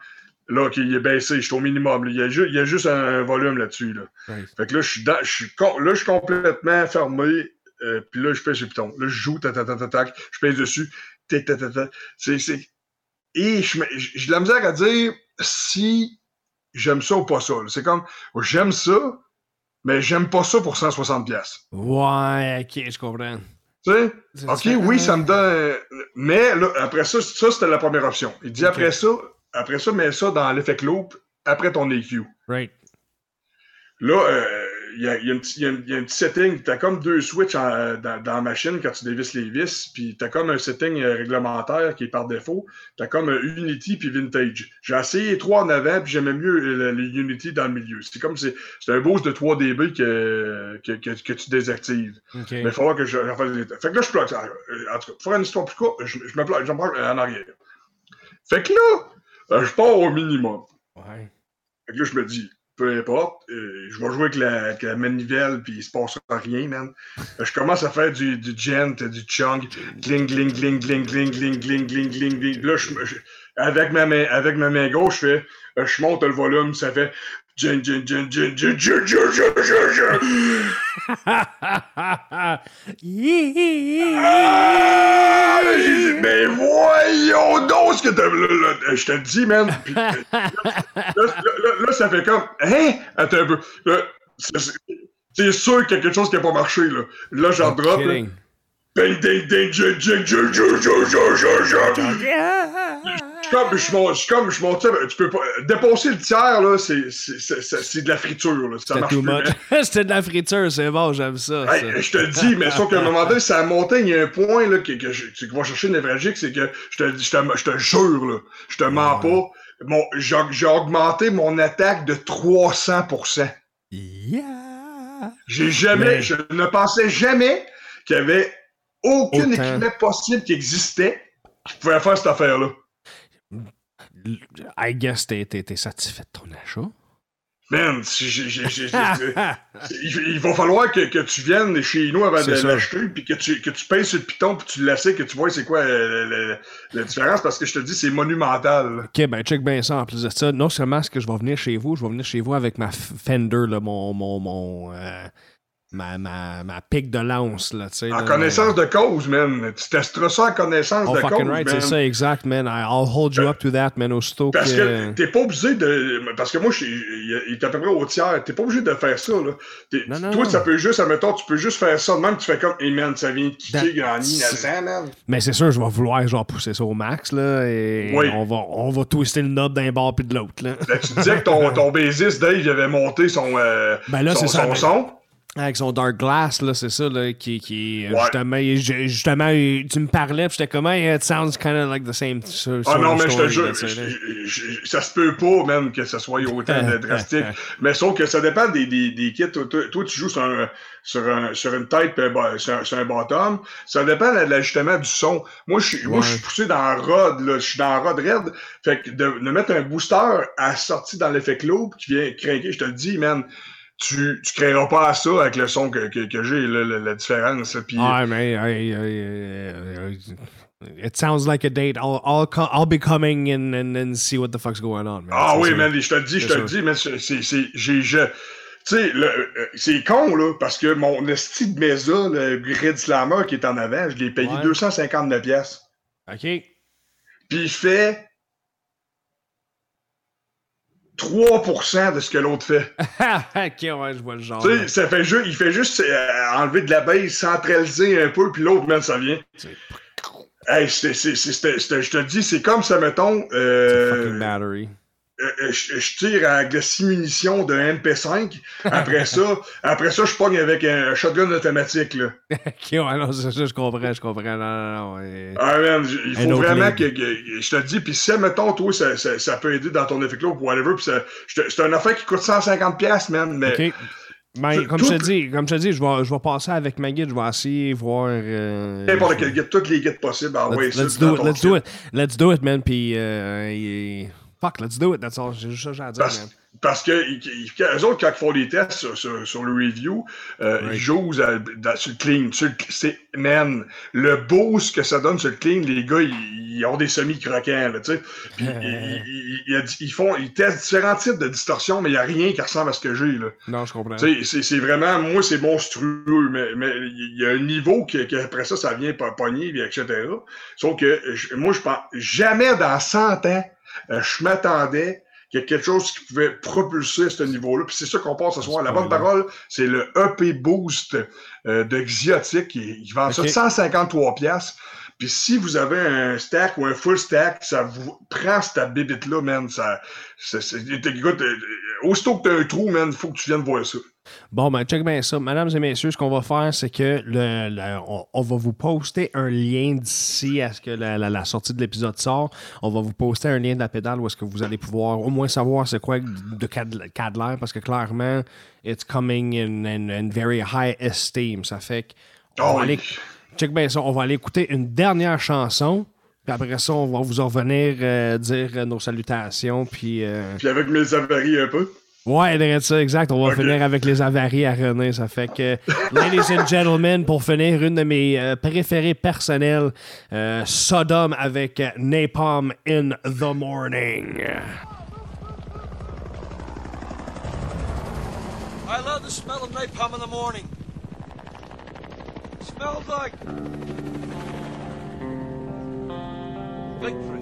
là, OK, il est baissé, je suis au minimum, là, il y a juste un volume là-dessus, là. Right. Fait que là, je suis complètement fermé, puis là, je pèse sur le piton, là, je joue, tac, je pèse dessus, tac, c'est... Et j'ai de la misère à dire si j'aime ça ou pas ça. C'est comme, j'aime ça, mais j'aime pas ça pour 160$. Ouais, OK, je comprends. Tu sais? OK, oui, ça me donne... Mais là, après ça, c'était la première option. Il dit, okay, après ça, mets ça dans l'effet loop, après ton EQ. Right. Là, il y a un petit setting, t'as comme deux switches dans la machine quand tu dévisses les vis, puis t'as comme un setting réglementaire qui est par défaut, t'as comme Unity puis Vintage. J'ai essayé 3 en avant, puis j'aimais mieux les Unity dans le milieu. C'est comme c'est un boost de 3 dB que tu désactives. Okay. Mais il faudra que j'en fasse des... Fait que là, je plug ça. En tout cas, pour faire une histoire plus courte, je me plug, j'en prends en arrière. Fait que là, je pars au minimum. Ouais. Fait que là, je me dis... Peu importe, je vais jouer avec la manivelle, puis il se passera rien, man. Je commence à faire du gent, du chung, gling, gling, gling, gling, gling, gling, gling, gling, gling, gling. Là, avec ma main gauche, je monte le volume, ça fait gin, gin, gin, gin, gin, gin, gin, gin, gin. Mais voyons donc ce que t'as... Là, je te le dis, man. Puis, là, ça fait comme... Hein? Attends un peu. Là, c'est sûr qu'il y a quelque chose qui n'a pas marché, là. Là, j'en drop. Ding, ding, ding, gin, gin, gin, gin, gin, gin, gin. Je suis monté, tu peux pas... Dépasser le tiers, là, c'est de la friture, là. Ça marche plus. C'était de la friture, c'est bon, j'aime ça. Hey, ça. Je te le dis, mais sauf qu'à un moment donné, ça a monté, il y a un point, là, que je vais chercher névralgique, c'est que je te jure, là, je te mens pas. Bon, j'ai augmenté mon attaque de 300%. Yeah! Je ne pensais jamais qu'il y avait aucune équipement possible qui existait qui pouvait faire cette affaire-là. I guess t'es satisfait de ton achat. Man, il va falloir que tu viennes chez nous avant de l'acheter, puis que tu pèses sur le piton, puis tu l'essaies, que tu vois c'est quoi la différence, parce que je te dis, c'est monumental. OK, ben check bien ça en plus de ça. Non seulement est-ce que je vais venir chez vous, avec ma Fender, là, ma pique de lance, là, tu sais. En connaissance de cause, man. Tu testeras ça en connaissance de cause, man. Right, c'est ça, exact, man. I'll hold you up to that, man, aussitôt que... Parce que t'es pas obligé de... Parce que moi, il est à peu près au tiers. T'es pas obligé de faire ça, là. Non. Ça peut juste, admettons, tu peux juste faire ça. Même tu fais comme, hey, man, ça vient de kicker en innocent, man. Mais c'est sûr, je vais vouloir, genre, pousser ça au max, là, et oui. on va twister le knob d'un bord puis de l'autre, là. Là, tu disais que ton bassiste, Dave, il avait monté son son. Avec son Dark Glass, là, c'est ça, là, qui ouais. Justement, tu me parlais, puis j'étais comme, hey, it sounds kind of like the same. Ah non, mais je te jure, ça se peut pas, même, que ce soit autant de drastique. Mais sauf que ça dépend des kits. Toi, tu joues sur une tête, puis sur un bottom. Ça dépend, justement, du son. Moi, je suis poussé dans la rod, là. Je suis dans la rod raide. Fait que de mettre un booster à sortir dans l'effet clos, puis qui vient craquer, je te le dis, man. Tu créeras pas ça avec le son que j'ai, là, la différence. Puis... Ah, mais... It sounds like a date. I'll be coming and see what the fuck's going on. Man. Ah oui, man, je te le dis, mais Tu sais, c'est con, là, parce que mon esti de Mesa, le Grid Slammer qui est en avant, je l'ai payé 259$. OK. Puis il fait... 3% de ce que l'autre fait. Ok, ouais, je vois le genre. Tu sais, il fait juste enlever de la base, centraliser un peu, puis l'autre, man, ça vient. Hey, je te dis, c'est comme ça, mettons. Je tire avec de 6 munitions de MP5. Après ça, je pogne avec un shotgun automatique, là. Ok, ouais, non, c'est ça, je comprends. Non. Ah, man, il faut vraiment que je te dis, pis si, mettons, toi, ça peut aider dans ton effet clos pour whatever, pis c'est un affaire qui coûte 150$, man, mais... Okay. Ben, comme je te dis, je vais passer avec ma guide, je vais essayer voir. N'importe quel guide, toutes les guides possibles. Let's do it, man, pis... Fuck, let's do it, that's all. J'ai juste ça à dire. Parce que eux autres, quand ils font des tests sur le review, ils jouent sur le clean. Man, le boost que ça donne sur le clean, les gars, ils ont des semis croquants, là, tu sais. Puis ils testent différents types de distorsions, mais il n'y a rien qui ressemble à ce que j'ai, là. Non, je comprends. C'est vraiment, moi, c'est monstrueux, mais il y a un niveau qu'après ça, ça vient pogner, etc. Sauf que moi, je pense, jamais dans 100 ans, je m'attendais qu'il y ait quelque chose qui pouvait propulser à ce niveau-là. Puis c'est ça qu'on passe ce soir. La bonne parole, c'est le EP Boost de Xiotic qui vend ça 153$. Puis si vous avez un stack ou un full stack, ça vous prend cette bébite-là, man. Écoute, aussitôt que tu as un trou, man, il faut que tu viennes voir ça. Bon, ben, check bien ça. Mesdames et messieurs, ce qu'on va faire, c'est que on va vous poster un lien d'ici à ce que la sortie de l'épisode sort. On va vous poster un lien de la pédale où est-ce que vous allez pouvoir au moins savoir c'est quoi de Cadler, parce que clairement, it's coming in very high esteem. Ça fait que check bien ça, on va aller écouter une dernière chanson. Puis après ça, on va vous en revenir dire nos salutations. Puis avec mes avaries un peu. Ouais, direct ça, exact. On va finir avec les avaries à René. Ça fait que, ladies and gentlemen, pour finir, une de mes préférées personnelles, Sodom avec Napalm in the Morning. I love the smell of napalm in the morning. It smells like... victory.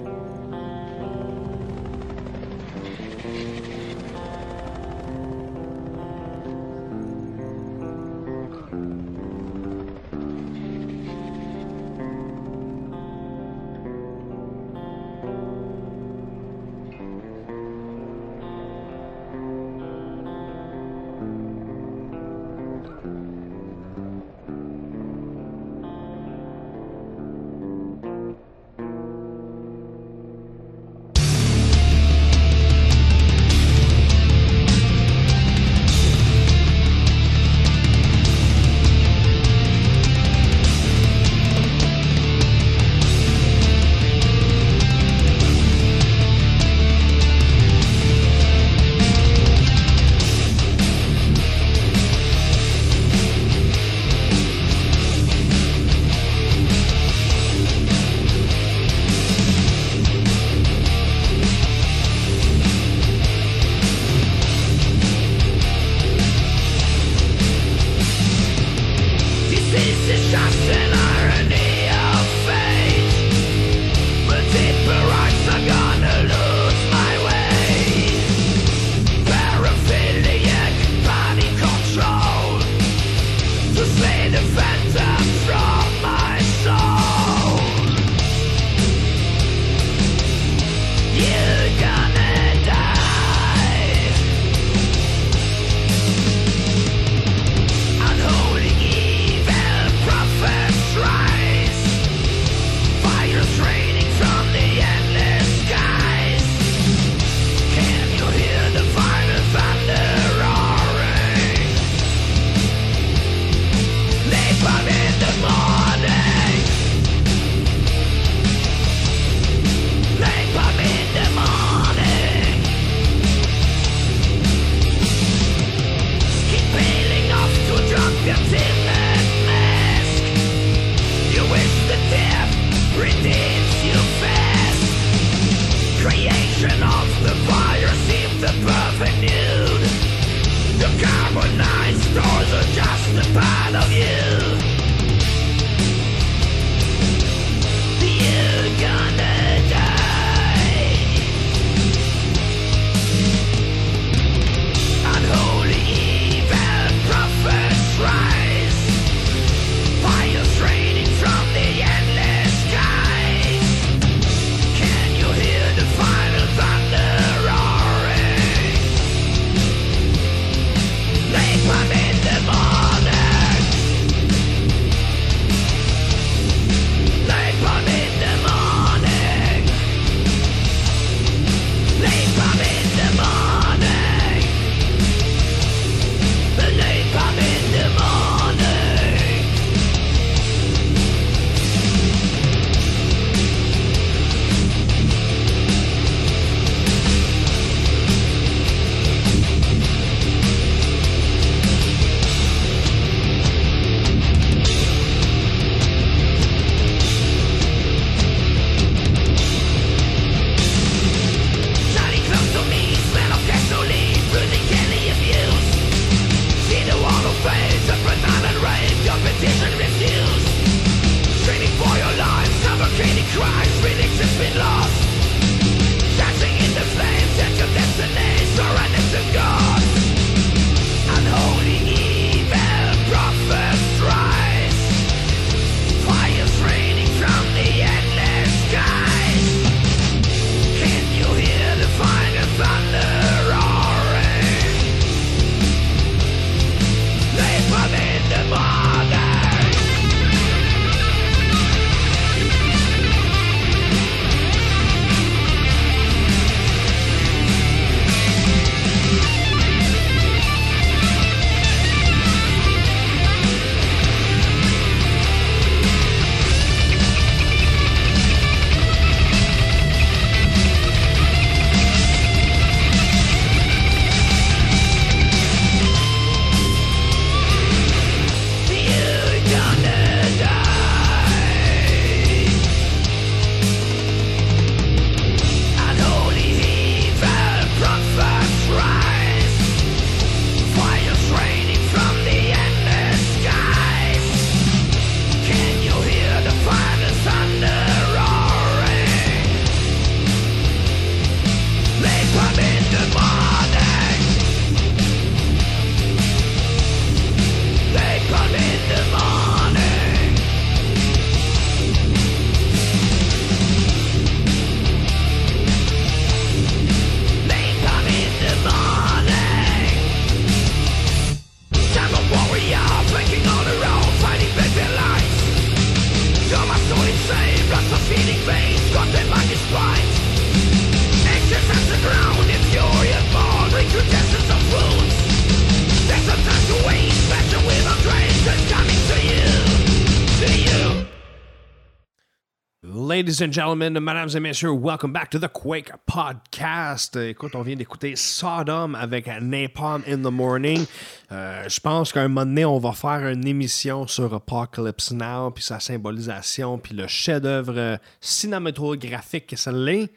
Ladies and gentlemen, mesdames et messieurs, welcome back to the Quake Podcast. Écoute, on vient d'écouter Sodom avec Napalm in the Morning. Je pense qu'à un moment donné, on va faire une émission sur Apocalypse Now, puis sa symbolisation, puis le chef-d'œuvre cinématographique que ça l'est.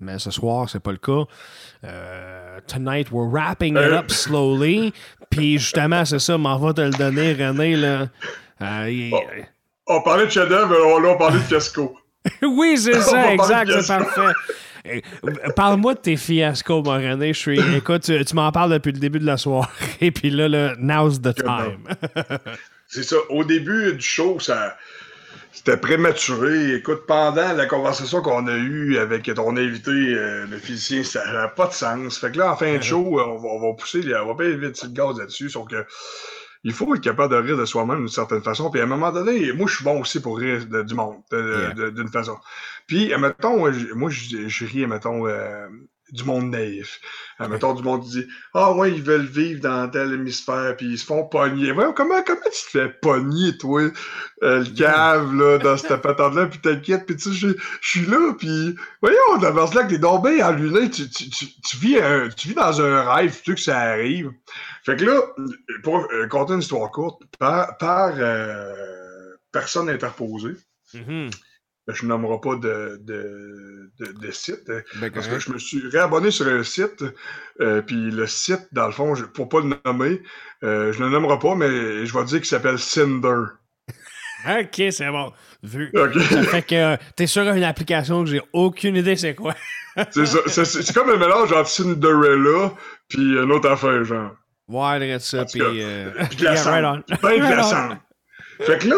Mais ce soir, c'est pas le cas. Tonight, we're wrapping it up slowly. Puis justement, c'est ça, m'en va te le donner, René, là. On parlait de chef-d'œuvre, là, on parlait de fiasco. Oui, c'est ça, exact, c'est parfait. Parle-moi de tes fiascos, mon René. Écoute, tu m'en parles depuis le début de la soirée, puis là, now's the time. C'est ça, au début du show, ça... C'était prématuré. Écoute, pendant la conversation qu'on a eue avec ton invité, le physicien, ça n'a pas de sens. Fait que là, en fin de show, on va pousser, on va bien éviter le gaz là-dessus, sauf que il faut être capable de rire de soi-même d'une certaine façon. Puis à un moment donné, moi, je suis bon aussi pour rire du monde, d'une façon. Puis, admettons, moi, je ris, admettons, du monde naïf. Admettons, du monde qui dit « Ah ouais, ils veulent vivre dans tel hémisphère, puis ils se font pogner. Ouais, » comment tu te fais pogner, toi, le cave, là, dans cette patente-là, puis t'inquiète, puis tu sais, je suis là, puis voyons, dans ce lac, t'es donc bien enluné, tu vis dans un rêve, tu sais que ça arrive. » Fait que là, pour compter une histoire courte, par personne interposée, je ne nommerai pas de site, parce que je me suis réabonné sur un site, puis le site, dans le fond, pour ne pas le nommer, je ne le nommerai pas, mais je vais dire qu'il s'appelle Cinder. OK, c'est bon. Vu. Okay. Ça fait que t'es sur une application que j'ai aucune idée c'est quoi. C'est ça, c'est comme un mélange entre Cinderella puis une autre affaire, genre. Ouais, il reste ça, puis... glaçante. Ben glaçante. Fait que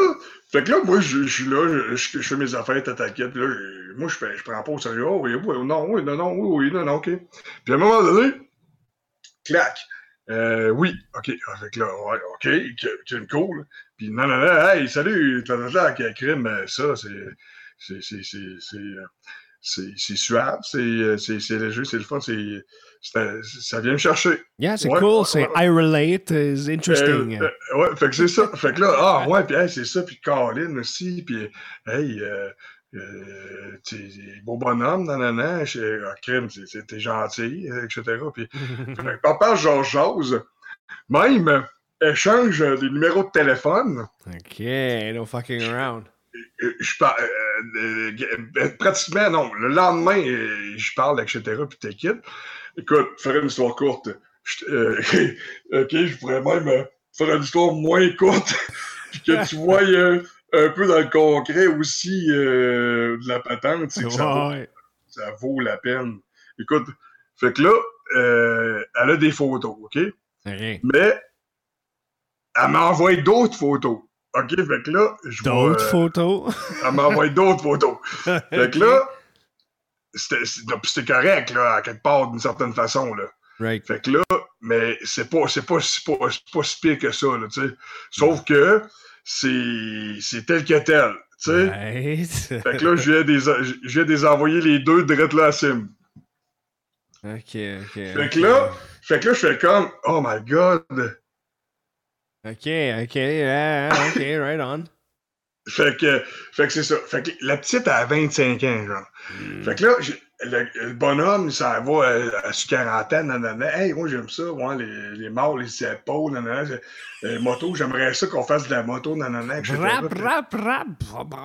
là, moi, je suis là, je fais mes affaires, t'attaquettes, puis là, moi, je prends pas au sérieux. Oh, oui, non, OK. Puis à un moment donné, clac, oui, OK. Fait que là, ouais, OK, c'est une cool. Puis non, hey, salut, t'as qui a crime, ça, c'est suave, c'est léger, c'est le fun, ça vient me chercher. Yeah, c'est cool, c'est « I relate », c'est interesting. Ouais, fait que c'est ça. Fait que là, ah ouais, puis hey, c'est ça, puis Caroline aussi, puis hey, t'es beau bonhomme, nanana, crime, t'es gentil, etc. Puis papa Georges, même, échange des numéros de téléphone. OK, no fucking around. Pratiquement, non. Le lendemain, je parle, etc., puis t'es quitte. Écoute, faire une histoire courte. OK, je pourrais même faire une histoire moins courte, puis que tu vois un peu dans le concret aussi de la patente, c'est que ça vaut la peine. Écoute, fait que là, elle a des photos, OK? Okay. Mais elle m'envoie d'autres photos. OK, fait que là, je vois... D'autres photos? Elle m'envoie d'autres photos. Fait que là, c'était correct, là, à quelque part, d'une certaine façon, là. Right. Fait que là, mais c'est pas si pire que ça, là, tu sais. Sauf que c'est tel que tel, tu sais. Right. Fait que là, je viens de les envoyer les deux direct là à Sim. OK. Fait que là, je fais comme, oh my God... OK, right on. Fait que c'est ça. Fait que la petite a 25 ans, genre. Fait que là, le bonhomme, il s'en va à sa quarantaine, nanana. Hey, moi, j'aime ça, ouais, les morts, les épaules, nanana. Les motos, j'aimerais ça qu'on fasse de la moto, nanana. Rap.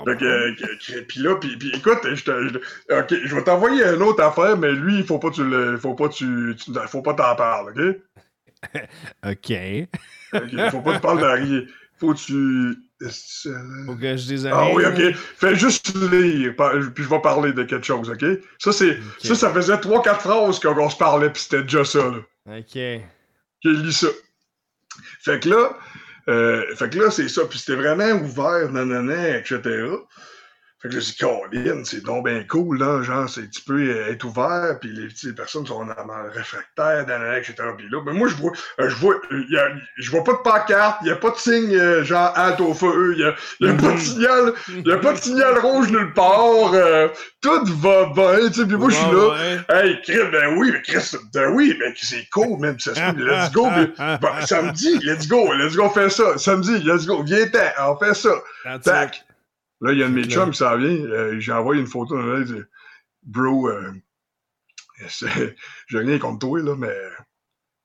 Fait que, puis écoute, OK, je vais t'envoyer une autre affaire, mais lui, il faut pas t'en parler, OK? OK. Faut pas te parler de rien. Faut que je désarrive. Ah oui, OK. Fais juste lire, puis je vais parler de quelque chose, OK? Ça, c'est... Okay. Ça faisait 3-4 phrases qu'on se parlait, puis c'était déjà ça, là. OK. Qu'il lit ça. Fait que là, c'est ça. Puis c'était vraiment ouvert, nanana, etc. Fait que là, j'ai dit, Colin, c'est donc bien cool, là, genre, tu peux être ouvert, puis les personnes sont réfractaires, nanana, etc. Puis là, ben moi, je vois pas de pancarte, il n'y a pas de signe, genre, halte au feu, il n'y a pas de signal rouge nulle part, tout va bien, tu sais, puis moi, je suis là, hey, Chris, ben oui, c'est cool, même, ça se dit, let's go, ben, samedi, let's go, fais ça, samedi, let's go, viens-t'en, on fait ça, tac. Là, il y a un de mes chums qui s'en vient. J'ai envoyé une photo. Là, il dit, bro, j'ai rien contre toi, là, mais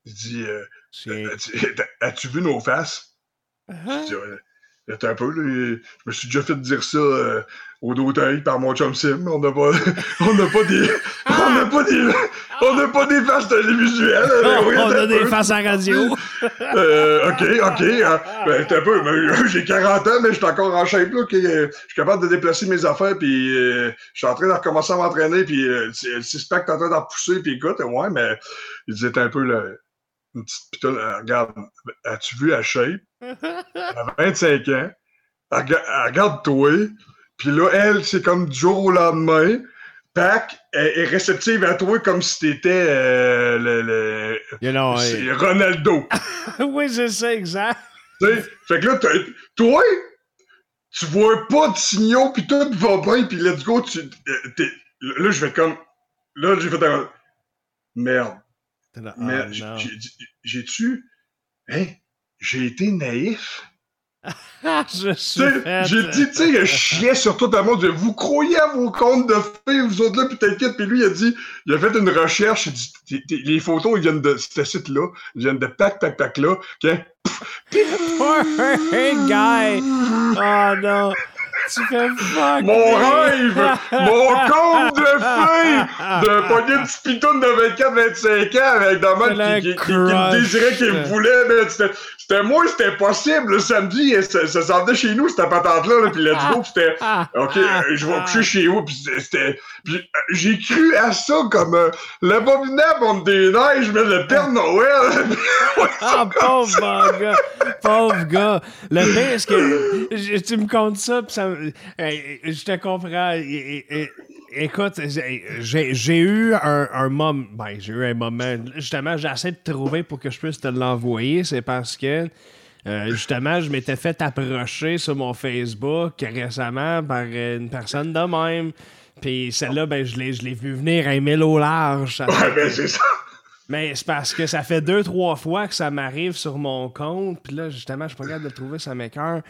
il dit, as-tu vu nos faces? Uh-huh. Je dis, un peu, là, je me suis déjà fait dire ça au dos d'oreille par mon chum Sim. On n'a pas, on n'a pas des faces télévisuelles. Oui, on a des faces à radio. OK. Ben, t'as un peu. Mais, j'ai 40 ans, mais je suis encore en shape. Là, okay, je suis capable de déplacer mes affaires, puis je suis en train de recommencer à m'entraîner, puis le six-pack est en train d'en repousser, puis écoute, ouais, mais il disait un peu là, une petite pitole. Regarde, as-tu vu la shape? Elle a 25 ans. Regarde-toi. Puis là, elle, c'est comme du jour au lendemain. Pac est réceptive à toi comme si t'étais c'est Ronaldo. Oui, c'est ça, exact. T'sais, fait que là, toi, tu vois pas de signaux, puis tout va bien, puis let's go, là, je vais comme... Là, j'ai fait un... Merde. Merde. Oh, j'ai-tu... Hein? J'ai été naïf. J'ai dit, tu sais, je chiais sur tout le monde. Vous croyez à vos comptes de filles, vous autres là, puis t'inquiète. Puis lui, il a dit, il a fait une recherche. Il dit, les photos, ils viennent de ce site-là. Ils viennent de pac là. Okay. Hey, guy! Oh non! Tu fais fuck! Mon rêve! Mon compte de filles! De pogner de pitoune de 24-25 ans avec Damon qui me désirait qu'il me voulait, mais c'était moi, c'était possible le samedi, ça s'en venait chez nous, cette patente-là, là, pis let's go, pis c'était OK, je vais coucher chez vous, pis c'était. Pis j'ai cru à ça comme l'abominable homme des neiges, mais le Père Noël! Ah, pauvre gars! Pauvre gars! Le pire, est-ce que tu me comptes ça, pis ça. Je te comprends. Écoute, j'ai eu un moment, justement, j'essaie de trouver pour que je puisse te l'envoyer, c'est parce que, justement, je m'étais fait approcher sur mon Facebook récemment par une personne de même, puis celle-là, ben, je l'ai vu venir un mille au large. Ouais, ben c'est ça! Mais c'est parce que ça fait 2-3 fois que ça m'arrive sur mon compte, puis là, justement, je suis pas capable de le trouver, ça m'écoeure,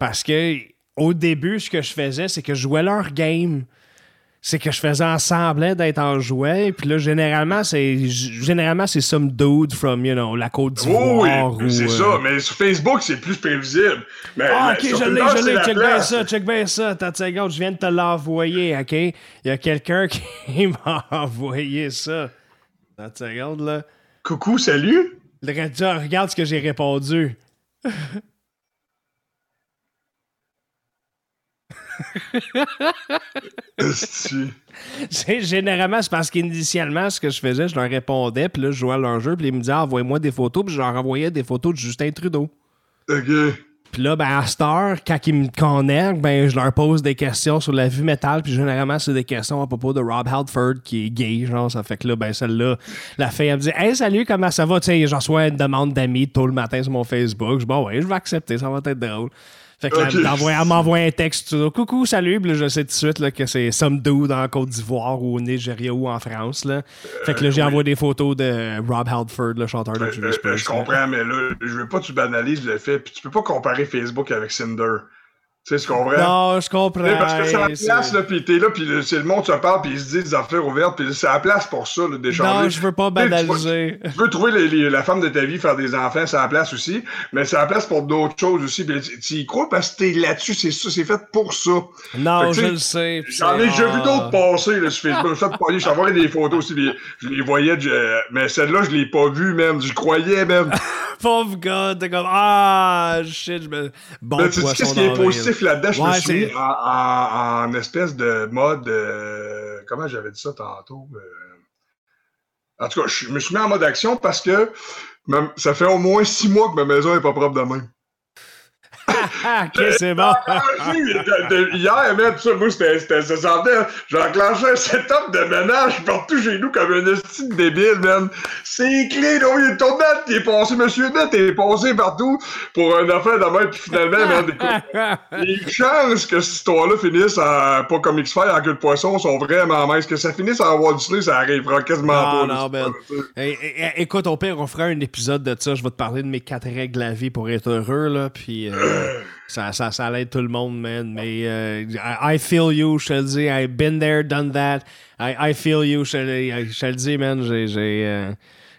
parce que, au début, ce que je faisais, c'est que je jouais leur game. C'est que je faisais en semblant d'être en jouet. Puis là, généralement, c'est some dude from, you know, la Côte d'Ivoire. Oui, c'est ça. Mais sur Facebook, c'est plus prévisible. Mais, OK, je l'ai. Check bien ça. Attends, regarde, je viens de te l'envoyer, OK? Il y a quelqu'un qui m'a envoyé ça. Attends, regarde, là. Coucou, salut? Regarde ce que j'ai répondu. Généralement, c'est parce qu'initialement, ce que je faisais, je leur répondais, puis là, je jouais à leur jeu, puis ils me disaient, envoyez-moi des photos, puis je leur envoyais des photos de Justin Trudeau. OK. Puis là, ben, à cette heure, quand ils me connectent, ben, je leur pose des questions sur la vue métal, puis généralement, c'est des questions à propos de Rob Halford, qui est gay, genre, ça fait que là, ben, celle-là, la fille, elle me dit, hey, salut, comment ça va? Tu sais, j'en reçois une demande d'amis tôt le matin sur mon Facebook. Je dis, bon, ouais, je vais accepter, ça va être drôle. Fait que okay. Elle m'envoie un texte, tu dis, coucou, salut, puis là, je sais tout de suite là, que c'est some dude en Côte d'Ivoire ou au Nigeria ou en France. Là. Fait que là, j'ai envoyé des photos de Rob Halford, le chanteur de Judas Priest. Je comprends, mais là, je veux pas que tu banalises le fait, puis tu peux pas comparer Facebook avec Tinder. Tu sais, tu comprends? Non, je comprends. Ouais, parce que c'est à la place, là, pis t'es là, pis c'est le monde se parle, pis ils se disent des affaires ouvertes, pis c'est à la place pour ça, là, d'échanger. Non, je veux pas banaliser. Tu veux trouver la femme de ta vie, faire des enfants, c'est à la place aussi, mais c'est à la place pour d'autres choses aussi, pis tu y crois parce que t'es là-dessus, c'est ça, c'est fait pour ça. Non, je le sais. J'en ai déjà vu d'autres passer, là, sur Facebook. Je t'envoyais des photos aussi, pis je les voyais, mais celle-là, je l'ai pas vue, même. Je croyais, même. Pauvre gars, t'es comme, ah, shit, bon, mais tu dis, qu'est-ce qui est possible? Là-dedans, je me suis mis en espèce de mode... comment j'avais dit ça tantôt? En tout cas, je me suis mis en mode action parce que ça fait au moins 6 mois que ma maison n'est pas propre de même. OK, c'est bon. Hier, même, ça, moi, ça sentait... J'ai enclenché un setup de ménage partout chez nous comme un esti de débile, man. C'est clé, là, il est tourné, il est passé, monsieur Net, il est passé partout pour un affaire de même, puis finalement, man, écoute, les chances que cette histoire-là finisse pas comme X-Files en queue de poisson sont vraiment minces. Que ça finisse en Walt Disney, ça arrivera quasiment pas. Non, ben, écoute, au pire, on fera un épisode de ça, je vais te parler de mes 4 règles à vie pour être heureux, là, puis... Ça l'aide tout le monde, man. Mais I feel you, je te le dis. I've been there, done that. I feel you, je te le dis, man. J'ai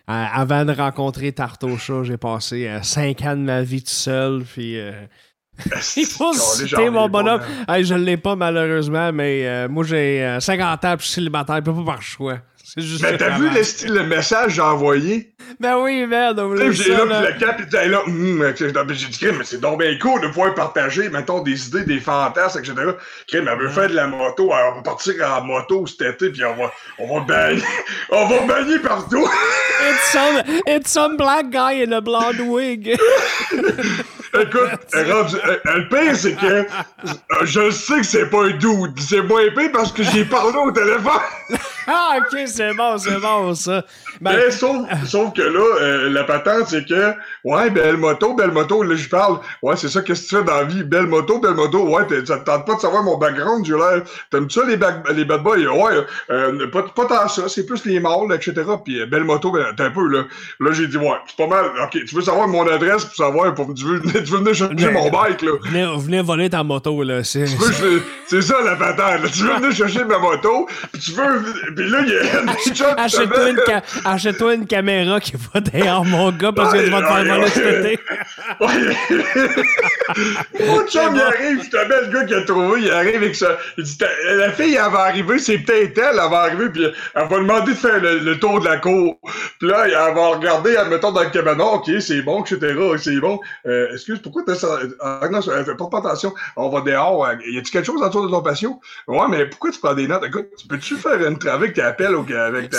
avant de rencontrer Tarto Chat, j'ai passé 5 ans de ma vie tout seul. Puis il faut citer mon bonhomme. Hey, je l'ai pas, malheureusement, mais moi, j'ai 50 ans, puis je suis célibataire, puis pas par choix. Mais t'as vu le message que j'ai envoyé? Ben oui, merde, on voulait ça. J'ai là, le cap, pis t'es là, j'ai dit, mais c'est donc bien cool de pouvoir partager, mettons, des idées, des fantasmes, etc. Crème, elle veut faire de la moto, on va partir en moto cet été, pis on va bagner, on va bagner partout! It's some black guy in a blonde wig! Écoute, le pire, c'est que je sais que c'est pas un dude. C'est moins épais parce que j'ai parlé au téléphone. Ah, OK, c'est bon, ça. Mais sauf que là, la patente, c'est que, ouais, belle moto, là, je parle. Ouais, c'est ça, qu'est-ce que tu fais dans la vie? Belle moto, ouais, ça te tente pas de savoir mon background, j'ai l'air. T'aimes-tu ça, les bad boys? Ouais, pas tant ça, c'est plus les mâles, etc. Puis belle moto, t'es un peu, là. Là, j'ai dit, ouais, c'est pas mal. OK, tu veux savoir mon adresse pour savoir, tu veux venir chercher mon bike, là. Venez voler ta moto, là. C'est ça, la patente. Tu veux venir chercher ma moto, puis tu veux... Puis là, il y a une petite shot... Achète-toi une caméra qui va derrière mon gars, parce que tu vas te faire voler cet été. Mon chum, il arrive, justement, le gars qui a trouvé, il arrive avec ça. Il dit, la fille, elle va arriver, c'est peut-être elle va arriver, puis elle va demander de faire le tour de la cour. Puis là, elle va regarder, admettons, dans le cabanon, OK, c'est bon, etc., c'est bon. Excuse, pourquoi t'as ça? Ah non, porte pas attention. On va dehors. Y a-tu quelque chose autour de ton patio? Ouais, mais pourquoi tu prends des notes? Écoute, peux-tu faire une travail que t'appelles ou avec ta...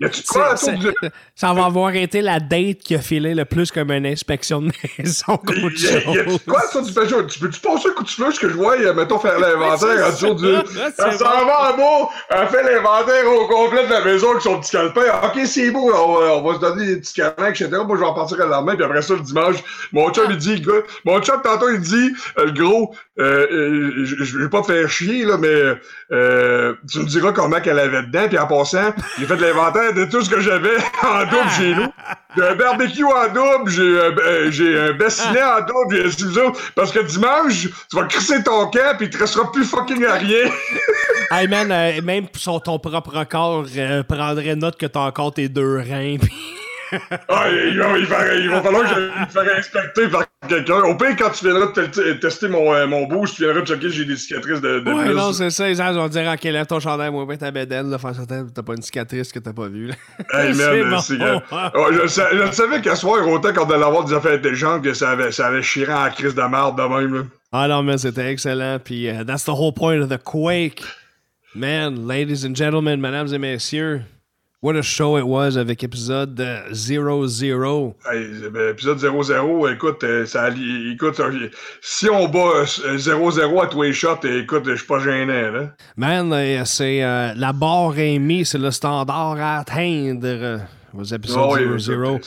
Y a-tu quoi autour du... Ça va avoir été la date qui a filé le plus comme une inspection de maison. Y a-tu quoi autour du patio? Tu peux-tu passer un coup de flèche que je vois, mettons, faire l'inventaire autour du... Elle s'en va en bas, elle fait l'inventaire au complet de la maison avec son petit calepin. OK, c'est beau, on va se donner des petits câlins, etc. Moi, je vais en partir à l'armée, puis après ça, le dimanche... Mon chum, tantôt, il dit, le gros, je vais pas te faire chier, là, mais tu me diras comment qu'elle avait dedans, puis en passant, j'ai fait de l'inventaire de tout ce que j'avais en double chez nous. J'ai un barbecue en double, j'ai un bassinet en double, j'ai ainsi de suite, parce que dimanche, tu vas crisser ton camp, puis il te restera plus fucking à rien. Hey man, même sur ton propre corps, prendrait note que t'as encore tes 2 reins, puis... Ah, il va falloir que je me fasse inspecter par quelqu'un. Au pire, quand tu viendras tester mon bouche, tu viendras checker, j'ai des cicatrices de ouais, plus. Non, c'est ça, les gens vont dire, OK, lève ton chandail, moi, ben ta bédaine, là, faire certain que t'as pas une cicatrice que t'as pas vue, là. Hey, man, c'est bon. Ouais, je savais qu'à soir, autant qu'on allait avoir des affaires intelligentes, que ça avait chiré en crise de marde de même, là. Ah non, mais c'était excellent, puis that's the whole point of the Quake. Man, ladies and gentlemen, mesdames et messieurs, what a show it was avec épisode 00. Épisode 00, écoute, si on bat 00 à tous les shots, écoute, je suis pas gêné, là. Man, c'est la barre est mise, c'est le standard à atteindre. Was épisode 00.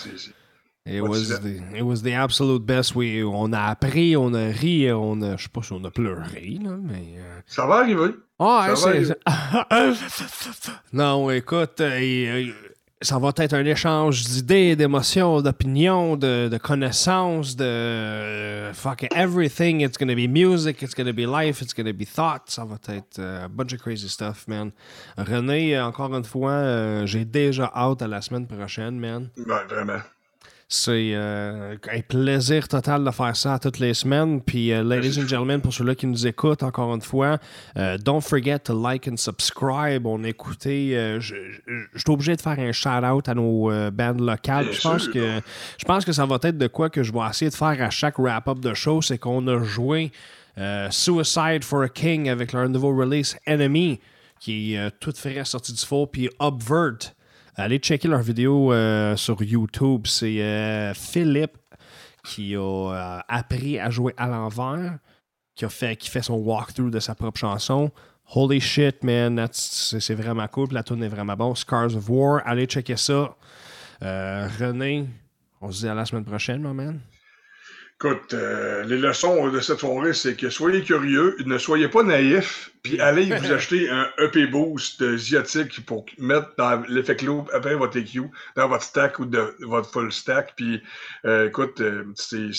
It was the absolute best. On a appris, on a ri, je sais pas si on a pleuré, là, mais... Ça va arriver. Ah, hein, non, écoute, ça va être un échange d'idées, d'émotions, d'opinions, de connaissances, de fucking everything. It's gonna be music, it's gonna be life, it's gonna be thought. Ça va être a bunch of crazy stuff, man. René, encore une fois, j'ai déjà hâte à la semaine prochaine, man. Ouais, vraiment. C'est un plaisir total de faire ça toutes les semaines. Puis, ladies and gentlemen, pour ceux-là qui nous écoutent, encore une fois, don't forget to like and subscribe. On écoutait... je suis obligé de faire un shout-out à nos bandes locales. Je pense que ça va être de quoi que je vais essayer de faire à chaque wrap-up de show, c'est qu'on a joué Suicide for a King avec leur nouveau release Enemy, qui est toute fraîche sortie du four, puis Obvert. Allez checker leur vidéo sur YouTube. C'est Philippe qui a appris à jouer à l'envers, qui fait son walkthrough de sa propre chanson. Holy shit, man, c'est vraiment cool. La tune est vraiment bon. Scars of War, allez checker ça. René, on se dit à la semaine prochaine, mon man. Écoute, les leçons de cette soirée, c'est que soyez curieux, ne soyez pas naïfs, puis allez vous acheter un EP Boost ziatique pour mettre dans l'effet clos après votre EQ, dans votre stack ou de votre full stack. Puis, écoute, c'est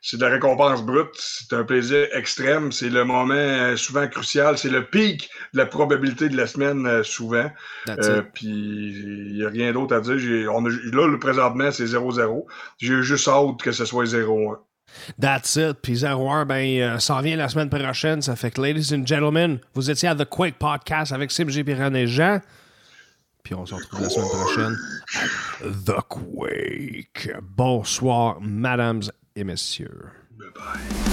C'est de la récompense brute, c'est un plaisir extrême, c'est le moment souvent crucial, c'est le pic de la probabilité de la semaine souvent. Puis il n'y a rien d'autre à dire. Là, présentement, c'est 0-0. J'ai juste hâte que ce soit 0-1. That's it. Puis 0-1, s'en vient la semaine prochaine. Ça fait que, ladies and gentlemen, vous étiez à The Quake Podcast avec Sim G, René Jean. Puis on se retrouve la semaine prochaine à The Quake. Bonsoir, madames et messieurs. Bye bye.